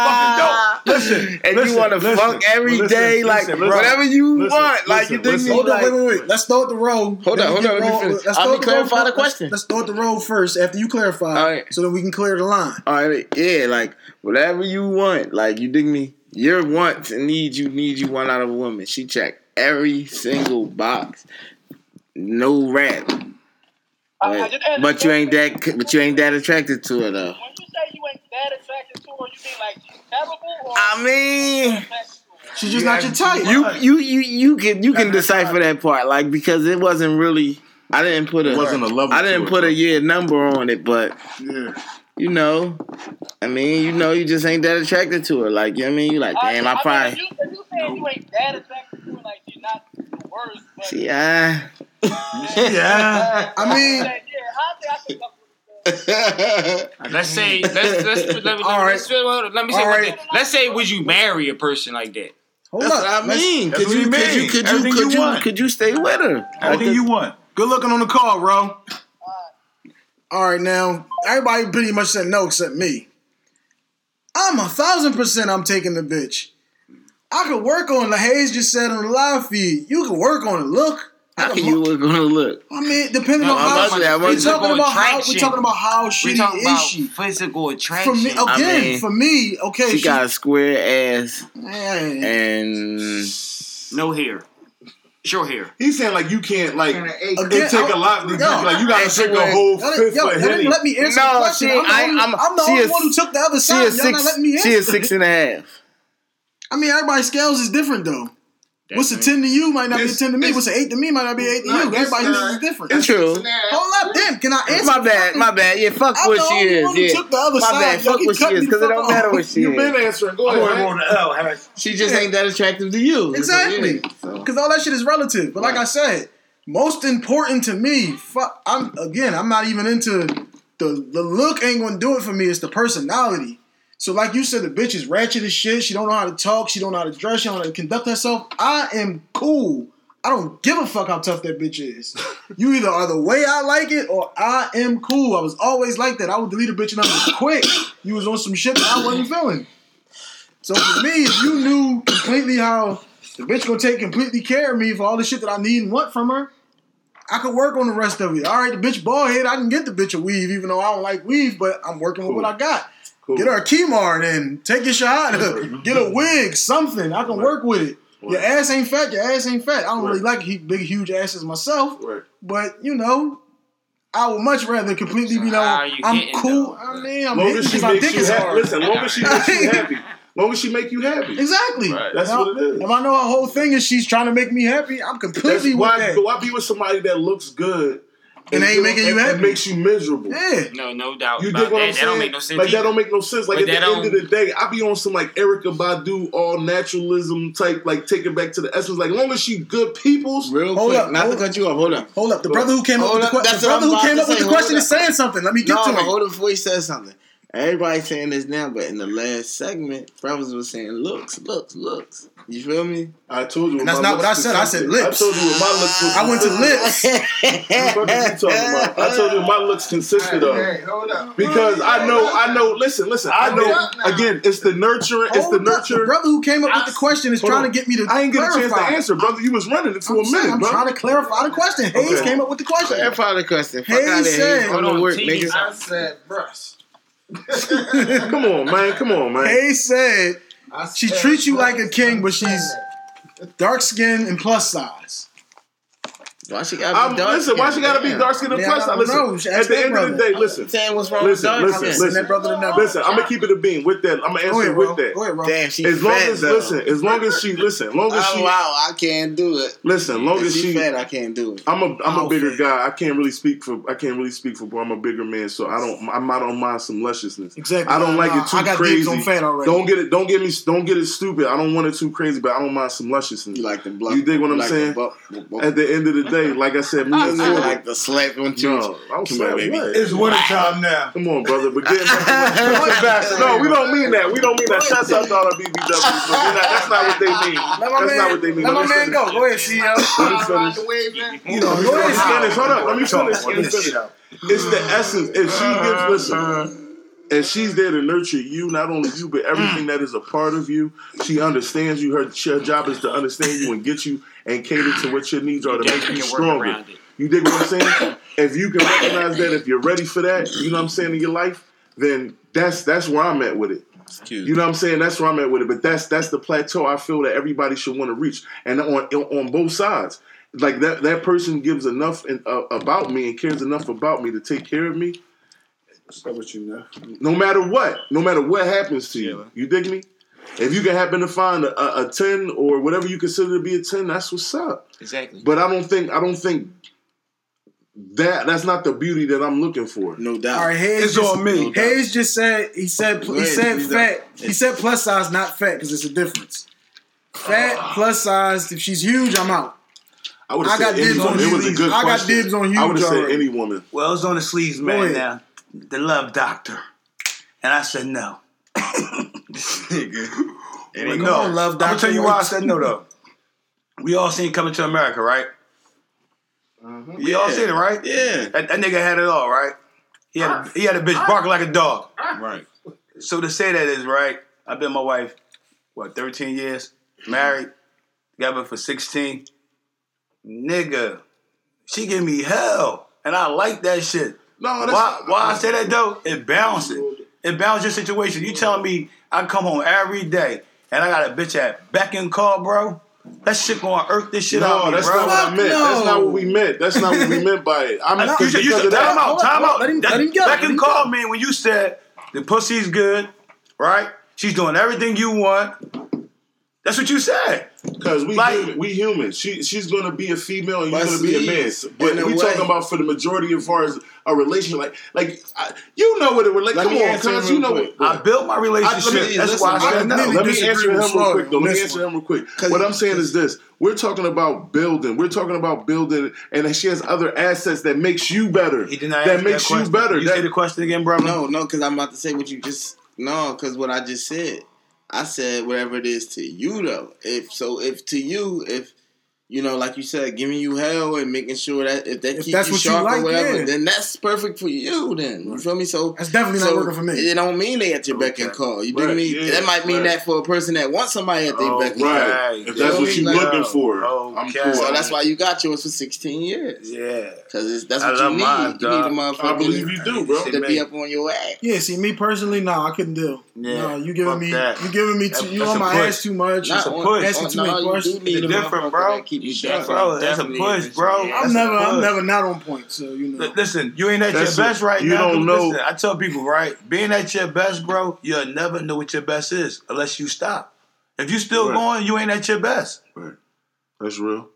fucking don't. Listen. And you want to fuck every day, like whatever you want. Like you think. Hold on, wait. Let's start the road. Hold on. Let me finish. Let me clarify the question. Let's start the road first. After you clarify, all right. So then we can clear the line. All right, yeah, like whatever you want, like you dig me. Your wants and needs, you want out of a woman. She checked every single box, no rap. But you ain't that attracted to her though. When you say you ain't that attracted to her, you mean like she's terrible? She's just not your type. You can decipher that part, like because it wasn't really. I didn't put a year number on it, but you know, I mean, you know, you just ain't that attracted to her. Like, you know what I mean? You like, damn, I probably. You saying you ain't that attracted to her, like you're not the worst. But yeah. I mean. Let's say, would you marry a person like that? Could you stay with her? Everything you want. Good looking on the call, Ro. All right, now everybody pretty much said no except me. I'm 1,000%. I'm taking the bitch. I could work on the Hayes just said on the live feed. You could work on the look. How can you look gonna look? I mean, depending on how we're talking about how shitty is she. Physical attraction. For me, again, I mean, for me, okay, she got a square ass and no hair. Short hair. He's saying like you can't like it take a lot. Like you gotta take a whole fifth of Henny. Let me answer the question. I'm the only one who took the other side. Y'all not letting me answer. She is 6.5. I mean, everybody's scales is different though. What's a 10 to you might not be a 10 to me. What's an 8 to me might not be an 8 to you. Everybody's is different. It's true. Hold up, damn. Can I answer? My bad. Yeah, fuck what she is. Yeah. My bad. Fuck what she is because it don't matter what she is. You've been answering. Go ahead. She just ain't that attractive to you. Exactly. Because all that shit is relative. But like I said, most important to me, fuck. I'm not even into the look ain't going to do it for me. It's the personality. So like you said, the bitch is ratchet as shit. She don't know how to talk. She don't know how to dress. She don't know how to conduct herself. I am cool. I don't give a fuck how tough that bitch is. You either are the way I like it or I am cool. I was always like that. I would delete a bitch and I was quick. You was on some shit that I wasn't feeling. So for me, if you knew completely how the bitch gonna take completely care of me for all the shit that I need and want from her, I could work on the rest of it. All right, the bitch bald head, I can get the bitch a weave even though I don't like weave, but I'm working with what I got. Cool. Get her a Kmart and take your shahada. Get a wig, something. I can work with it. Your ass ain't fat. I don't really like big, huge asses myself. But, you know, I would much rather completely be I'm cool. Though? I mean, I'm hitting because my dick is hard. Listen, long as she makes you happy. Long as she make you happy. Exactly. Right. That's what it is. If I know her whole thing is she's trying to make me happy, I'm completely with that. But why be with somebody that looks good? And they ain't making you happy. It makes you miserable. Yeah. No doubt. You dig what I'm saying? That don't make no sense. Like, that don't make no sense. Like, but at the end of the day, I be on some, like, Erykah Badu, all naturalism type, like, take it back to the essence. Like, as long as she good peoples. Real quick. Hold up. The brother who came up with the question is saying something. Let me get to it. Hold up before he says something. Everybody's saying this now, but in the last segment, brothers were saying looks. You feel me? I told you. And that's not what I said. I said lips. I told you what my looks was. I went to lips. What are you talking about? I told you what my looks consisted of. Hey, hold up. Because I know. Listen. I know. Again, it's the nurturing. The brother who came up with the question is trying to get me to clarify. I ain't get a chance to answer, brother. You was running it for a minute, I'm trying to clarify the question. Hayes came up with the question. Clarify the question. Hayes said. Hold on, niggas. I said breasts. Come on, man. Hayes said she treats you like a king, but she's dark skinned and plus size. Why she gotta be dark? Listen, why she gotta be dark skinned and plus size? Listen, at the end of the day, listen. Saying what's wrong with dark skin? Listen. I'm gonna keep it a bean with that. I'm gonna answer with that. Go ahead, bro. Damn, she's fat. As long as she. Wow, I can't do it. Listen, long as she fat, I can't do it. I'm a bigger guy. I can't really speak for. Boy, I'm a bigger man, so I don't mind some lusciousness. Exactly. I don't like it too crazy. I got fat already. Don't get it stupid. I don't want it too crazy, but I don't mind some lusciousness. You like the block? You dig what I'm saying? At the end of the day. Like I said, moving forward. Like the slap on you. No, I was saying, it's winter time now. Come on, brother. But get back. No, we don't mean that. Shots out to all our BBWs. That's not what they mean. Let my man go. Go ahead, CEO. Let me finish. Go ahead, hold up. Let me finish. It's the essence. If she gives, listen. And she's there to nurture you, not only you, but everything that is a part of you. She understands you. Her job is to understand you and get you and cater to what your needs are to make you stronger. You dig what I'm saying? If you can recognize that, if you're ready for that, you know what I'm saying, in your life, then that's where I'm at with it. You know what I'm saying? That's where I'm at with it. But that's the plateau I feel that everybody should want to reach. And on both sides. Like, that person gives enough about me and cares enough about me to take care of me. No matter what happens to you, you dig me? If you can happen to find a 10 or whatever you consider to be a 10, that's what's up. Exactly. But I don't think that's not the beauty that I'm looking for. No doubt. All right, Hayes, Hayes just said he said fat. He said plus size, not fat, because it's a difference. Fat plus size. If she's huge, I'm out. I got dibs on you. I would have said any woman. Well, it's on the sleeves, man. Now. The love doctor, and I said no. Nigga, no love doctor. I'm gonna tell you why I said no though. We all seen Coming to America, right? Mm-hmm. We all seen it, right? Yeah. That nigga had it all, right? He had a bitch barking like a dog, right? So to say that is right. I've been my wife 13 years, married, together for 16. Nigga, She give me hell, and I like that shit. No, that's why I say that though? It balances. It balances your situation. You telling me I come home every day and I got a bitch at beck and call, bro? That shit gonna irk this shit out of me, bro. That's not what we meant by it. I mean, time out. Let him go. Beck and call me when you said the pussy's good, right? She's doing everything you want. That's what you said. Because we humans. She's going to be a female and you're going to be a man. But we talking about for the majority as far as a relationship. I built my relationship. That's why I said no. Let me answer him real quick. What I'm saying is this. We're talking about building. And she has other assets that makes you better. He did not answer that makes you better. You say the question again, bro? No, because I'm about to say what you just... No, because what I just said. I said whatever it is to you though. If you know, like you said, giving you hell and making sure that if that keeps you sharp or whatever, then that's perfect for you then. You feel me? So that's definitely not working for me. It don't mean they at your beck and call. You dig me? That might mean that for a person that wants somebody at their beck and call. Right. If that's what you're looking for. I'm cool. So that's why you got yours for 16 years. Yeah. Because that's what you need. You need a motherfucker. I believe you do, bro. To be up on your ass. Yeah, see, me personally, I couldn't deal. No, you giving me too, you on my ass too much. It's a push. Asking too many questions. It's different, bro. Bro, that's a push, bro. I'm never not on point. So you know. Listen, you ain't at your best right now. You don't know. Listen, I tell people, right, being at your best, bro, you'll never know what your best is unless you stop. If you still going, you ain't at your best. Right, that's real.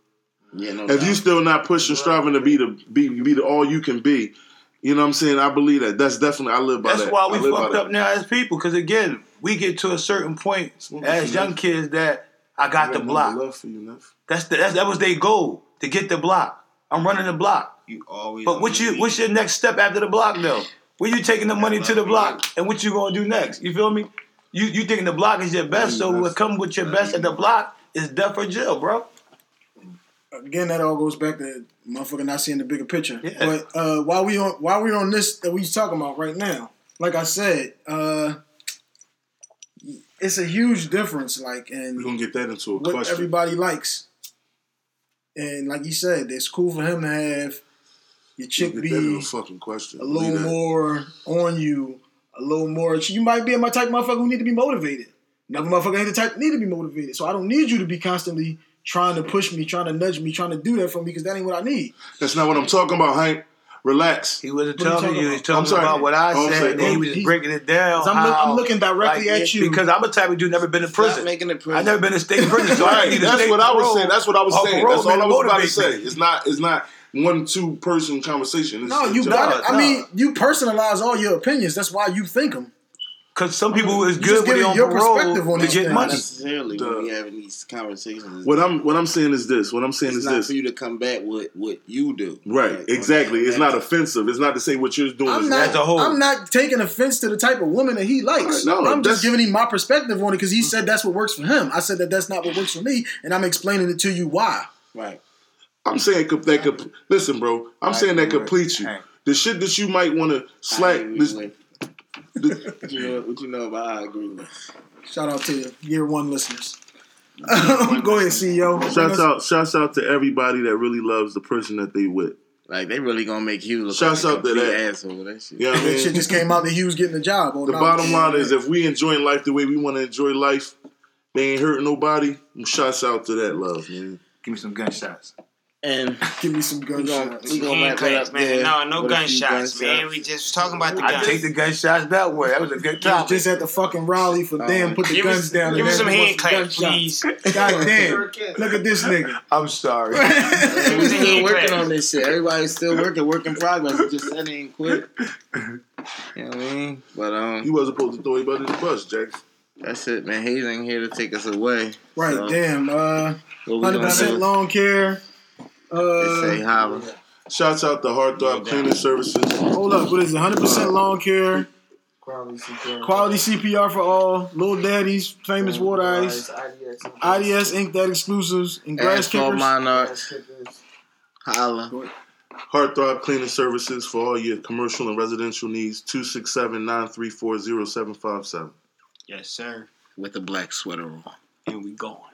Yeah, no. If you still not pushing, striving to be the all you can be, you know what I'm saying? I believe that. That's definitely I live by that. That's why we fucked up now as people, because again, we get to a certain point as young kids that I got the block. Love for you, that was their goal, to get the block. I'm running the block. You always. But what's your next step after the block though? When you taking the money to the block, and what you gonna do next? You feel me? You thinking the block is your best, so what comes with your best at the block is death or jail, bro. Again, that all goes back to motherfucker not seeing the bigger picture. Yeah. But while we on this that we talking about right now, like I said, it's a huge difference. Like, and we're gonna get that into a what question. Everybody likes. And like you said, it's cool for him to have your chick be a little more on you, a little more. You might be my type of motherfucker who need to be motivated. Another motherfucker ain't the type need to be motivated. So I don't need you to be constantly trying to push me, trying to nudge me, trying to do that for me, because that ain't what I need. That's not what I'm talking about, Hank. Relax. He wasn't telling you. He was talking about what I said. He was just breaking it down. I'm looking directly at you. Because I'm a type of dude never been in prison. I've never been in state prison. So right. That's what I was saying. That's what I was saying. That's all I was about to say. It's not one, two-person conversation. No, you got it. I mean, you personalize all your opinions. That's why you think them. Because some people is good when they on parole to get money. Necessarily when we having these conversations. What I'm saying is this. It's not for you to come back with what you do. Right. Like, exactly. It's not offensive. It's not to say what you're doing as a whole. I'm not taking offense to the type of woman that he likes. Right, I'm just giving him my perspective on it because he said that's what works for him. I said that's not what works for me, and I'm explaining it to you why. Right. I'm saying that could... Listen, bro. I'm saying that completes you. The shit that you might want to slack... What you know about I agree with. Shout out to your year one listeners. Go ahead, CEO. Shouts out to everybody that really loves the person that they with. Like they really gonna make Hughes look like a asshole. That shit. Yeah, you know I mean? That shit just came out that Hughes getting the job. The bottom line is if we enjoy life the way we want to enjoy life, they ain't hurting nobody. Shouts out to that love, man. Give me some gunshots. And give me some gunshots. No gunshots, man. We just talking about the guns. I take the gunshots that way. That was a good topic. Just at the fucking rally for damn put the guns down. Give me some hand claps, please. God damn. Look at this nigga. I'm sorry. We're still working on this shit. Everybody's still working. Work in progress. It just said it ain't quit. You know what I mean? But you wasn't supposed to throw anybody in the bus, Jackson. That's it, man. Hayes ain't here to take us away. Right, so. Damn. 100% lawn care. They say holla. Shouts out to Heartthrob Cleaning Services. Hold up, what is it? 100% lawn care. Quality CPR for all. Lil Daddy's Famous Water Ice. IDS Ink That Exclusives. And Grass Kickers. Monarchs. Holla. Heartthrob Cleaning Services for all your commercial and residential needs. 267-934-0757. Yes, sir. With a black sweater on. And we gone.